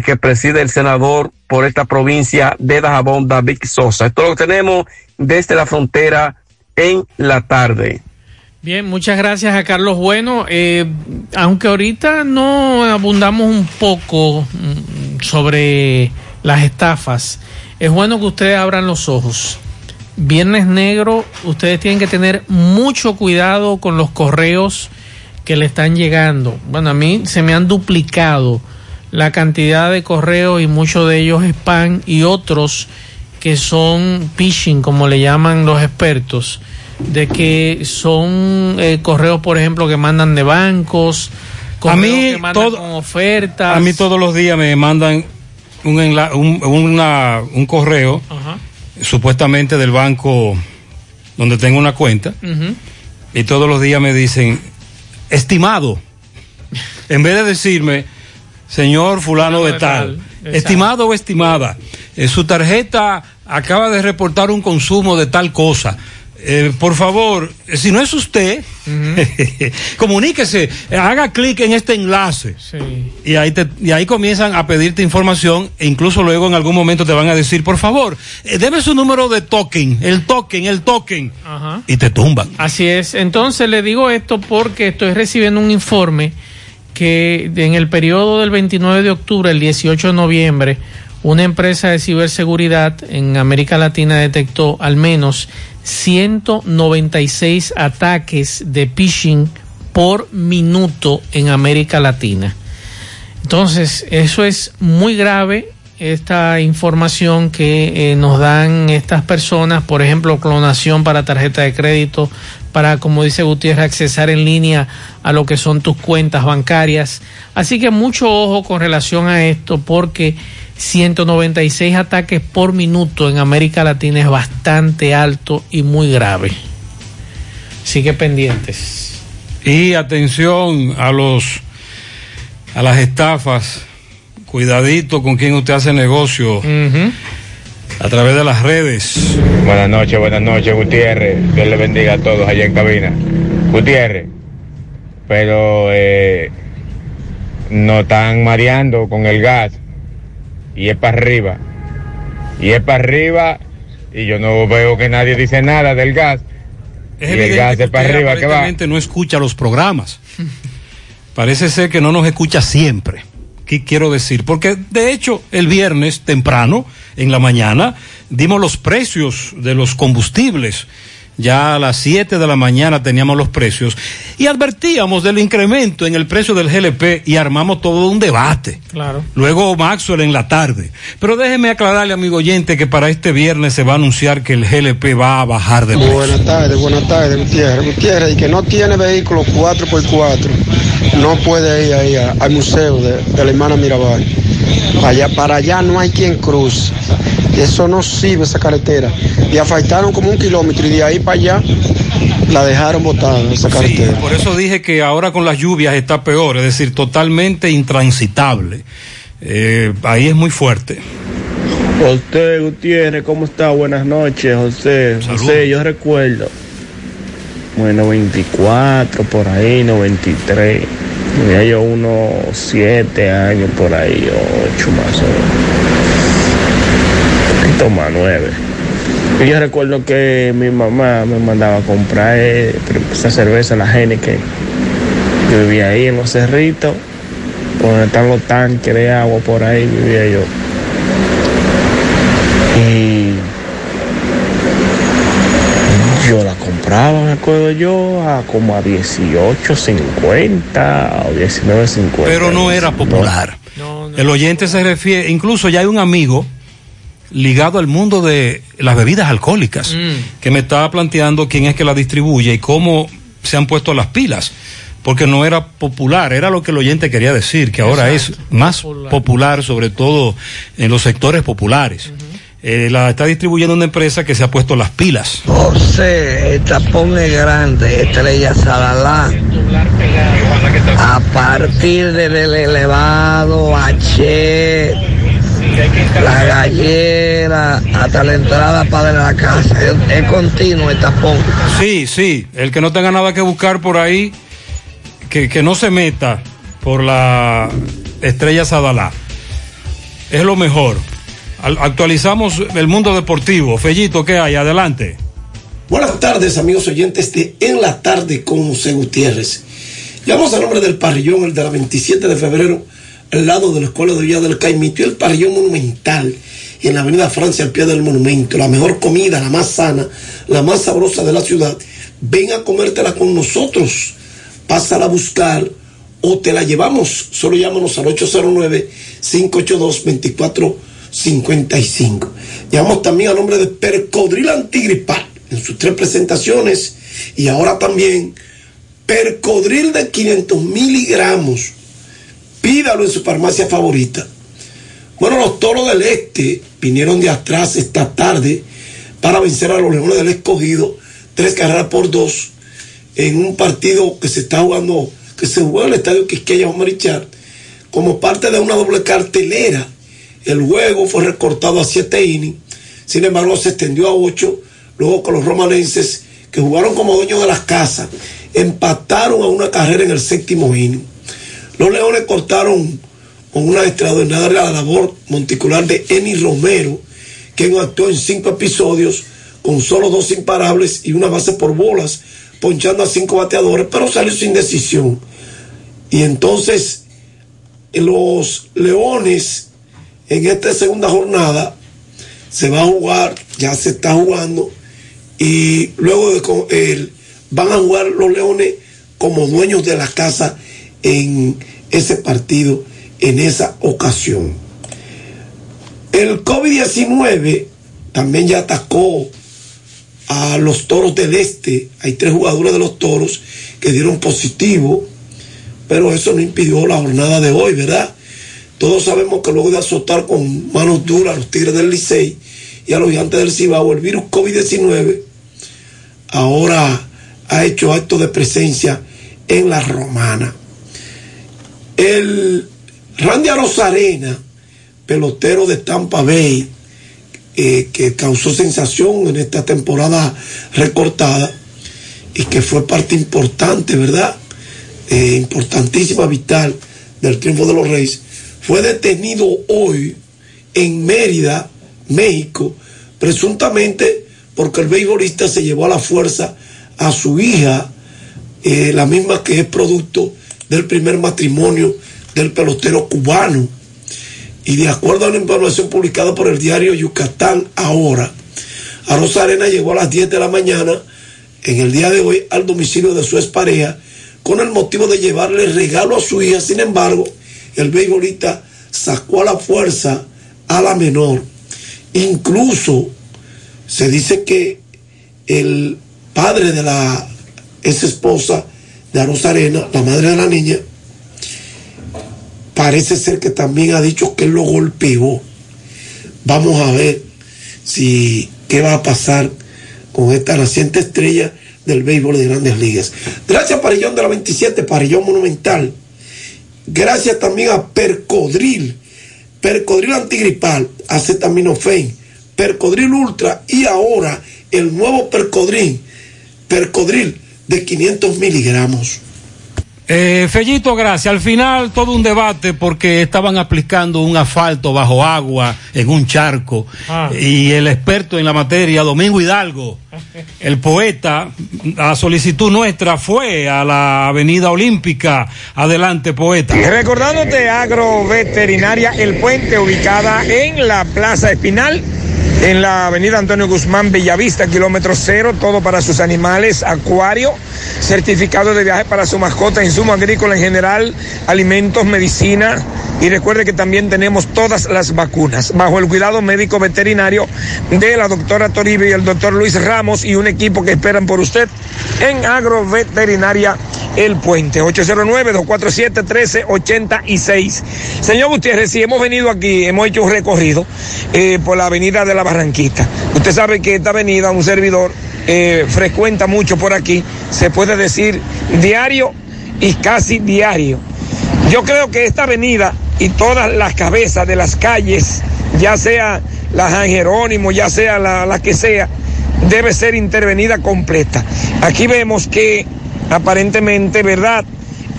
que preside el senador por esta provincia de Dajabón, David Sosa. Esto lo tenemos desde la frontera en la tarde. Bien, muchas gracias a Carlos Bueno. Aunque ahorita no abundamos un poco sobre las estafas, es bueno que ustedes abran los ojos. Viernes negro, ustedes tienen que tener mucho cuidado con los correos que le están llegando. Bueno, a mí se me han duplicado la cantidad de correos, y muchos de ellos spam y otros que son phishing, como le llaman los expertos, de que son correos, por ejemplo, que mandan de bancos, correos a mí, que mandan con ofertas. A mí todos los días me mandan un correo, ajá, supuestamente del banco donde tengo una cuenta, uh-huh, y todos los días me dicen, estimado, en vez de decirme, señor fulano de tal, estimado o estimada, su tarjeta acaba de reportar un consumo de tal cosa. Por favor, si no es usted, uh-huh, comuníquese, haga clic en este enlace, sí, y ahí comienzan a pedirte información, e incluso luego en algún momento te van a decir, por favor, deme su número de token, el token, uh-huh, y te tumban. Así es. Entonces le digo esto porque estoy recibiendo un informe que en el periodo del 29 de octubre al 18 de noviembre Una empresa de ciberseguridad en América Latina detectó al menos 196 ataques de phishing por minuto en América Latina. Entonces, eso es muy grave, esta información que nos dan estas personas, por ejemplo, clonación para tarjeta de crédito, para, como dice Gutiérrez, accesar en línea a lo que son tus cuentas bancarias. Así que mucho ojo con relación a esto, porque 196 ataques por minuto en América Latina es bastante alto y muy grave. Así que pendientes. Y atención a las estafas. Cuidadito con quien usted hace negocio a través de las redes. Buenas noches, Gutiérrez. Dios le bendiga a todos allá en cabina. Gutiérrez, pero nos están mareando con el gas y es para arriba. Y yo no veo que nadie dice nada del gas. Es evidente, el gas es para arriba que va. No escucha los programas. Parece ser que no nos escucha siempre. ¿Qué quiero decir? Porque, de hecho, el viernes temprano, en la mañana, dimos los precios de los combustibles. Ya a las 7 de la mañana teníamos los precios y advertíamos del incremento en el precio del GLP y armamos todo un debate. Claro. Luego Maxwell en la tarde. Pero déjeme aclararle, amigo oyente, que para este viernes se va a anunciar que el GLP va a bajar de precio. Buenas tardes, Gutiérrez. Gutiérrez, y que no tiene vehículo 4x4. No puede ir ahí al museo de la hermana Mirabal. Para allá no hay quien cruce. Eso no sirve, esa carretera. Y asfaltaron como un kilómetro y de ahí para allá la dejaron botada, esa carretera. Sí, por eso dije que ahora con las lluvias está peor, es decir, totalmente intransitable. Ahí es muy fuerte. José Gutiérrez, ¿cómo está? Buenas noches, José. Salud. José, yo recuerdo. Bueno, 94 por ahí, 93. Tenía yo unos 7 años por ahí, 8 más o menos. Un poquito más, 9. Y yo recuerdo que mi mamá me mandaba a comprar esa cerveza, la Heineken. Yo vivía ahí en los cerritos, donde están los tanques de agua, por ahí vivía yo. Yo la compraba, me acuerdo yo, a como a 18.50 o 19.50. Pero no era popular. No. El oyente se refiere, incluso ya hay un amigo ligado al mundo de las bebidas alcohólicas que me estaba planteando quién es que la distribuye y cómo se han puesto las pilas, porque no era popular, era lo que el oyente quería decir, que ahora es más popular, sobre todo en los sectores populares. La está distribuyendo una empresa que se ha puesto las pilas. José, el tapón es grande, Estrella Sadalá. A partir del elevado, H, la Gallera, hasta la entrada para la casa. Es continuo el tapón. Sí, el que no tenga nada que buscar por ahí, que no se meta por la Estrella Sadalá. Es lo mejor. Actualizamos el mundo deportivo. Fellito, ¿qué hay? Adelante. Buenas tardes, amigos oyentes de En la Tarde con José Gutiérrez. Llamamos a nombre del parrillón, el de la 27 de febrero, al lado de la Escuela de Villa del Caimito, y el parrillón Monumental, en la avenida Francia, al pie del monumento. La mejor comida, la más sana, la más sabrosa de la ciudad. Ven a comértela con nosotros. Pásala a buscar o te la llevamos. Solo llámanos al 809-582-2455. Llamamos también al nombre de Percodril Antigripal en sus 3 presentaciones, y ahora también Percodril de 500 miligramos. Pídalo en su farmacia favorita. Bueno, los Toros del Este vinieron de atrás esta tarde para vencer a los Leones del Escogido 3-2 en un partido que se está jugando, que se jugó en el estadio Quisqueya Juan Marichal, como parte de una doble cartelera. El juego fue recortado a 7 innings, sin embargo se extendió a 8, luego con los romanenses, que jugaron como dueños de las casas, empataron a una carrera en el 7º inning. Los Leones cortaron con una extraordinaria labor monticular de Eni Romero, quien actuó en 5 episodios con solo 2 imparables y una base por bolas, ponchando a 5 bateadores, pero salió sin decisión. Y entonces los Leones En esta segunda jornada se va a jugar, ya se está jugando, y luego van a jugar los Leones como dueños de la casa en ese partido, en esa ocasión. El COVID-19 también ya atacó a los Toros del Este. Hay 3 jugadores de los Toros que dieron positivo, pero eso no impidió la jornada de hoy, ¿verdad? Todos sabemos que luego de azotar con manos duras a los Tigres del Licey y a los Gigantes del Cibao, el virus COVID-19 ahora ha hecho acto de presencia en La Romana. El Randy Arozarena, pelotero de Tampa Bay, que causó sensación en esta temporada recortada y que fue parte importante, ¿verdad? Importantísima, vital del triunfo de los Reyes, fue detenido hoy en Mérida, México, presuntamente porque el beisbolista se llevó a la fuerza a su hija, la misma que es producto del primer matrimonio del pelotero cubano. Y de acuerdo a una información publicada por el diario Yucatán Ahora, Arozarena llegó a las 10 de la mañana en el día de hoy al domicilio de su expareja con el motivo de llevarle regalo a su hija. Sin embargo, el beisbolista sacó a la fuerza a la menor. Incluso se dice que el padre de la ex esposa de Arozarena, la madre de la niña, parece ser que también ha dicho que él lo golpeó. Vamos a ver si qué va a pasar con esta naciente estrella del béisbol de Grandes Ligas. Gracias Parrillón de la 27, Parrillón Monumental. Gracias también a Percodril, Percodril antigripal, acetaminofén, Percodril Ultra y ahora el nuevo Percodril, Percodril de 500 miligramos. Fellito, gracias. Al final todo un debate porque estaban aplicando un asfalto bajo agua en un charco y el experto en la materia, Domingo Hidalgo, el poeta, a solicitud nuestra fue a la Avenida Olímpica. Adelante, poeta. Recordándote Agroveterinaria El Puente, ubicada en la Plaza Espinal, en la avenida Antonio Guzmán Bellavista, kilómetro 0, todo para sus animales, acuario, certificado de viaje para su mascota, insumo agrícola en general, alimentos, medicina, y recuerde que también tenemos todas las vacunas, bajo el cuidado médico veterinario de la doctora Toribio y el doctor Luis Ramos, y un equipo que esperan por usted en Agroveterinaria El Puente, 809-247-1386. Señor Gutiérrez, si hemos venido aquí, hemos hecho un recorrido por la avenida de la Barranquita. Usted sabe que esta avenida, un servidor frecuenta mucho por aquí, se puede decir diario y casi diario. Yo creo que esta avenida y todas las cabezas de las calles, ya sea la San Jerónimo, ya sea la que sea, debe ser intervenida completa. Aquí vemos que aparentemente, ¿verdad?,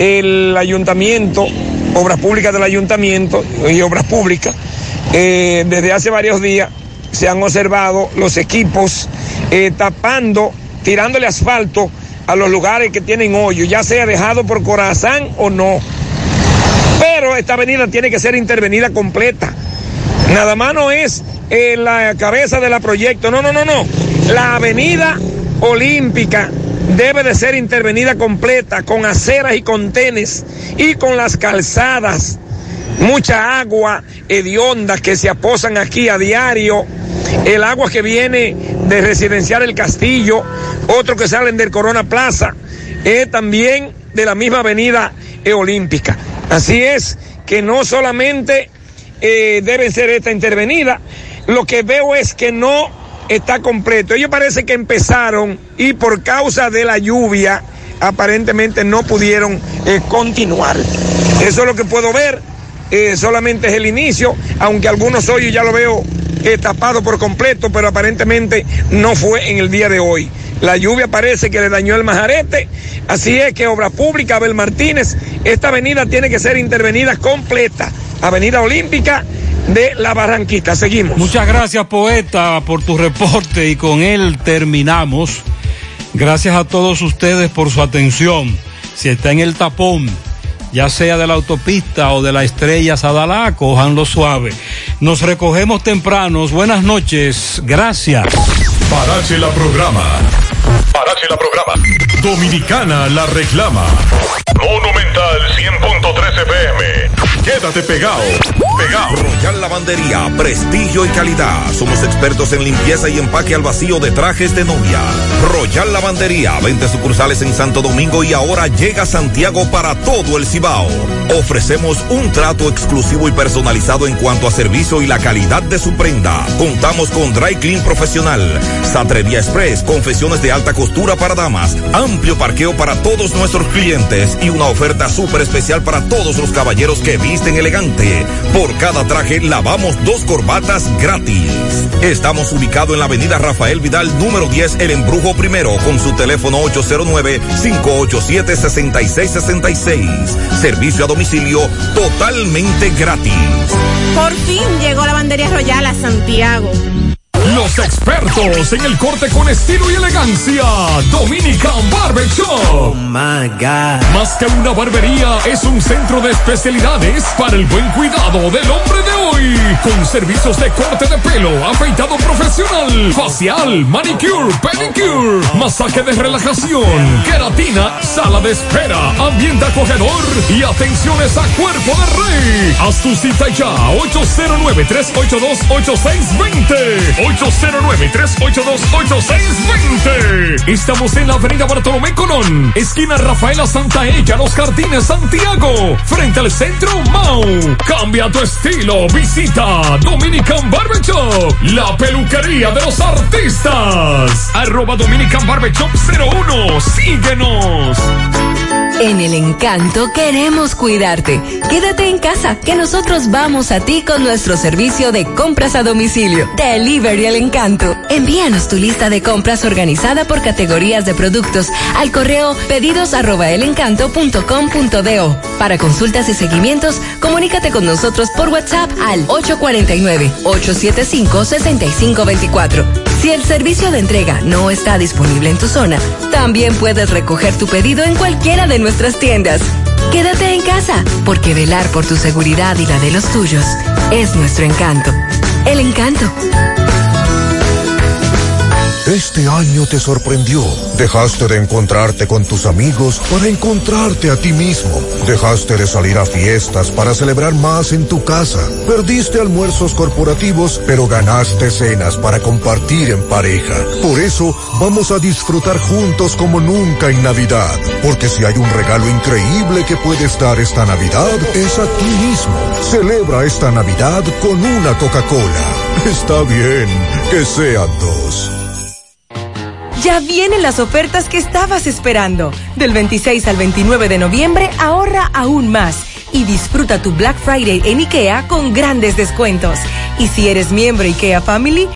el ayuntamiento, obras públicas del ayuntamiento y obras públicas, desde hace varios días se han observado los equipos tapando, tirándole asfalto a los lugares que tienen hoyo, ya sea dejado por CORAASAN o no. Pero esta avenida tiene que ser intervenida completa. Nada más no es la cabeza de la proyecto, no. La avenida Olímpica debe de ser intervenida completa, con aceras y con tenes y con las calzadas. Mucha agua hedionda que se aposan aquí a diario, el agua que viene de Residencial El Castillo, otros que salen del Corona Plaza, también de la misma avenida Olímpica. Así es que no solamente debe ser esta intervenida, lo que veo es que no está completo. Ellos parece que empezaron y por causa de la lluvia aparentemente no pudieron continuar. Eso es lo que puedo ver, solamente es el inicio, aunque algunos hoyos ya lo veo tapado por completo, pero aparentemente no fue en el día de hoy. La lluvia parece que le dañó el majarete, así es que Obras Públicas, Abel Martínez, esta avenida tiene que ser intervenida completa, Avenida Olímpica de la Barranquita. Seguimos. Muchas gracias, poeta, por tu reporte y con él terminamos. Gracias a todos ustedes por su atención. Si está en el tapón, ya sea de la autopista o de la Estrella Sadalá, cojanlo suave. Nos recogemos tempranos. Buenas noches. Gracias. Parache la programa. Parache la programa. Dominicana la reclama. Monumental 100.13 FM. Quédate pegado. Pegado. Royal Lavandería, prestigio y calidad. Somos expertos en limpieza y empaque al vacío de trajes de novia. Royal Lavandería, 20 sucursales en Santo Domingo y ahora llega a Santiago para todo el Cibao. Ofrecemos un trato exclusivo y personalizado en cuanto a servicio y la calidad de su prenda. Contamos con dry clean profesional, satrería express, confecciones de alta costura para damas, amplio parqueo para todos nuestros clientes y una oferta súper especial para todos los caballeros que visten elegante. Por cada traje lavamos 2 corbatas gratis. Estamos ubicados en la avenida Rafael Vidal, número 10, El Embrujo Primero, con su teléfono 809-587-6666. Servicio a domicilio totalmente gratis. Por fin llegó la Lavandería Royal a Santiago. Los expertos en el corte con estilo y elegancia. Dominican Barbecue. Oh my God. Más que una barbería, es un centro de especialidades para el buen cuidado del hombre de hoy. Con servicios de corte de pelo, afeitado profesional, facial, manicure, pedicure, masaje de relajación, queratina, sala de espera, ambiente acogedor y atenciones a cuerpo de rey. Haz tu cita ya. 809-382-8620. 809-382-8620. Estamos en la avenida Bartolomé Colón, esquina Rafaela Santaella, Los Jardines, Santiago, frente al Centro Mau. Cambia tu estilo, visita Dominican Barbershop, la peluquería de los artistas. @ Dominican Barbershop 01, síguenos. En El Encanto queremos cuidarte. Quédate en casa, que nosotros vamos a ti con nuestro servicio de compras a domicilio. Delivery El Encanto. Envíanos tu lista de compras organizada por categorías de productos al correo pedidos@elencanto.com.do. Para consultas y seguimientos, comunícate con nosotros por WhatsApp al 849-875-6524. Si el servicio de entrega no está disponible en tu zona, también puedes recoger tu pedido en cualquiera de nuestras tiendas. Quédate en casa, porque velar por tu seguridad y la de los tuyos es nuestro encanto. El Encanto. Este año te sorprendió. Dejaste de encontrarte con tus amigos para encontrarte a ti mismo. Dejaste de salir a fiestas para celebrar más en tu casa. Perdiste almuerzos corporativos, pero ganaste cenas para compartir en pareja. Por eso, vamos a disfrutar juntos como nunca en Navidad. Porque si hay un regalo increíble que puedes dar esta Navidad, es a ti mismo. Celebra esta Navidad con una Coca-Cola. Está bien, que sean 2. Ya vienen las ofertas que estabas esperando. Del 26 al 29 de noviembre ahorra aún más y disfruta tu Black Friday en IKEA con grandes descuentos. Y si eres miembro IKEA Family,